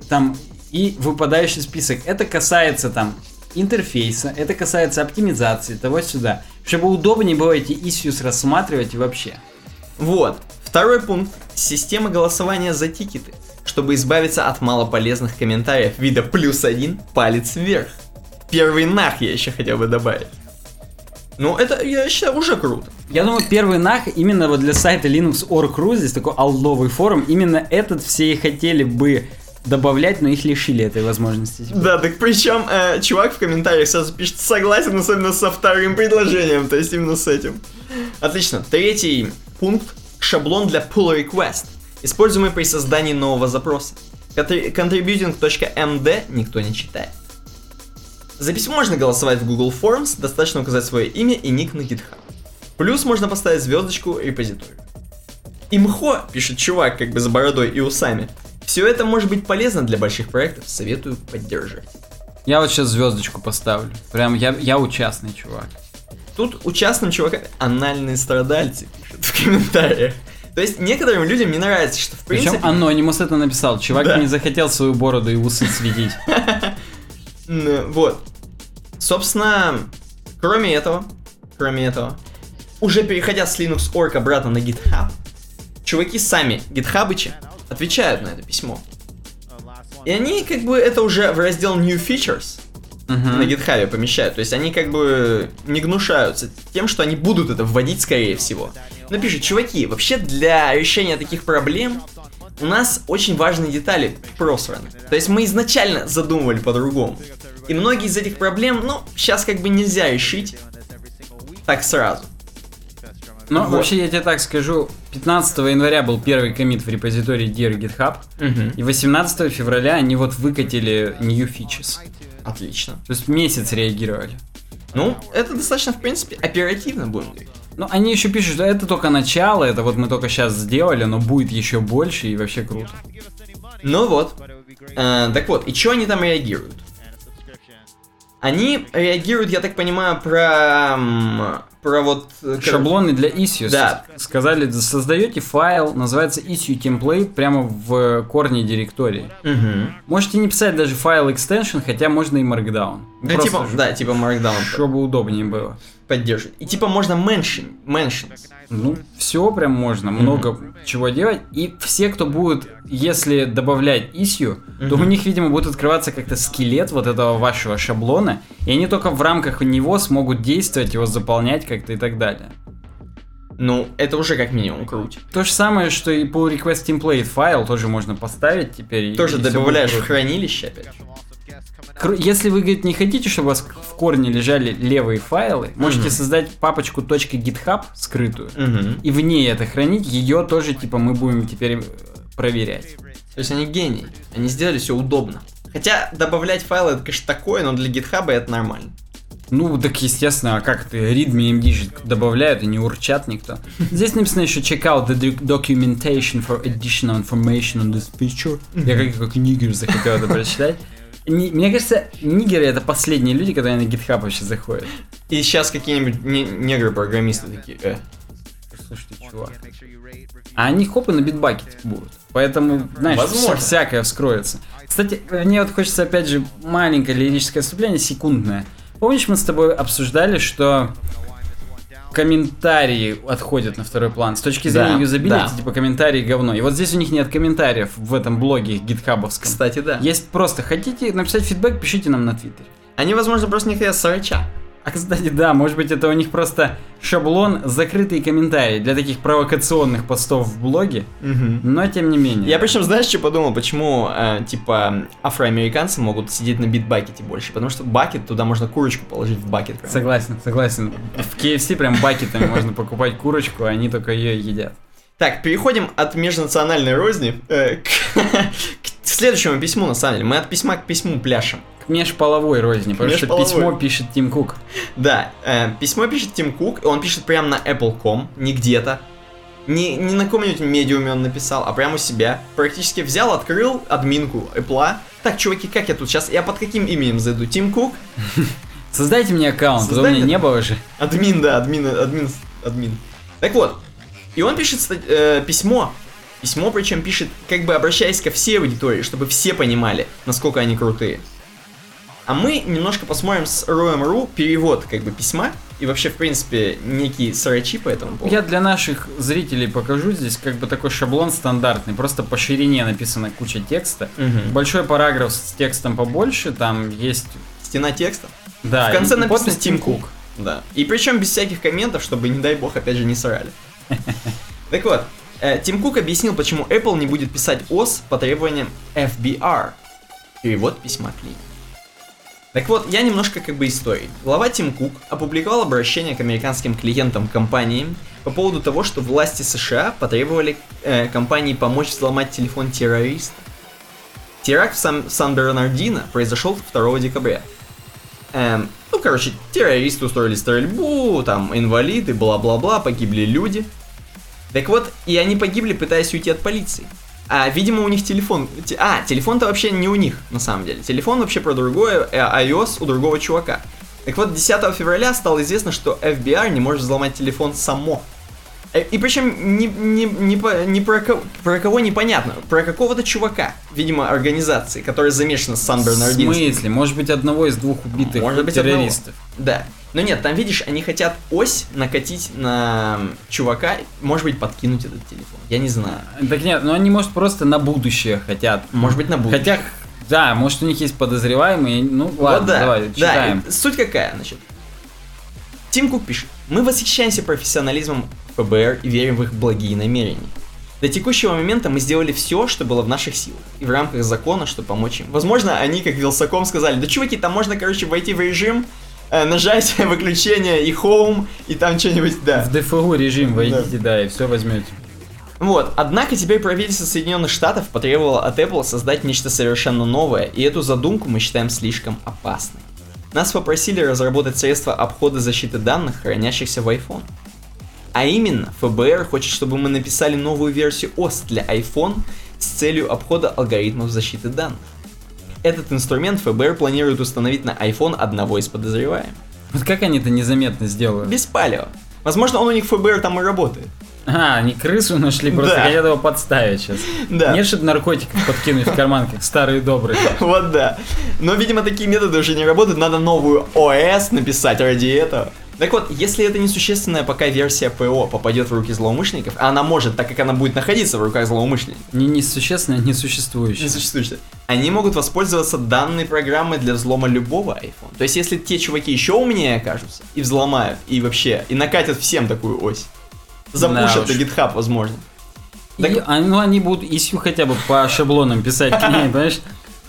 там и выпадающий список. Это касается там интерфейса, это касается оптимизации, того-сюда. Чтобы удобнее было эти issues рассматривать и вообще. Вот. Второй пункт. Система голосования за тикеты, чтобы избавиться от малополезных комментариев вида плюс один, палец вверх. Первый нах я еще хотел бы добавить. Ну, это, я считаю, уже круто. Я думаю, первый нах именно вот для сайта linux точка org точка ru, здесь такой алдовый форум, именно этот все и хотели бы добавлять, но их лишили этой возможности. Да, так причем э, чувак в комментариях сразу пишет «согласен», особенно со вторым предложением, то есть именно с этим. Отлично. Третий пункт. Шаблон для pull request, используемый при создании нового запроса. Contributing.md никто не читает. За письмо можно голосовать в Google Forms, достаточно указать свое имя и ник на GitHub. Плюс можно поставить звездочку репозиторию. Имхо, пишет чувак как бы с бородой и усами, все это может быть полезно для больших проектов, советую поддержать. Я вот сейчас звездочку поставлю, прям я, я участный чувак. Тут участным чувакам анальные страдальцы пишут в комментариях. То есть некоторым людям не нравится, что в принципе... Причем анонимус это написал, чувак да. не захотел свою бороду и усы светить. Вот. Собственно, кроме этого, кроме этого, уже переходя с linux точка org обратно на GitHub, чуваки сами, гитхабычи, отвечают на это письмо. И они как бы это уже в раздел New Features Uh-huh. на GitHub помещают, то есть они как бы не гнушаются тем, что они будут это вводить, скорее всего. Но пишут, чуваки, вообще для решения таких проблем у нас очень важные детали просраны. То есть мы изначально задумывали по-другому. И многие из этих проблем, ну, сейчас как бы нельзя решить так сразу. Ну, вот. Вообще, я тебе так скажу, пятнадцатого января был первый коммит в репозитории Dear GitHub, uh-huh. и восемнадцатого февраля они вот выкатили New Features. Отлично. То есть месяц реагировали. Ну, это достаточно, в принципе, оперативно будем говорить. Ну, они еще пишут, что это только начало, это вот мы только сейчас сделали, но будет еще больше и вообще круто. Ну вот. Э, так вот, и что они там реагируют? Они реагируют, я так понимаю, про... про вот... Шаблоны для issues. Да. Сказали, создаете файл, называется issue template, прямо в корне директории. Угу. Можете не писать даже файл extension, хотя можно и markdown. Да, типа, ж... да, типа markdown. Чтобы удобнее было. Поддерживать. И типа можно mention, mentions. Ну, все прям можно, угу. много чего делать. И все, кто будет, если добавлять issue, угу. то у них, видимо, будет открываться как-то скелет вот этого вашего шаблона, и они только в рамках него смогут действовать, его заполнять как-то и так далее. Ну, это уже как минимум круть. То же самое, что и pull request template файл тоже можно поставить теперь. Тоже и добавляешь в хранилище опять. Если вы, говорит, не хотите, чтобы у вас в корне лежали левые файлы, mm-hmm. можете создать папочку .github скрытую, mm-hmm. и в ней это хранить, ее тоже, типа, мы будем теперь проверять. То есть они гении, они сделали все удобно. Хотя добавлять файлы, это, конечно, такое, но для GitHub это нормально. Ну, так естественно, а как ты? Readme эм ди добавляют и не урчат никто. Здесь написано еще check out the documentation for additional information on this picture. Я как, как нигер захотел это прочитать. Не, мне кажется, нигеры — это последние люди, которые на GitHub вообще заходят. И сейчас какие-нибудь не- негры-программисты такие, э. Слушайте, чувак. А они хоп и на битбакете будут. Поэтому, знаешь, возможно, всякое вскроется. Кстати, мне вот хочется опять же маленькое лирическое вступление, секундное. Помнишь, мы с тобой обсуждали, что комментарии отходят на второй план. С точки зрения да, юзабилити, да. Типа комментарии говно. И вот здесь у них нет комментариев в этом блоге гитхабовском. Кстати, да. Есть просто хотите написать фидбэк, пишите нам на Твиттере. Они, возможно, просто не хотят срача. А, кстати, да, может быть, это у них просто шаблон закрытые комментарии для таких провокационных постов в блоге, угу. Но тем не менее. Я причем, знаешь, что подумал, почему, э, типа, афроамериканцы могут сидеть на битбакете больше, потому что бакет, туда можно курочку положить в бакет. Прям. Согласен, согласен. В кей эф си прям бакетами можно покупать курочку, они только ее едят. Так, переходим от межнациональной розни э, к, к следующему письму, на самом деле. Мы от письма к письму пляшем. К межполовой розни, потому межполовой. Что письмо пишет Тим Кук. Да, э, письмо пишет Тим Кук, он пишет прямо на эпл точка ком, не где-то. Не, не на каком-нибудь медиуме он написал, а прямо у себя. Практически взял, открыл админку Apple. Так, чуваки, как я тут сейчас? Я под каким именем зайду? Тим Кук? Создайте мне аккаунт, потому что у меня не было же. Админ, да, админ, админ, админ. Так вот. И он пишет э, письмо, письмо причем пишет, как бы обращаясь ко всей аудитории, чтобы все понимали, насколько они крутые. А мы немножко посмотрим с Роем.ру перевод как бы письма и вообще, в принципе, некие срачи по этому поводу. Я для наших зрителей покажу здесь как бы такой шаблон стандартный, просто по ширине написана куча текста. Угу. Большой параграф с текстом побольше, там есть... Стена текста. Да. В конце и, написано Тим Кук. Да. И причем без всяких комментов, чтобы, не дай бог, опять же, не срали. Так вот, Тим Кук объяснил, почему Apple не будет писать о эс по требованиям эф би ай. Перевод письма к Ли. Так вот, я немножко как бы истории. Глава Тим Кук опубликовал обращение к американским клиентам компании по поводу того, что власти США потребовали э, компании помочь взломать телефон террориста. Теракт в Сан- Сан-Бернардино произошел второго декабря. Эм, ну, короче, террористы устроили стрельбу, там, инвалиды, бла-бла-бла, погибли люди. Так вот, и они погибли, пытаясь уйти от полиции. А, видимо, у них телефон... А, телефон-то вообще не у них, на самом деле. Телефон вообще про другое, iOS у другого чувака. Так вот, десятого февраля стало известно, что эф би ай не может взломать телефон само. И причем не, не, не, не про, кого, про кого непонятно, про какого-то чувака, видимо, организации, которая замешана с Сан-Бернардино. В смысле? Может быть, одного из двух убитых может быть, террористов? Одного. Да. Но нет, там, видишь, они хотят ось накатить на чувака, может быть, подкинуть этот телефон. Я не знаю. Так нет, но они, может, просто на будущее хотят. Может быть, на будущее. Хотя, да, может, у них есть подозреваемые. Ну, ладно, вот да, давай, читаем. Да, суть какая, значит. Тим Кук пишет. Мы восхищаемся профессионализмом эф бэ эр и верим в их благие намерения. До текущего момента мы сделали все, что было в наших силах, и в рамках закона, чтобы помочь им. Возможно, они, как Вилсаком, сказали, да чуваки, там можно, короче, войти в режим, э, нажать выключение и home, и там что-нибудь, да. В ди эф ю режим войдите, да, да и все возьмете. Вот, однако теперь правительство Соединенных Штатов потребовало от Apple создать нечто совершенно новое, и эту задумку мы считаем слишком опасной. Нас попросили разработать средства обхода защиты данных, хранящихся в iPhone. А именно, эф бэ эр хочет, чтобы мы написали новую версию о эс для iPhone с целью обхода алгоритмов защиты данных. Этот инструмент эф бэ эр планирует установить на iPhone одного из подозреваемых. Вот как они это незаметно сделают? Без палева. Возможно, он у них эф бэ эр там и работает. А, они крысу нашли, просто да. Хотят его подставить сейчас. Да. Нет, чтобы наркотиков подкинуть в карман, как старые добрые. Вот да. Но, видимо, такие методы уже не работают, надо новую о эс написать ради этого. Так вот, если это несущественная пока версия ПО попадет в руки злоумышленников, а она может, так как она будет находиться в руках злоумышленников. Не несущественная, несуществующая. Несуществующая. Они могут воспользоваться данной программой для взлома любого iPhone. То есть, если те чуваки еще умнее окажутся, и взломают, и вообще, и накатят всем такую ось. Запушат на GitHub, возможно. Так... И, ну, они будут исью хотя бы по шаблонам писать к ней, понимаешь?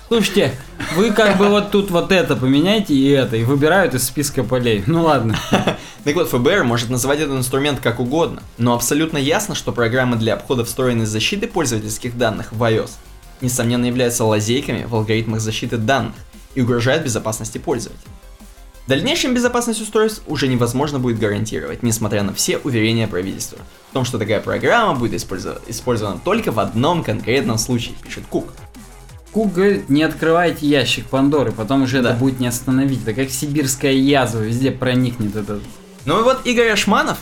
Слушайте, вы как бы вот тут вот это поменяйте и это, и выбирают из списка полей. Ну ладно. Так вот, эф бэ эр может называть этот инструмент как угодно, но абсолютно ясно, что программы для обхода встроенной защиты пользовательских данных в iOS, несомненно, являются лазейками в алгоритмах защиты данных и угрожают безопасности пользователя. В дальнейшем безопасность устройств уже невозможно будет гарантировать, несмотря на все уверения правительства в том, что такая программа будет использована, использована только в одном конкретном случае, пишет Кук. Кук говорит, не открывайте ящик Пандоры, потом уже да. это будет не остановить. Да как сибирская язва, везде проникнет этот... Ну и вот Игорь Ашманов,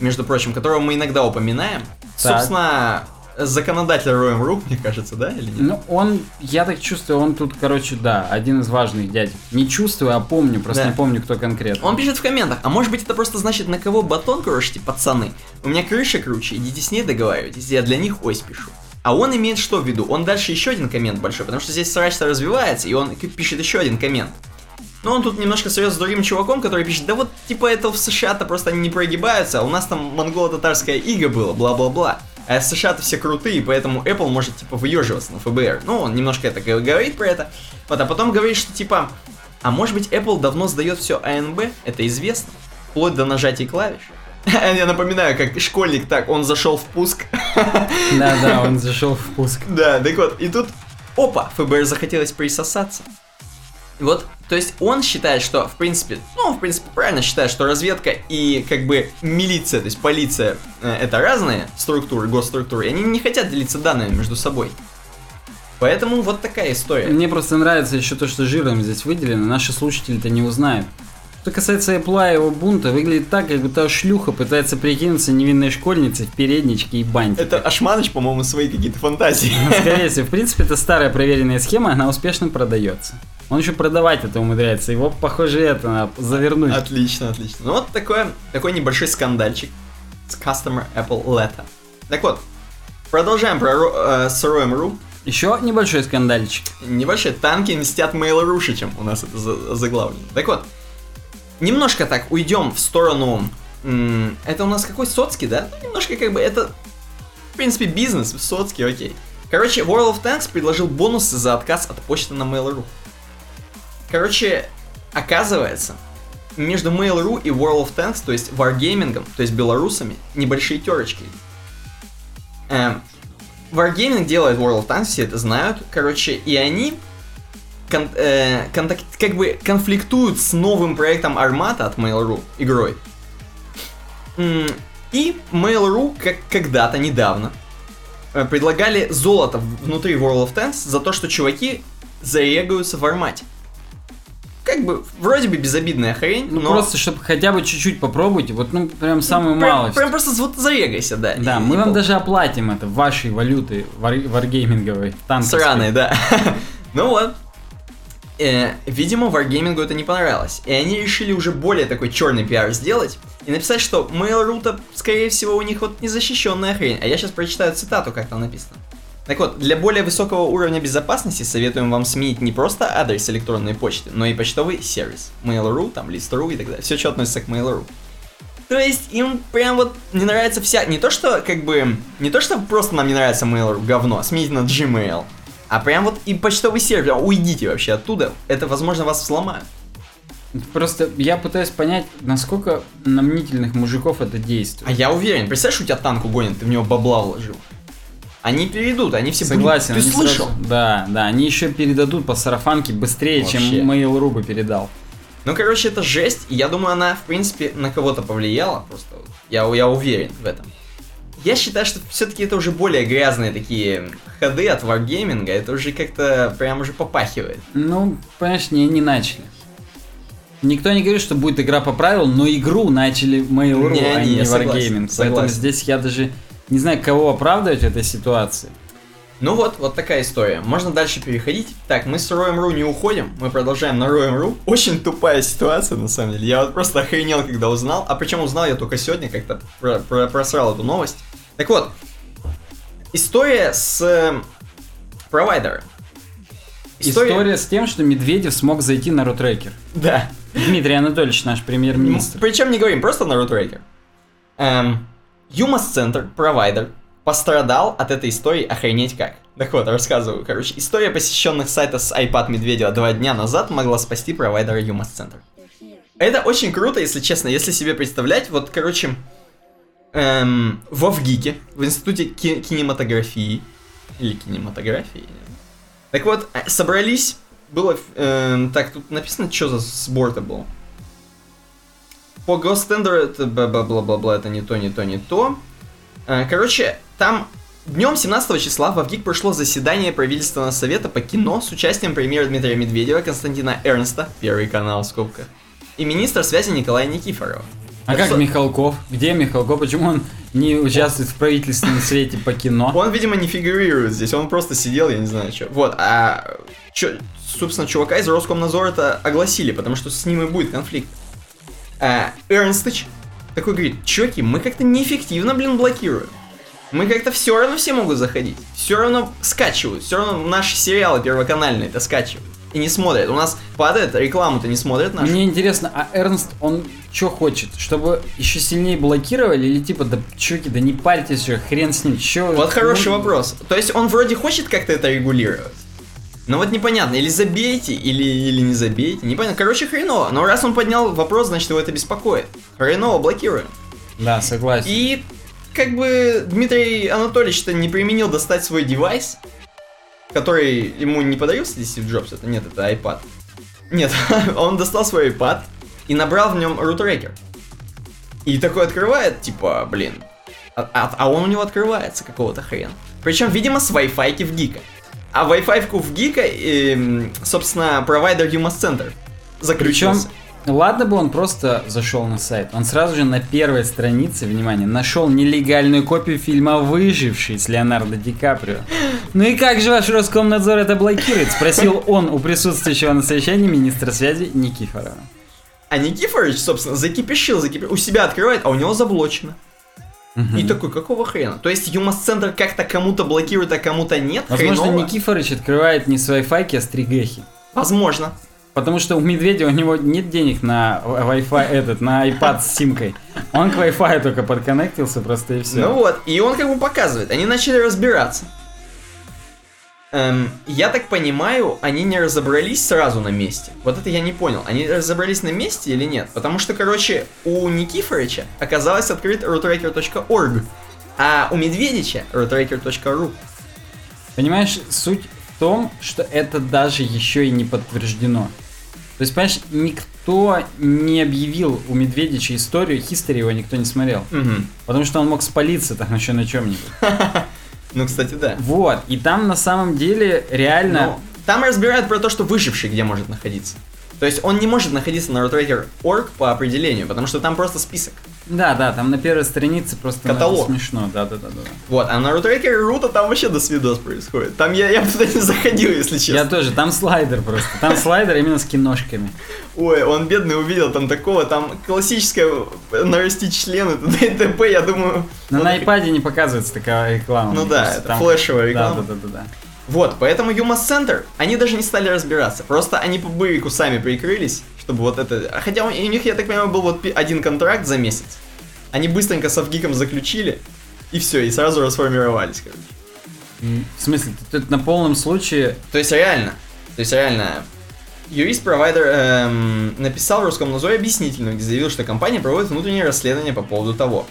между прочим, которого мы иногда упоминаем, так. собственно, законодатель Ро эм ру, мне кажется, да, или нет? Ну, он, я так чувствую, он тут, короче, да, один из важных дядь. Не чувствую, а помню, просто да. не помню, кто конкретно. Он пишет в комментах, а может быть это просто значит, на кого батон крошите, пацаны? У меня крыша круче, идите с ней договаривайтесь, я для них ось пишу. А он имеет что в виду? Он дальше еще один коммент большой, потому что здесь срач-то развивается, и он пишет еще один коммент. Но он тут немножко сорвёт с другим чуваком, который пишет, да вот, типа, это в США-то просто они не прогибаются, а у нас там монголо-татарская ига была, бла-бла-бла. А в США-то все крутые, поэтому Apple может, типа, выеживаться на эф бэ эр. Ну, он немножко это говорит про это. Вот, а потом говорит, что, типа, а может быть, Apple давно сдает все а эн бэ, это известно, вплоть до нажатий клавиш. Я напоминаю, как школьник, так, он зашел в пуск. Да-да, он зашел в пуск. Да, так вот, и тут, опа, эф бэ эр захотелось присосаться. Вот, то есть он считает, что, в принципе, ну, в принципе, правильно считает, что разведка и, как бы, милиция, то есть полиция, это разные структуры, госструктуры, и они не хотят делиться данными между собой. Поэтому вот такая история. Мне просто нравится еще то, что жиром здесь выделено, наши слушатели-то не узнают. Что касается Apple и его бунта, выглядит так, как будто шлюха пытается прикинуться невинной школьницей в передничке и бантике. Это Ашманыч, по-моему, свои какие-то фантазии. Скорее всего, в принципе, это старая проверенная схема, она успешно продается. Он еще продавать это умудряется, его, похоже, это надо завернуть. Отлично, отлично. Ну вот такое, такой небольшой скандальчик с Customer Apple Letter. Так вот, продолжаем про, э, с ро эм ру. Еще небольшой скандальчик. Небольшой. Танки мстят Mail.рушичам. У нас это заглавлено. Так вот, немножко так уйдем в сторону... М- это у нас какой соцкий, да? Ну, немножко как бы это... В принципе, бизнес в соцке, окей. Короче, World of Tanks предложил бонусы за отказ от почты на Mail.ru. Короче, оказывается, между Mail.ru и World of Tanks, то есть Wargaming, то есть белорусами, небольшие терочки. Эм, Wargaming делает World of Tanks, все это знают, короче, и они кон- э, контакт, как бы конфликтуют с новым проектом Армата от Mail.ru, игрой. И Mail.ru, как когда-то, недавно, предлагали золото внутри World of Tanks за то, что чуваки зарегаются в Армате. Как бы, вроде бы безобидная хрень, ну, но... просто, чтобы хотя бы чуть-чуть попробуйте, вот, ну, прям самую ну, малость. Прям, прям просто вот зарегайся, да. Да, и, мы и вам пол... даже оплатим это, вашей валюты, вар... варгейминговой, танковской. Сраной, да. Ну вот. Э, видимо, Wargaming это не понравилось. И они решили уже более такой черный пиар сделать и написать, что Mail.ru-то, скорее всего, у них вот незащищенная хрень. А я сейчас прочитаю цитату, как там написано. Так вот, для более высокого уровня безопасности советуем вам сменить не просто адрес электронной почты, но и почтовый сервис. Mail.ru, там, List.ru и так далее. Все, что относится к Mail.ru. То есть, им прям вот не нравится вся... Не то, что, как бы... Не то, что просто нам не нравится Mail.ru, говно, сменить на Gmail. А прям вот и почтовый сервис. Уйдите вообще оттуда, это, возможно, вас взломают. Просто я пытаюсь понять, насколько на мнительных мужиков это действует. А я уверен. Представляешь, у тебя танк угонит, ты в него бабла вложил. Они перейдут, они все согласен, будут... Ты слышал? Сразу... Да, да, они еще передадут по сарафанке быстрее, вообще. Чем Mail.ru бы передал. Ну, короче, это жесть, и я думаю, она, в принципе, на кого-то повлияла, просто я, я уверен в этом. Я считаю, что все-таки это уже более грязные такие ходы от Wargaming, это уже как-то прям уже попахивает. Ну, понимаешь, не, не начали. Никто не говорит, что будет игра по правилам, но игру начали Mail.ru, не, а не, не Wargaming. Согласен, согласен. Поэтому здесь я даже... Не знаю, кого оправдывать в этой ситуации. Ну вот, вот такая история. Можно дальше переходить. Так, мы с ро эм ру не уходим, мы продолжаем на ро эм ру. Очень тупая ситуация, на самом деле. Я вот просто охренел, когда узнал. А причем узнал я только сегодня, как-то про- про- просрал эту новость. Так вот, история с э, провайдером. История... история с тем, что Медведев смог зайти на RuTracker. Да. Дмитрий Анатольевич, наш премьер-министр. Причем не говорим, просто на RuTracker. Эм... Юмас-центр, провайдер, пострадал от этой истории охренеть как. Так вот, рассказываю, короче. История посещенных сайтов с iPad Медведева два дня назад могла спасти провайдера Юмас-центр. Это очень круто, если честно, если себе представлять. Вот, короче, эм, в Овгике, в Институте ки- кинематографии, или кинематографии, так вот, собрались, было, эм, так, тут написано, что за сбор-то был. по госстендеру это бла-бла-бла-бла, это не то, не то, не то. Короче, там днем семнадцатого числа в ВГИК прошло заседание правительственного совета по кино с участием премьера Дмитрия Медведева, Константина Эрнста, Первый канал в скобках, и министра связи Николая Никифорова. А это как со... Михалков? Где Михалков? Почему он не участвует в правительственном совете по кино? Он, видимо, не фигурирует здесь, он просто сидел, я не знаю, что. Вот, а, чё, собственно, чувака из Роскомнадзора-то огласили, потому что с ним и будет конфликт. А, Эрнстыч такой говорит: чуваки, мы как-то неэффективно, блин, блокируем. Мы как-то все равно все могут заходить, все равно скачивают, все равно наши сериалы первоканальные-то скачивают. И не смотрят. У нас падает, рекламу-то не смотрят нашу. Мне интересно, а Эрнст, он что хочет? Чтобы еще сильнее блокировали? Или типа, да, чуваки, да не парьтесь же, хрен с ним. Чё? Вот хороший ну... вопрос. То есть он вроде хочет как-то это регулировать, но вот непонятно, или забейте, или, или не забейте. Непонятно. Короче, хреново. Но раз он поднял вопрос, значит его это беспокоит. Хреново, блокируем. Да, согласен. И как бы Дмитрий Анатольевич-то не применил достать свой девайс, который ему не подарился здесь Стив Джобс, это нет, это iPad. Нет, он достал свой iPad и набрал в нем RuTracker. И такой открывает, типа, блин, а, а, а он у него открывается какого-то хрена. Причем, видимо, с Wi-Fi-ки в Гика. А Wi-Fi-ку в Гика, э, собственно, провайдер Юмас Центр заключился. Причем, ладно бы он просто зашел на сайт, он сразу же на первой странице, внимание, нашел нелегальную копию фильма «Выживший» с Леонардо Ди Каприо. Ну и как же ваш Роскомнадзор это блокирует? Спросил он у присутствующего на совещании министра связи Никифорова. А Никифорович, собственно, закипящил, закипящил. У себя открывает, а у него заблочено. Угу. И такой, какого хрена? То есть Юмас-центр как-то кому-то блокирует, а кому-то нет? Возможно, хреново. Никифорович открывает не с Wi-Fi, а с три джи. Возможно. Потому что у Медведева у него нет денег на Wi-Fi этот, на iPad с симкой. Он к Wi-Fi только подконнектился просто и все. Ну вот, и он как бы показывает. Они начали разбираться. Эм, я так понимаю, они не разобрались сразу на месте. Вот это я не понял. Они разобрались на месте или нет? Потому что, короче, у Никифорыча оказалось открыт rutracker точка орг, а у Медведича rutracker точка ру. Понимаешь, суть в том, что это даже еще и не подтверждено. То есть, понимаешь, никто не объявил у Медведича историю, history его никто не смотрел. Угу. Потому что он мог спалиться там еще на чем-нибудь. Ну, кстати, да. Вот, и там на самом деле реально... Но там разбирают про то, что выживший где может находиться. То есть он не может находиться на rutracker точка орг по определению, потому что там просто список. Да-да, там на первой странице просто каталог. Смешно. Да-да-да. Вот, а на rutracker точка ру-то там вообще досвидос происходит. Там я, я туда не заходил, если честно. Я тоже, там слайдер просто. Там слайдер именно с киношками. Ой, он бедный увидел там такого, там классическое нарастить члены, т.д. я думаю... Но на iPad не показывается такая реклама. Ну да, это флешевая реклама. Да-да-да-да. Вот, поэтому Юмас Центр, они даже не стали разбираться. Просто они по бырику сами прикрылись, чтобы вот это... Хотя у них, я так понимаю, был вот один контракт за месяц. Они быстренько с Авгиком заключили, и все, и сразу расформировались, короче. В смысле, тут на полном случае... То есть реально, то есть реально... Юрист-провайдер эм, написал в Роскомнадзоре объяснительную, где заявил, что компания проводит внутреннее расследование по поводу того.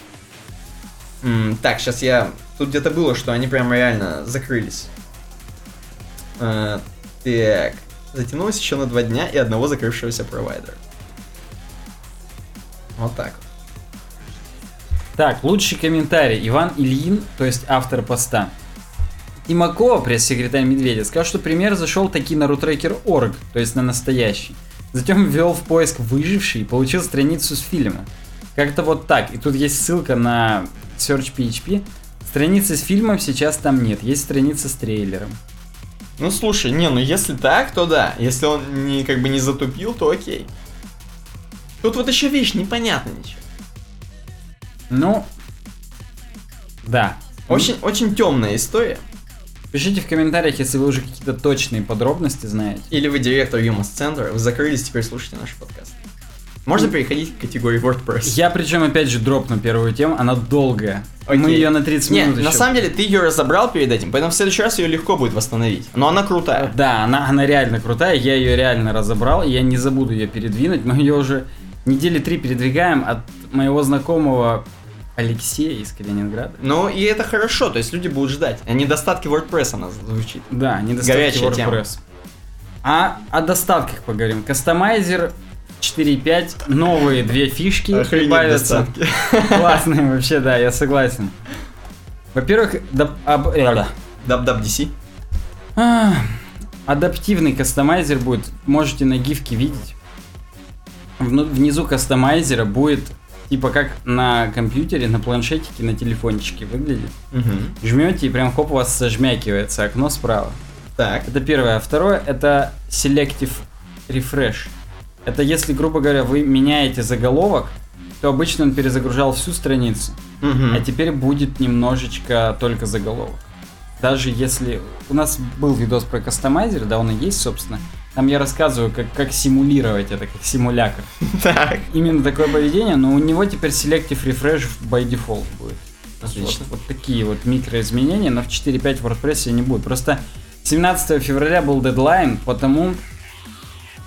М-м, так, сейчас я... Тут где-то было, что они прям реально закрылись. Uh, так, затянулось еще на два дня и одного закрывшегося провайдера. Вот так. Так, лучший комментарий. Иван Ильин, то есть автор поста. Тимакова, пресс-секретарь Медведя, сказал, что пример зашел таки на rutracker точка орг, то есть на настоящий. Затем ввел в поиск выживший и получил страницу с фильмом. Как-то вот так. И тут есть ссылка на search.php. Страницы с фильмом сейчас там нет, есть страница с трейлером. Ну слушай, не, ну если так, то да. Если он не, как бы не затупил, то окей. Тут вот еще, видишь, непонятно ничего. Ну, да. Очень, очень темная история. Пишите в комментариях, если вы уже какие-то точные подробности знаете. Или вы директор Юмас Центра, вы закрылись, теперь слушайте наш подкаст. Можно переходить к категории WordPress? Я причем опять же дропну первую тему, она долгая. Окей. Мы ее на тридцать минут Нет, еще... на самом деле ты ее разобрал перед этим, поэтому в следующий раз ее легко будет восстановить. Но она крутая. Да, она, она реально крутая, я ее реально разобрал, и я не забуду ее передвинуть. Мы ее уже недели три передвигаем от моего знакомого Алексея из Калининграда. Ну и это хорошо, то есть люди будут ждать. А недостатки WordPress она звучит. Да, недостатки Горячая WordPress. Тема. А о достатках поговорим. Кастомайзер... четыре и пять новые две фишки Охренеть прибавятся. Классные вообще, да, я согласен. Во-первых, даб даб ди си. Адаптивный кастомайзер будет, можете на гифке видеть. Внизу кастомайзера будет типа как на компьютере, на планшетике, на телефончике выглядит. Угу. Жмете и прям хоп, у вас сожмякивается окно справа. Так. Это первое. Второе это Selective Refresh. Это если, грубо говоря, вы меняете заголовок, то обычно он перезагружал всю страницу, угу. а теперь будет немножечко только заголовок. Даже если... У нас был видос про кастомайзер, да, он и есть, собственно. Там я рассказываю, как, как симулировать это, как симулякр. Так. Именно такое поведение, но у него теперь Selective Refresh by default будет. Отлично. Вот, вот такие вот микроизменения, но в четыре пять в WordPress не будет. Просто семнадцатого февраля был дедлайн, потому...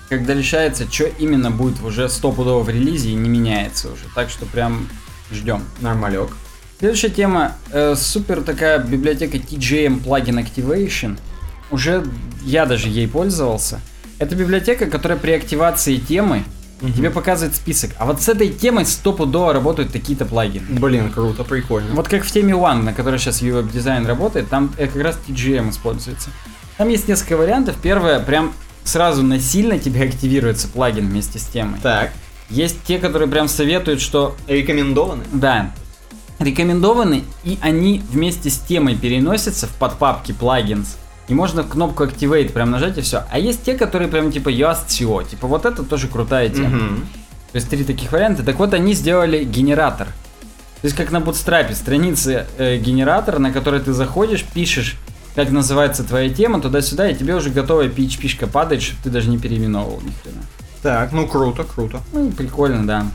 Когда решается, что именно будет уже стопудово в релизе и не меняется уже. Так что прям ждем. Нормалек. Следующая тема. Э, супер такая библиотека ти джи эм Plugin Activation. Уже я даже ей пользовался. Это библиотека, которая при активации темы mm-hmm. тебе показывает список. А вот с этой темой стопудово работают такие-то плагины. Блин, круто, прикольно. Вот как в теме One, на которой сейчас Uweb Design работает, там как раз ти джи эм используется. Там есть несколько вариантов. Первое прям... сразу насильно тебе активируется плагин вместе с темой. Так. Есть те, которые прям советуют, что... Рекомендованы? Да. Рекомендованы, и они вместе с темой переносятся в подпапки плагинс. И можно кнопку Activate прям нажать и все. А есть те, которые прям типа Just.co. Типа вот это тоже крутая тема. Угу. То есть три таких варианта. Так вот они сделали генератор. То есть как на Bootstrap страницы э, генератор, на который ты заходишь, пишешь как называется твоя тема, туда-сюда, и тебе уже готовая пи эйч пи-шка падает, чтобы ты даже не переименовывал ни хрена. Так, ну круто, круто. Ну, прикольно, да.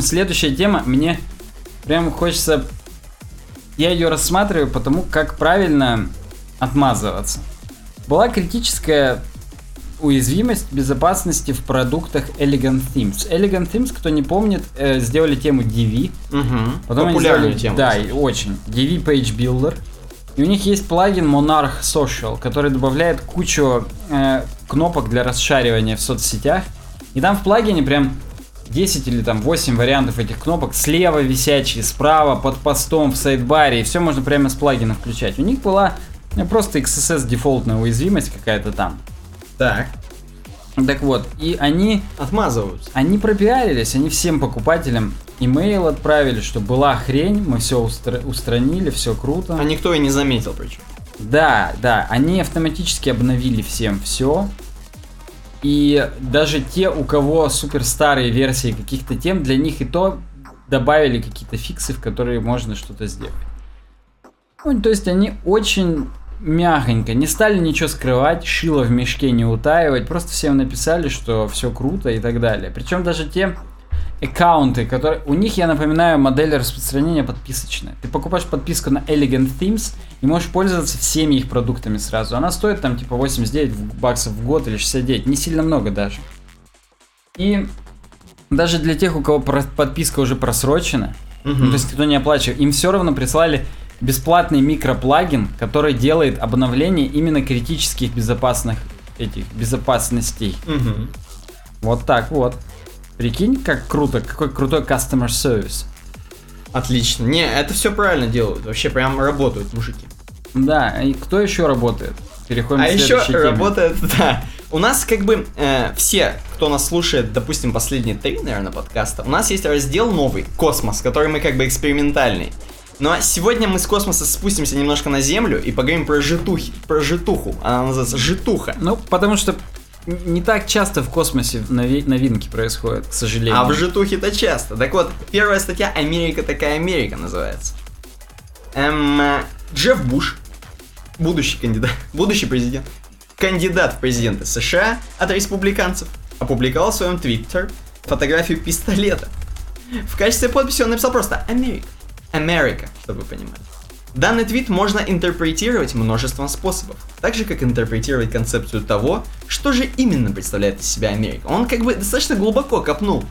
Следующая тема, мне прям хочется... Я ее рассматриваю потому, как правильно отмазываться. Была критическая уязвимость безопасности в продуктах Elegant Themes. Elegant Themes, кто не помнит, сделали тему ди ви. Угу. Потом популярную сделали... тему. Да, и очень. ди ви Page Builder. И у них есть плагин Monarch Social, который добавляет кучу э, кнопок для расшаривания в соцсетях. И там в плагине прям десять или там восемь вариантов этих кнопок. Слева висячие, справа, под постом, в сайдбаре. И все можно прямо с плагина включать. У них была ну, просто икс эс эс дефолтная уязвимость какая-то там. Так. Так вот, и они... Отмазываются. Они пропиарились, они всем покупателям... Имейл отправили, что была хрень, мы все устр- устранили, все круто. А никто и не заметил причем. Да, да, они автоматически обновили всем все. И даже те, у кого супер старые версии каких-то тем, для них и то добавили какие-то фиксы, в которые можно что-то сделать. Ну, то есть они очень мягонько, не стали ничего скрывать, шило в мешке не утаивать, просто всем написали, что все круто и так далее. Причем даже те... аккаунты, которые... У них, я напоминаю, модель распространения подписочная. Ты покупаешь подписку на Elegant Themes и можешь пользоваться всеми их продуктами сразу. Она стоит там типа восемьдесят девять баксов в год или шестьдесят девять, не сильно много даже. И даже для тех, у кого подписка уже просрочена, угу. ну, то есть кто не оплачивал, им все равно прислали бесплатный микроплагин, который делает обновление именно критических безопасных этих безопасностей. Угу. Вот так вот. Прикинь, как круто, какой крутой customer service. Отлично. Не, это все правильно делают. Вообще прям работают мужики. Да, и кто еще работает? Переходим а к следующей теме. А еще работает, да. У нас как бы э, все, кто нас слушает, допустим, последние три, наверное, подкаста, у нас есть раздел новый, космос, который мы как бы экспериментальный. Но сегодня мы с космоса спустимся немножко на Землю и поговорим про житухи, про житуху. Она называется житуха. Ну, потому что... Не так часто в космосе новинки происходят, к сожалению. А в житухе-то часто. Так вот, первая статья «Америка такая Америка» называется. Эм, Джефф Буш, будущий кандидат, будущий президент, кандидат в президенты США от республиканцев, опубликовал в своем Twitter фотографию пистолета. В качестве подписи он написал просто «Америка». «Америка», чтобы вы понимали. Данный твит можно интерпретировать множеством способов, так же как интерпретировать концепцию того, что же именно представляет из себя Америка. Он как бы достаточно глубоко копнул.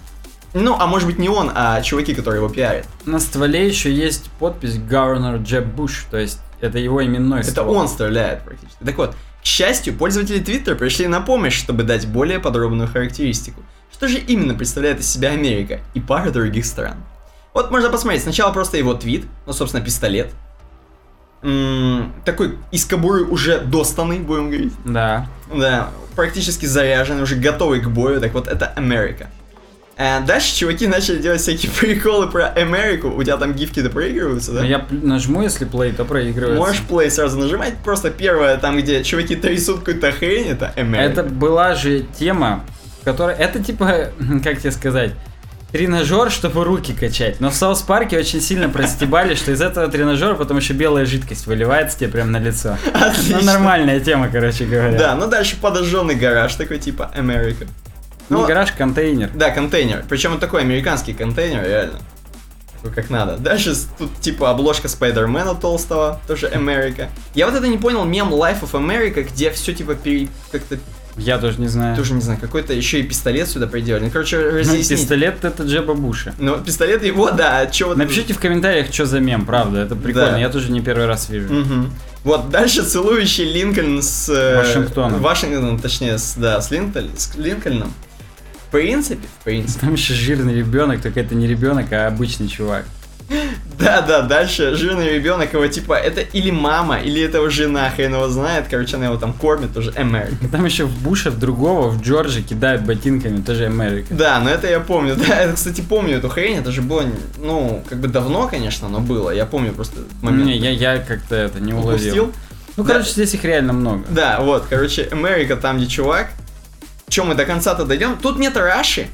Ну, а может быть не он, а чуваки, которые его пиарят. На стволе еще есть подпись Governor Jeb Bush, то есть это его именной ствол. Это он стреляет практически. Так вот, к счастью, пользователи Twitter пришли на помощь, чтобы дать более подробную характеристику. что же именно представляет из себя Америка и пара других стран. Вот можно посмотреть, сначала просто его твит, ну, собственно, пистолет. М-м, такой из кобуры уже достанный, будем говорить. Да. Да, практически заряженный, уже готовый к бою, так вот это Америка. А дальше чуваки начали делать всякие приколы про Америку. У тебя там гифки то проигрываются, да? Я нажму, если плей, то проигрывается. Можешь плей сразу нажимать, просто первое, там, где чуваки трясут какую-то хрень, это Америка. Это была же тема, которая... Это типа, как тебе сказать, тренажер, чтобы руки качать. Но в Саус-Парке очень сильно простебали, что из этого тренажера потом еще белая жидкость выливается тебе прям на лицо. Отлично. Ну, нормальная тема, короче говоря. Да, ну дальше подожженный гараж такой, типа Америка. Ну, не гараж, контейнер. Да, контейнер. Причем он такой американский контейнер, реально. Такой как надо. Дальше тут типа обложка Спайдермена толстого, тоже Америка. Я вот это не понял, мем Life of America, где все типа пере... как-то... Я тоже не знаю. Тоже не знаю, какой-то еще и пистолет сюда приделали. Ну, короче, разъясните. Ну, пистолет это Джеба Буша. Ну, пистолет его, да. Чего? Напишите в комментариях, что за мем, правда. Это прикольно, да. Я тоже не первый раз вижу. Угу. Вот, дальше целующий Линкольн с... Вашингтоном. Вашингтоном, точнее, с, да, с, Линколь... с Линкольном. В принципе, в принципе. Там еще жирный ребенок, только это не ребенок, а обычный чувак. Да-да, дальше жирный ребенок, его типа, это или мама, или этого жена, хрен его знает, короче, она его там кормит, тоже Америка. Там еще в Буша, в другого, в Джорджи кидают ботинками, тоже Америка. Да, но это я помню, да, это, кстати, помню эту хрень, это же было, ну, как бы давно, конечно, но было, я помню просто момент. Не, я, я как-то это не уловил. Упустил? Ну, да. Короче, здесь их реально много. Да, вот, короче, Америка, там где чувак. Че мы до конца-то дойдем? Тут нет Раши.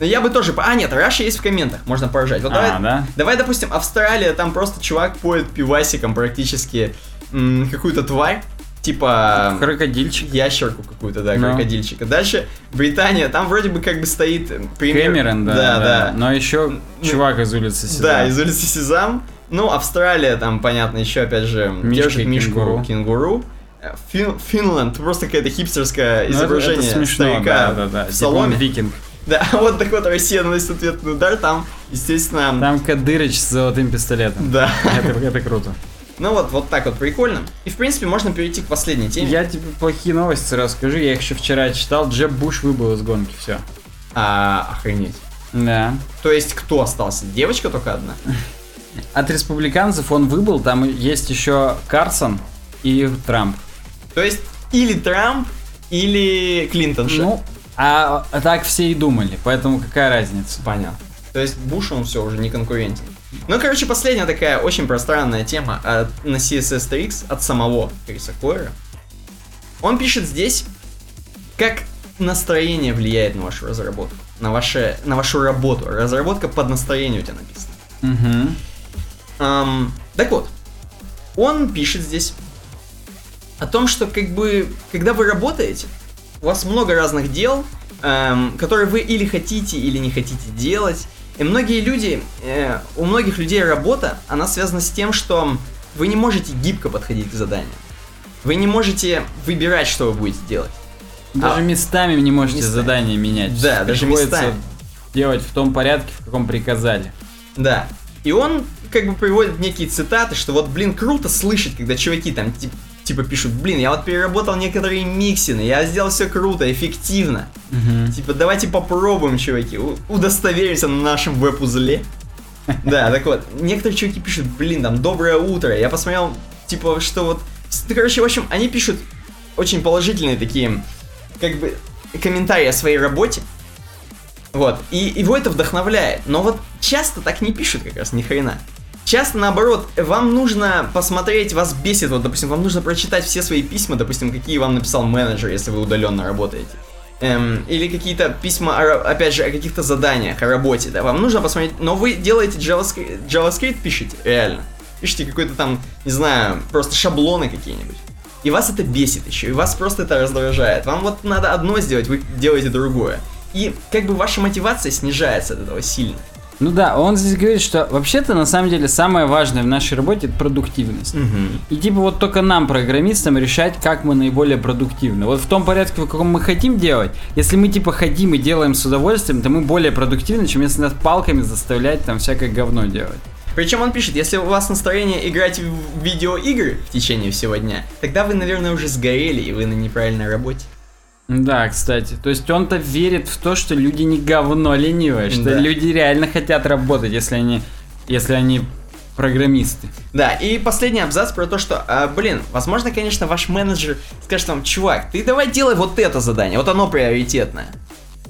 Я бы тоже... А, нет, Раши есть в комментах, можно поржать. Вот а, давай, да? Давай, допустим, Австралия, там просто чувак поет пивасиком практически м- какую-то тварь, типа... Крокодильчик. Ящерку какую-то, да, но. Крокодильчика. Дальше Британия, там вроде бы как бы стоит... Премьер... Кэмерон, да, да, да, да. Но еще чувак из улицы Сезам. Да, из улицы Сезам. Ну, Австралия, там, понятно, еще, опять же, Мишка, держит мишку кенгуру. кенгуру. Фин, Финланд, просто какое-то хипстерское изображение, ну, это, это смешно, старика, да, да, да. В салоне. Викинг. Да, вот так вот Россия наносит ответный удар, там, естественно... Там Кадырыч с золотым пистолетом. Да. Это, это круто. Ну вот, вот так вот прикольно. И, в принципе, можно перейти к последней теме. Я тебе плохие новости расскажу, я их еще вчера читал. Джеб Буш выбыл из гонки, все. А, охренеть. Да. То есть, кто остался? Девочка только одна? От республиканцев он выбыл, там есть еще Карсон и Трамп. То есть, или Трамп, или Клинтонша. Ну, а, а так все и думали, поэтому какая разница? Понятно. То есть, Буш, он все, уже не конкурентен. Ну, короче, последняя такая очень пространная тема от, на си эс эс три икс от самого Криса Койера. Он пишет здесь, как настроение влияет на вашу разработку. На, ваше, на вашу работу. Разработка под настроение у тебя написана. Угу. Эм, так вот, он пишет здесь... О том, что как бы, когда вы работаете, у вас много разных дел, эм, которые вы или хотите, или не хотите делать. И многие люди, э, у многих людей работа, она связана с тем, что вы не можете гибко подходить к заданию. Вы не можете выбирать, что вы будете делать. Даже а, местами не можете местами. Задания менять. Да, даже местами. Делать в том порядке, в каком приказали. Да. И он как бы приводит некие цитаты, что вот, блин, круто слышать, когда чуваки там типа... Типа пишут, блин, я вот переработал некоторые миксины, я сделал все круто, эффективно. Uh-huh. Типа, давайте попробуем, чуваки, у- удостоверимся на нашем веб-узле. Да, так вот, некоторые чуваки пишут, блин, там, доброе утро. Я посмотрел, типа, что вот... Короче, в общем, они пишут очень положительные такие, как бы, комментарии о своей работе. Вот, и его это вдохновляет. Но вот часто так не пишут как раз ни хрена. Часто, наоборот, вам нужно посмотреть, вас бесит, вот, допустим, вам нужно прочитать все свои письма, допустим, какие вам написал менеджер, если вы удаленно работаете. Эм, или какие-то письма, о, опять же, о каких-то заданиях, о работе, да, вам нужно посмотреть, но вы делаете JavaScript, JavaScript пишете, реально. Пишите какой-то там, не знаю, просто шаблоны какие-нибудь. И вас это бесит еще, и вас просто это раздражает. Вам вот надо одно сделать, вы делаете другое. И как бы ваша мотивация снижается от этого сильно. Ну да, он здесь говорит, что вообще-то на самом деле самое важное в нашей работе — это продуктивность. Uh-huh. И типа вот только нам, программистам, решать, как мы наиболее продуктивны. Вот в том порядке, в каком мы хотим делать, если мы типа хотим и делаем с удовольствием, то мы более продуктивны, чем если нас палками заставлять там всякое говно делать. Причем он пишет, если у вас настроение играть в видеоигры в течение всего дня, тогда вы, наверное, уже сгорели и вы на неправильной работе. Да, кстати. То есть он-то верит в то, что люди не говно ленивые, что да. люди реально хотят работать, если они, если они программисты. Да, и последний абзац про то, что, а, блин, возможно, конечно, ваш менеджер скажет вам: чувак, ты давай делай вот это задание, вот оно приоритетное.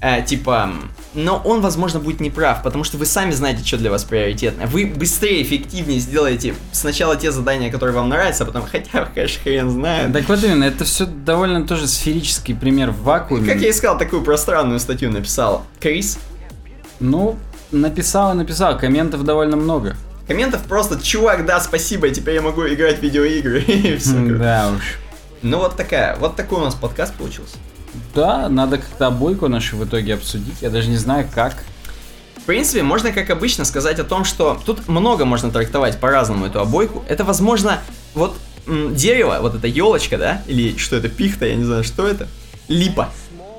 А, типа, но он, возможно, будет неправ, потому что вы сами знаете, что для вас приоритетное. Вы быстрее, эффективнее сделаете сначала те задания, которые вам нравятся, а потом, хотя, конечно, хрен знает. Так вот именно, это все довольно тоже сферический пример в вакууме. Как я искал, такую пространную статью написал Крис. Ну, написал и написал, комментов довольно много. Комментов просто: чувак, да, спасибо, теперь я могу играть в видеоигры. И все. Да уж. Ну вот такая, вот такой у нас подкаст получился. Да, надо как-то обойку нашу в итоге обсудить, я даже не знаю как. В принципе, можно, как обычно, сказать о том, что тут много можно трактовать по-разному эту обойку. Это, возможно, вот м- дерево, вот эта елочка, да, или что это, пихта, я не знаю, что это, липа.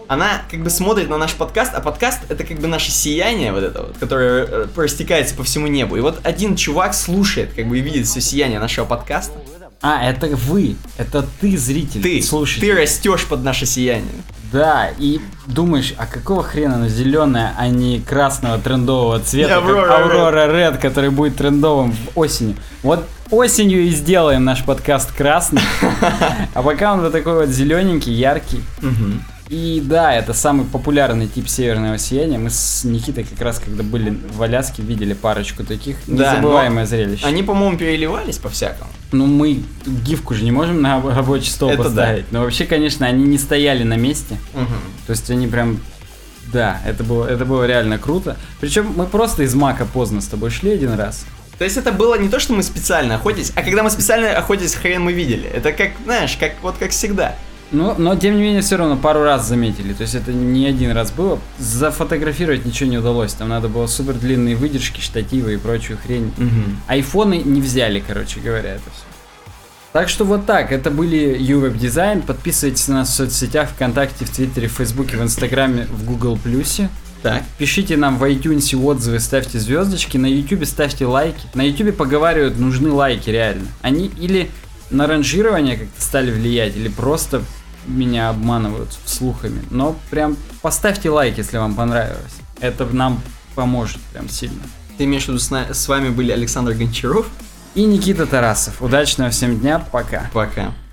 Она как бы смотрит на наш подкаст, а подкаст — это как бы наше сияние вот это вот, которое растекается по всему небу. И вот один чувак слушает, как бы, и видит все сияние нашего подкаста. А, это вы, это ты, зритель, ты, слушатель. Ты растешь под наше сияние. Да, и думаешь, а какого хрена оно зеленое, а не красного трендового цвета, Аврора, как Аврора Ред, который будет трендовым осенью. Вот осенью и сделаем наш подкаст красный. А пока он вот такой вот зелененький, яркий. И да, это самый популярный тип северного сияния. Мы с Никитой как раз, когда были в Аляске, видели парочку таких. Да, незабываемое зрелище. Они, по-моему, переливались по-всякому. Ну, мы гифку же не можем на рабочий стол это поставить. Да. Но вообще, конечно, они не стояли на месте. Угу. То есть они прям... Да, это было, это было реально круто. Причем мы просто из Мака поздно с тобой шли один раз. То есть это было не то, что мы специально охотились, а когда мы специально охотились, хрен мы видели. Это как, знаешь, как вот как всегда. Ну, но, тем не менее, все равно пару раз заметили. То есть это не один раз было. Зафотографировать ничего не удалось. Там надо было супер длинные выдержки, штативы и прочую хрень. Угу. Айфоны не взяли, короче говоря, это все. Так что вот так. Это были Uweb Design. Подписывайтесь на нас в соцсетях: ВКонтакте, в Твиттере, в Фейсбуке, в Инстаграме, в Google Плюсе. Так. Пишите нам в iTunes отзывы, ставьте звездочки. На Ютубе ставьте лайки. На Ютубе поговаривают, нужны лайки реально. Они или... на ранжирование как-то стали влиять, или просто меня обманывают слухами. Но прям поставьте лайк, если вам понравилось. Это нам поможет прям сильно. Ты имеешь в виду, с вами были Александр Гончаров и Никита Тарасов. Удачного всем дня, пока. Пока.